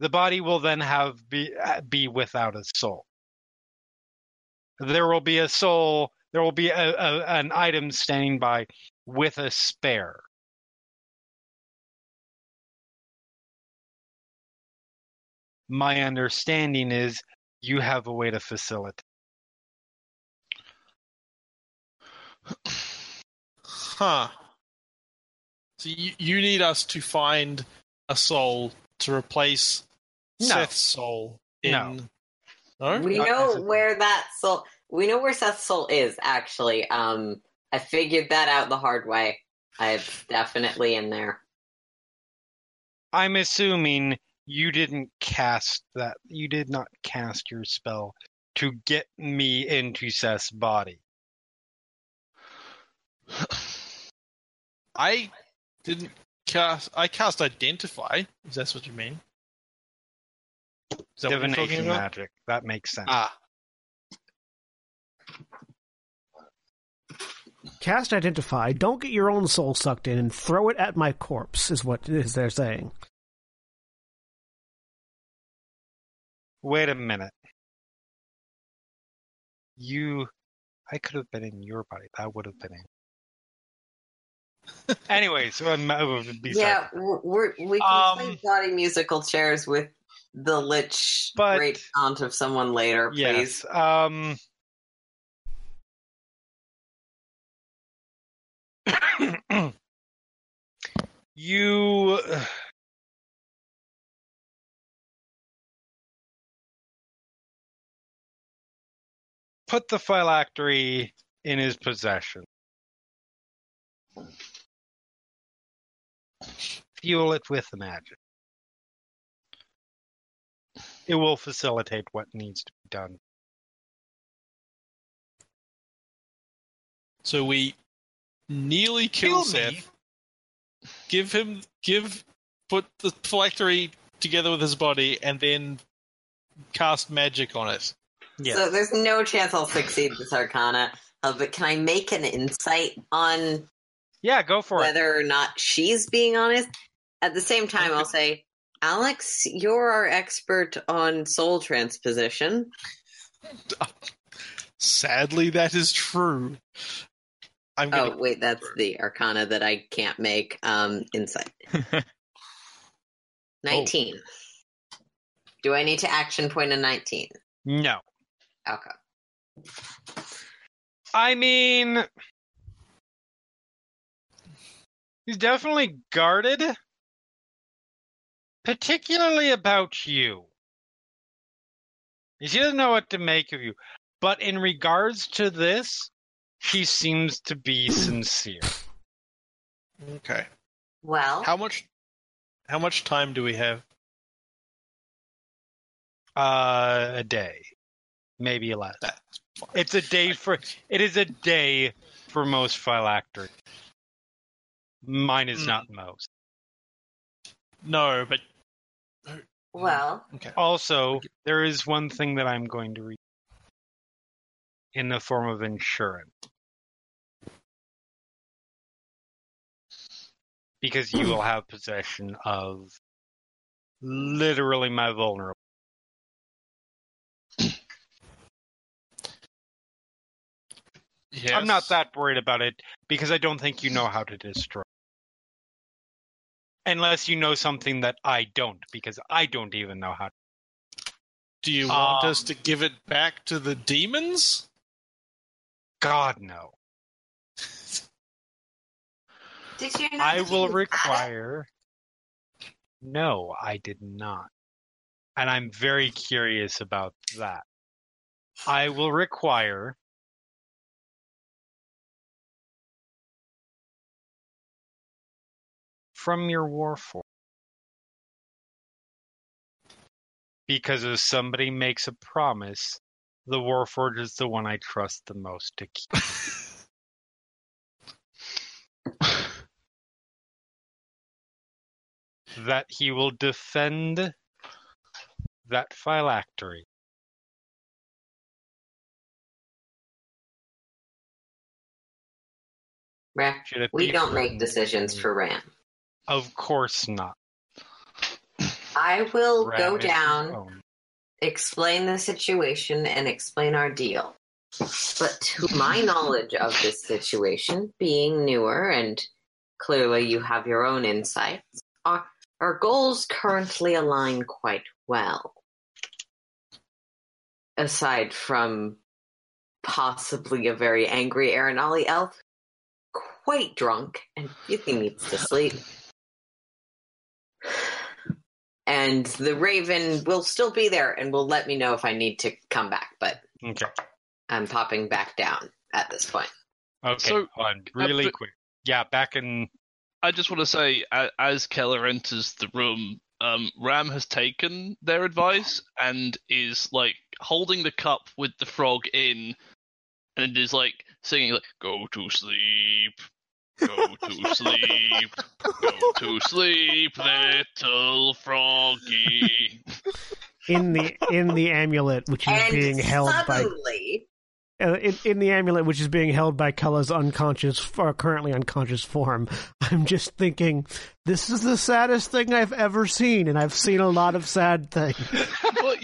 The body will then be without a soul. There will be a soul. There will be an item standing by with a spare. My understanding is you have a way to facilitate. Huh. So you need us to find a soul to replace Seth's soul in... No? We know where that soul... We know where Seth's soul is, actually. I figured that out the hard way. It's definitely in there. I'm assuming... You did not cast your spell to get me into Seth's body. I cast Identify, if that's what you mean. Divination magic. That makes sense. Cast Identify. Don't get your own soul sucked in and throw it at my corpse, is what they're saying. Wait a minute. I could have been in your body. That would have been in. Anyway, so we can play body musical chairs with the lich great aunt of someone later, please. Yes, put the phylactery in his possession. Fuel it with magic. It will facilitate what needs to be done. So we nearly kill Seth. Put the phylactery together with his body and then cast magic on it. Yes. So there's no chance I'll succeed with Arcana, but can I make an insight on go for whether or not she's being honest? At the same time, I'll say, Alex, you're our expert on soul transposition. Sadly, that is true. That's the Arcana that I can't make insight. 19. Oh. Do I need to action point a 19? No. Okay. I mean, he's definitely guarded, particularly about you. She doesn't know what to make of you. But in regards to this, she seems to be sincere. Okay. Well, how much time do we have? A day, maybe less. It's a day for. It is a day for most phylactery. Mine is not most. No, but. Well. Okay. Also, there is one thing that I'm going to read in the form of insurance, because you will have possession of literally my vulnerable. Yes. I'm not that worried about it because I don't think you know how to destroy. Unless you know something that I don't, because I don't even know how to. Do you want us to give it back to the demons? God, no. Did you not? I will require... No, I did not. and I'm very curious about that. I will require from your Warforged, because if somebody makes a promise, the Warforged is the one I trust the most to keep. That he will defend that phylactery. Ram, we don't make decisions for Ram. Of course not. I will go down, explain the situation, and explain our deal. But to my knowledge of this situation, being newer, and clearly you have your own insights, our goals currently align quite well. Aside from possibly a very angry Aranali elf, quite drunk, and really needs to sleep. And the Raven will still be there and will let me know if I need to come back, but okay. I'm popping back down at this point. Okay, so, really quick. Yeah, back in... I just want to say, as Kela enters the room, Ram has taken their advice and is, like, holding the cup with the frog in, and is, like, singing, like, go to sleep. Go to sleep, go to sleep, little froggy. In the amulet, which is being held by in the amulet, which is being held by Kela's unconscious, or currently unconscious form. I'm just thinking, this is the saddest thing I've ever seen, and I've seen a lot of sad things. Well,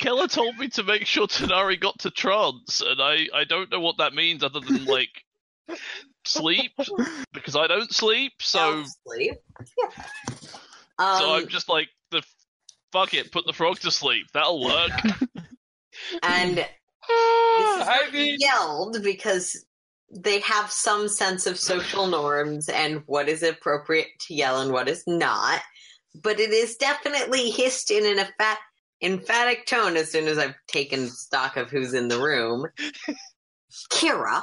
Kela told me to make sure Tanari got to trance, and I don't know what that means other than like. Sleep, because I don't sleep, so... Don't sleep. Yeah. So I'm just like, fuck it, put the frog to sleep, that'll work. And this yelled because they have some sense of social norms and what is appropriate to yell and what is not, but it is definitely hissed in an emphatic tone as soon as I've taken stock of who's in the room. Kira.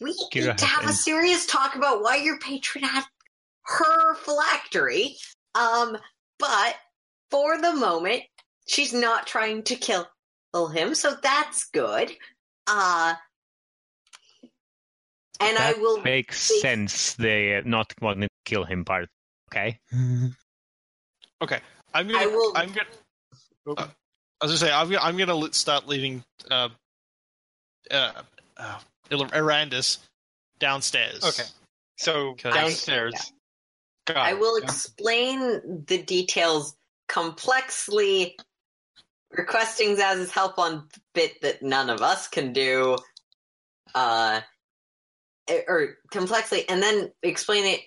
We need to have a serious talk about why your patron had her phylactery. But for the moment, she's not trying to kill him, so that's good. And that I will makes sense. They not wanting to kill him part. Okay. Okay. I'm gonna start leaving. Arandis downstairs. Okay. So downstairs. I will explain the details complexly, requesting Zaz's help on the bit that none of us can do, or complexly, and then explain it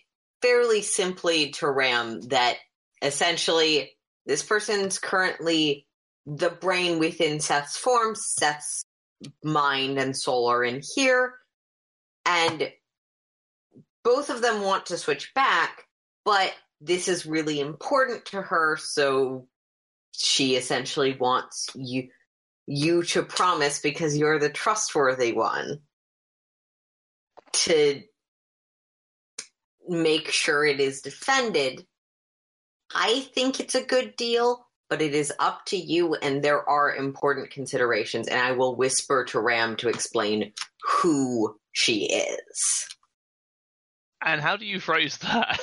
fairly simply to Ram that essentially this person's currently the brain within Seth's form. Seth's mind and soul are in here, and both of them want to switch back, but this is really important to her, so she essentially wants you to promise, because you're the trustworthy one, to make sure it is defended. I think it's a good deal, but it is up to you, and there are important considerations, and I will whisper to Ram to explain who she is. And how do you phrase that?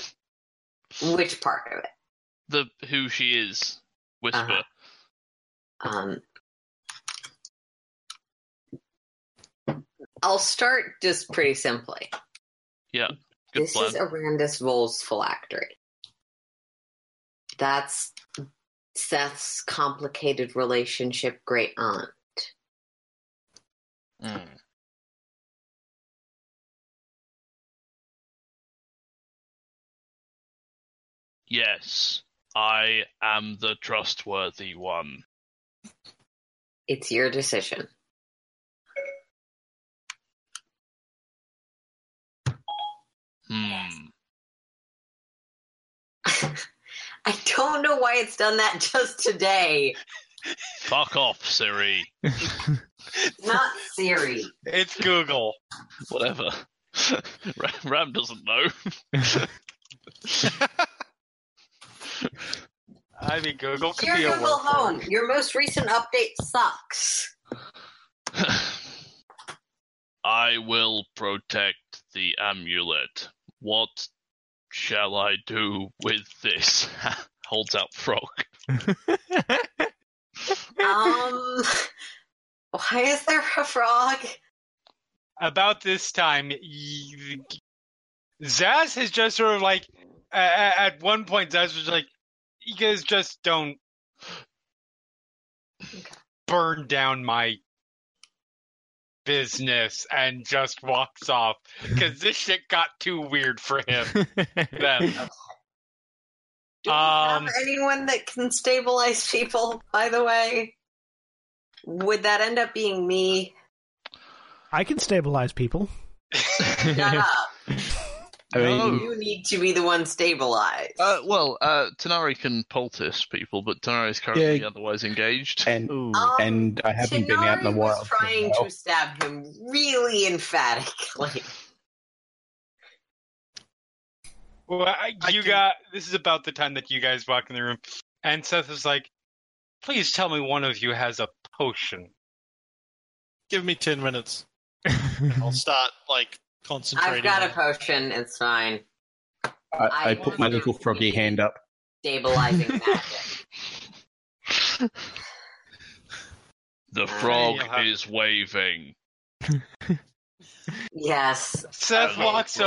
Which part of it? The who she is whisper. I'll start just pretty simply. Yeah. This plan is Arandis Vol's phylactery. That's Seth's complicated relationship great aunt. Mm. Yes, I am the trustworthy one. It's your decision. Hmm. I don't know why it's done that just today. Fuck off, Siri. Not Siri. It's Google. Whatever. Ram doesn't know. I mean, Google could be a Google Home. Your most recent update sucks. I will protect the amulet. What shall I do with this? Holds out frog. Why is there a frog? About this time, Zaz has just sort of like, at one point, Zaz was like, you guys just don't burn down my business, and just walks off because this shit got too weird for him. Do we have anyone that can stabilize people, by the way? Would that end up being me? I can stabilize people. Shut up. I mean, you need to be the one stabilized. Tanari can poultice people, but Tanari is currently otherwise engaged. And I haven't been out in a while. Tanari was trying to stab him really emphatically. Well, this is about the time that you guys walk in the room, and Seth is like, please tell me one of you has a potion. Give me 10 minutes. And I'll start, concentrating. I've got a potion, it's fine. I put my little froggy hand up. Stabilizing magic. The frog is waving. Yes. Seth walks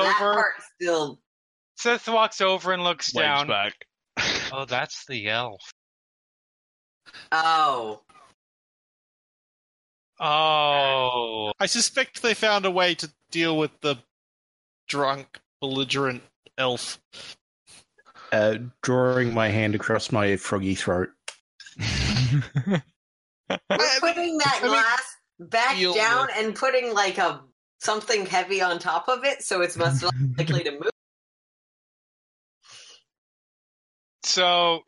over and looks down. Back. Oh, that's the elf. Oh. I suspect they found a way to deal with the drunk, belligerent elf. Drawing my hand across my froggy throat. We're putting that glass back down and putting something heavy on top of it, so it's most likely to move. So,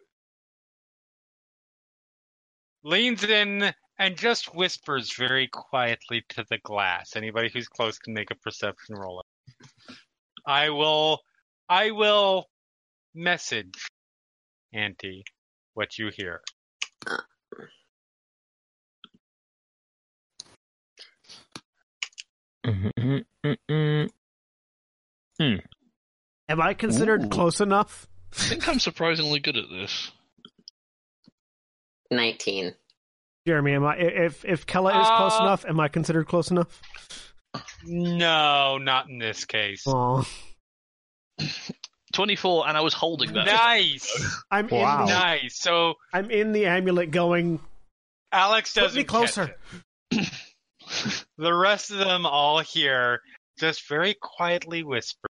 leans in and just whispers very quietly to the glass. Anybody who's close can make a perception roll. I will message Auntie what you hear. Am I considered close enough? I think I'm surprisingly good at this. 19. Jeremy, am I? If Kela is close enough, am I considered close enough? No, not in this case. Aww. 24, and I was holding that. Nice. So I'm in the amulet, going. Alex doesn't. Put me closer. The rest of them all here just very quietly whisper.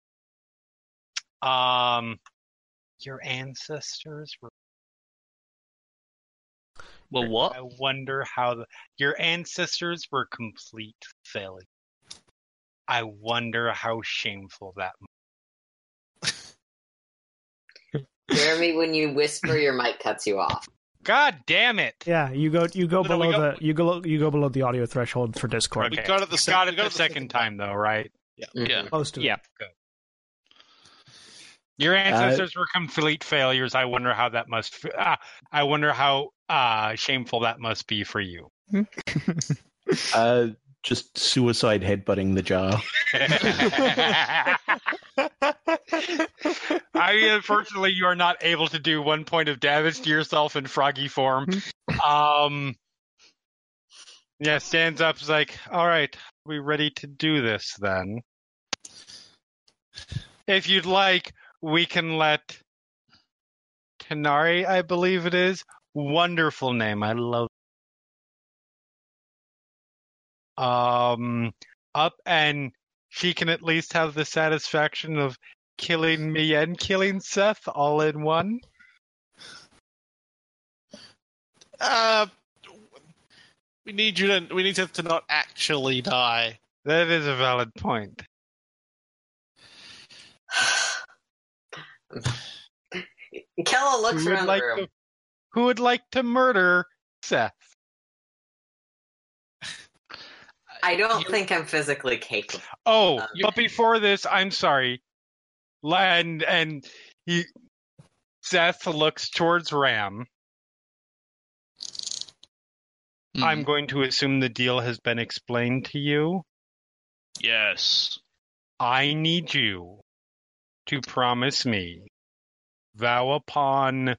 Your ancestors were. Well, what? I wonder how your ancestors were complete failures. I wonder how shameful that might be. Jeremy, when you whisper, your mic cuts you off. God damn it! Yeah, you go below the audio threshold for Discord. Okay. We got it the second time though, right? Yeah. Yeah. Close to it. Yeah. Good. Your ancestors were complete failures. I wonder how that must. I wonder how shameful that must be for you. Just suicide headbutting the jar. I mean, unfortunately, you are not able to do 1 point of damage to yourself in froggy form. Yeah, stands up, is like, all right, are we ready to do this then? If you'd like. We can let Tanari, I believe it is. Wonderful name. I love it. Up, and she can at least have the satisfaction of killing me and killing Seth all in one. We need Seth to not actually die. That is a valid point. Kella looks around the room. Who would like to murder Seth? I don't think I'm physically capable. Oh, but before this, I'm sorry. Seth looks towards Ram. Mm. I'm going to assume the deal has been explained to you. Yes. I need you to promise me, vow upon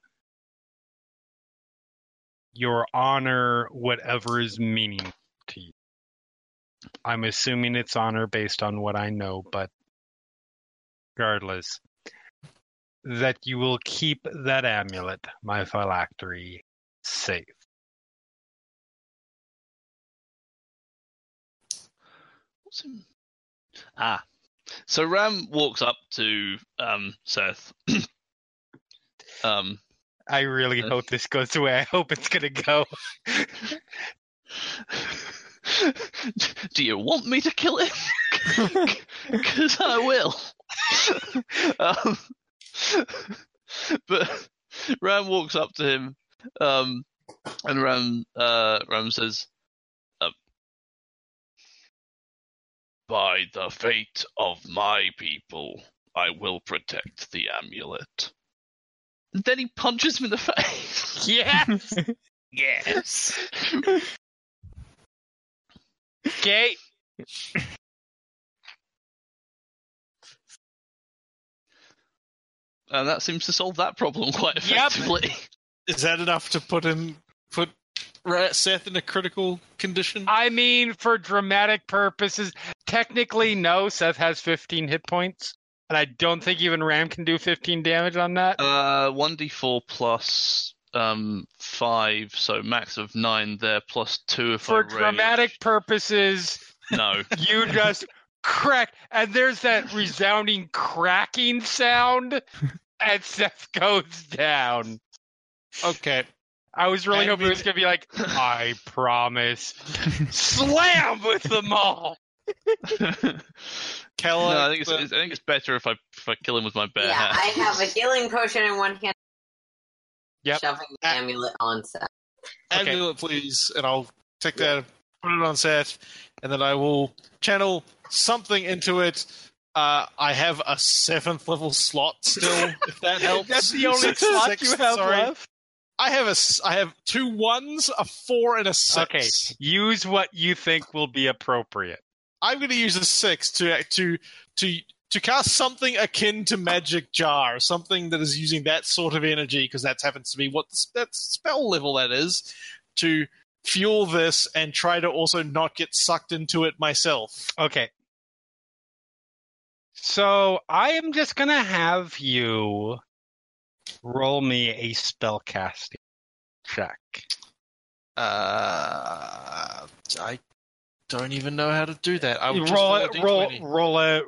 your honor, whatever is meaningful to you. I'm assuming it's honor based on what I know, but regardless, that you will keep that amulet, my phylactery, safe. So Ram walks up to Seth. I really hope this goes the way I hope it's going to go. Do you want me to kill him? Because I will. But Ram walks up to him, and Ram says, by the fate of my people, I will protect the amulet. And then he punches him in the face. Yes! Yes! Okay. And that seems to solve that problem quite effectively. Yep. Is that enough to put Seth in a critical condition? I mean, for dramatic purposes, technically no. Seth has 15 hit points, and I don't think even Ram can do 15 damage on that. 1d4 plus 5, so max of 9 there, plus 2 if for dramatic purposes. No, you just crack, and there's that resounding cracking sound, and Seth goes down. Okay, I was really hoping it was gonna be like, I promise, slam with them all. Kella, no, I think it's better if I kill him with my bare hand. I have a healing potion in one hand. Yep. Shoving the amulet on Seth. Okay. Amulet, please, and I'll take that, put it on Seth, and then I will channel something into it. I have a 7th level slot still, if that helps. That's the only slot you have left? I have 2 1s, a 4, and a 6. Okay, use what you think will be appropriate. I'm going to use a 6 to cast something akin to Magic Jar, something that is using that sort of energy, because that happens to be what that spell level that is, to fuel this and try to also not get sucked into it myself. Okay. So I am just going to have you roll me a spellcasting check. I don't even know how to do that. I would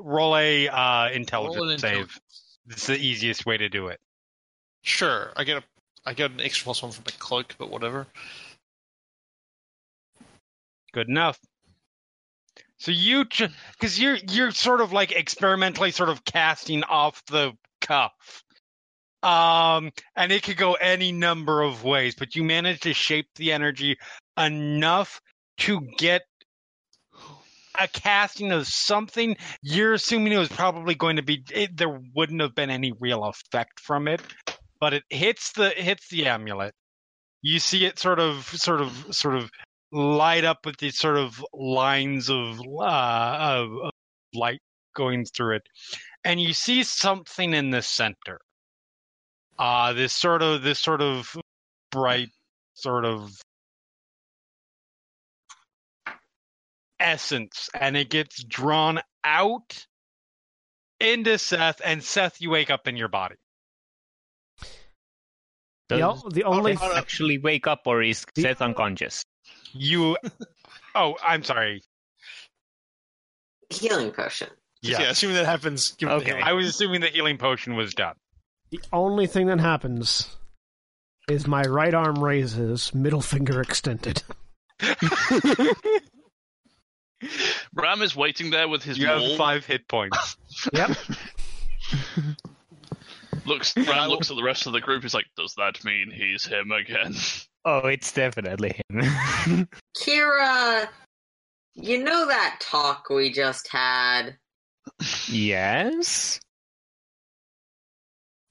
roll a intelligence save. It's the easiest way to do it. Sure, I get an extra plus 1 from the cloak, but whatever. Good enough. So you, because you're sort of like experimentally sort of casting off the cuff, and it could go any number of ways, but you manage to shape the energy enough to get a casting of something. You're assuming it was probably going to be there wouldn't have been any real effect from it, but it hits the amulet. You see it sort of light up with these sort of lines of light going through it, and you see something in the center. This sort of bright sort of essence, and it gets drawn out into Seth, and Seth, you wake up in your body. The only actually wake up, or is Seth unconscious? I'm sorry. Healing potion. Yeah, assuming that happens. Okay. I was assuming the healing potion was done. The only thing that happens is my right arm raises, middle finger extended. Ram is waiting there with his maul. You have 5 hit points. Yep. Ram looks at the rest of the group. He's like, does that mean he's him again? Oh, it's definitely him. Kira, you know that talk we just had? Yes?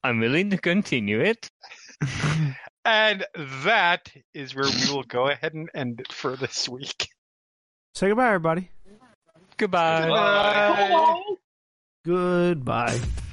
I'm willing to continue it. And that is where we will go ahead and end it for this week. Say goodbye, everybody. Goodbye. Goodbye. Goodbye.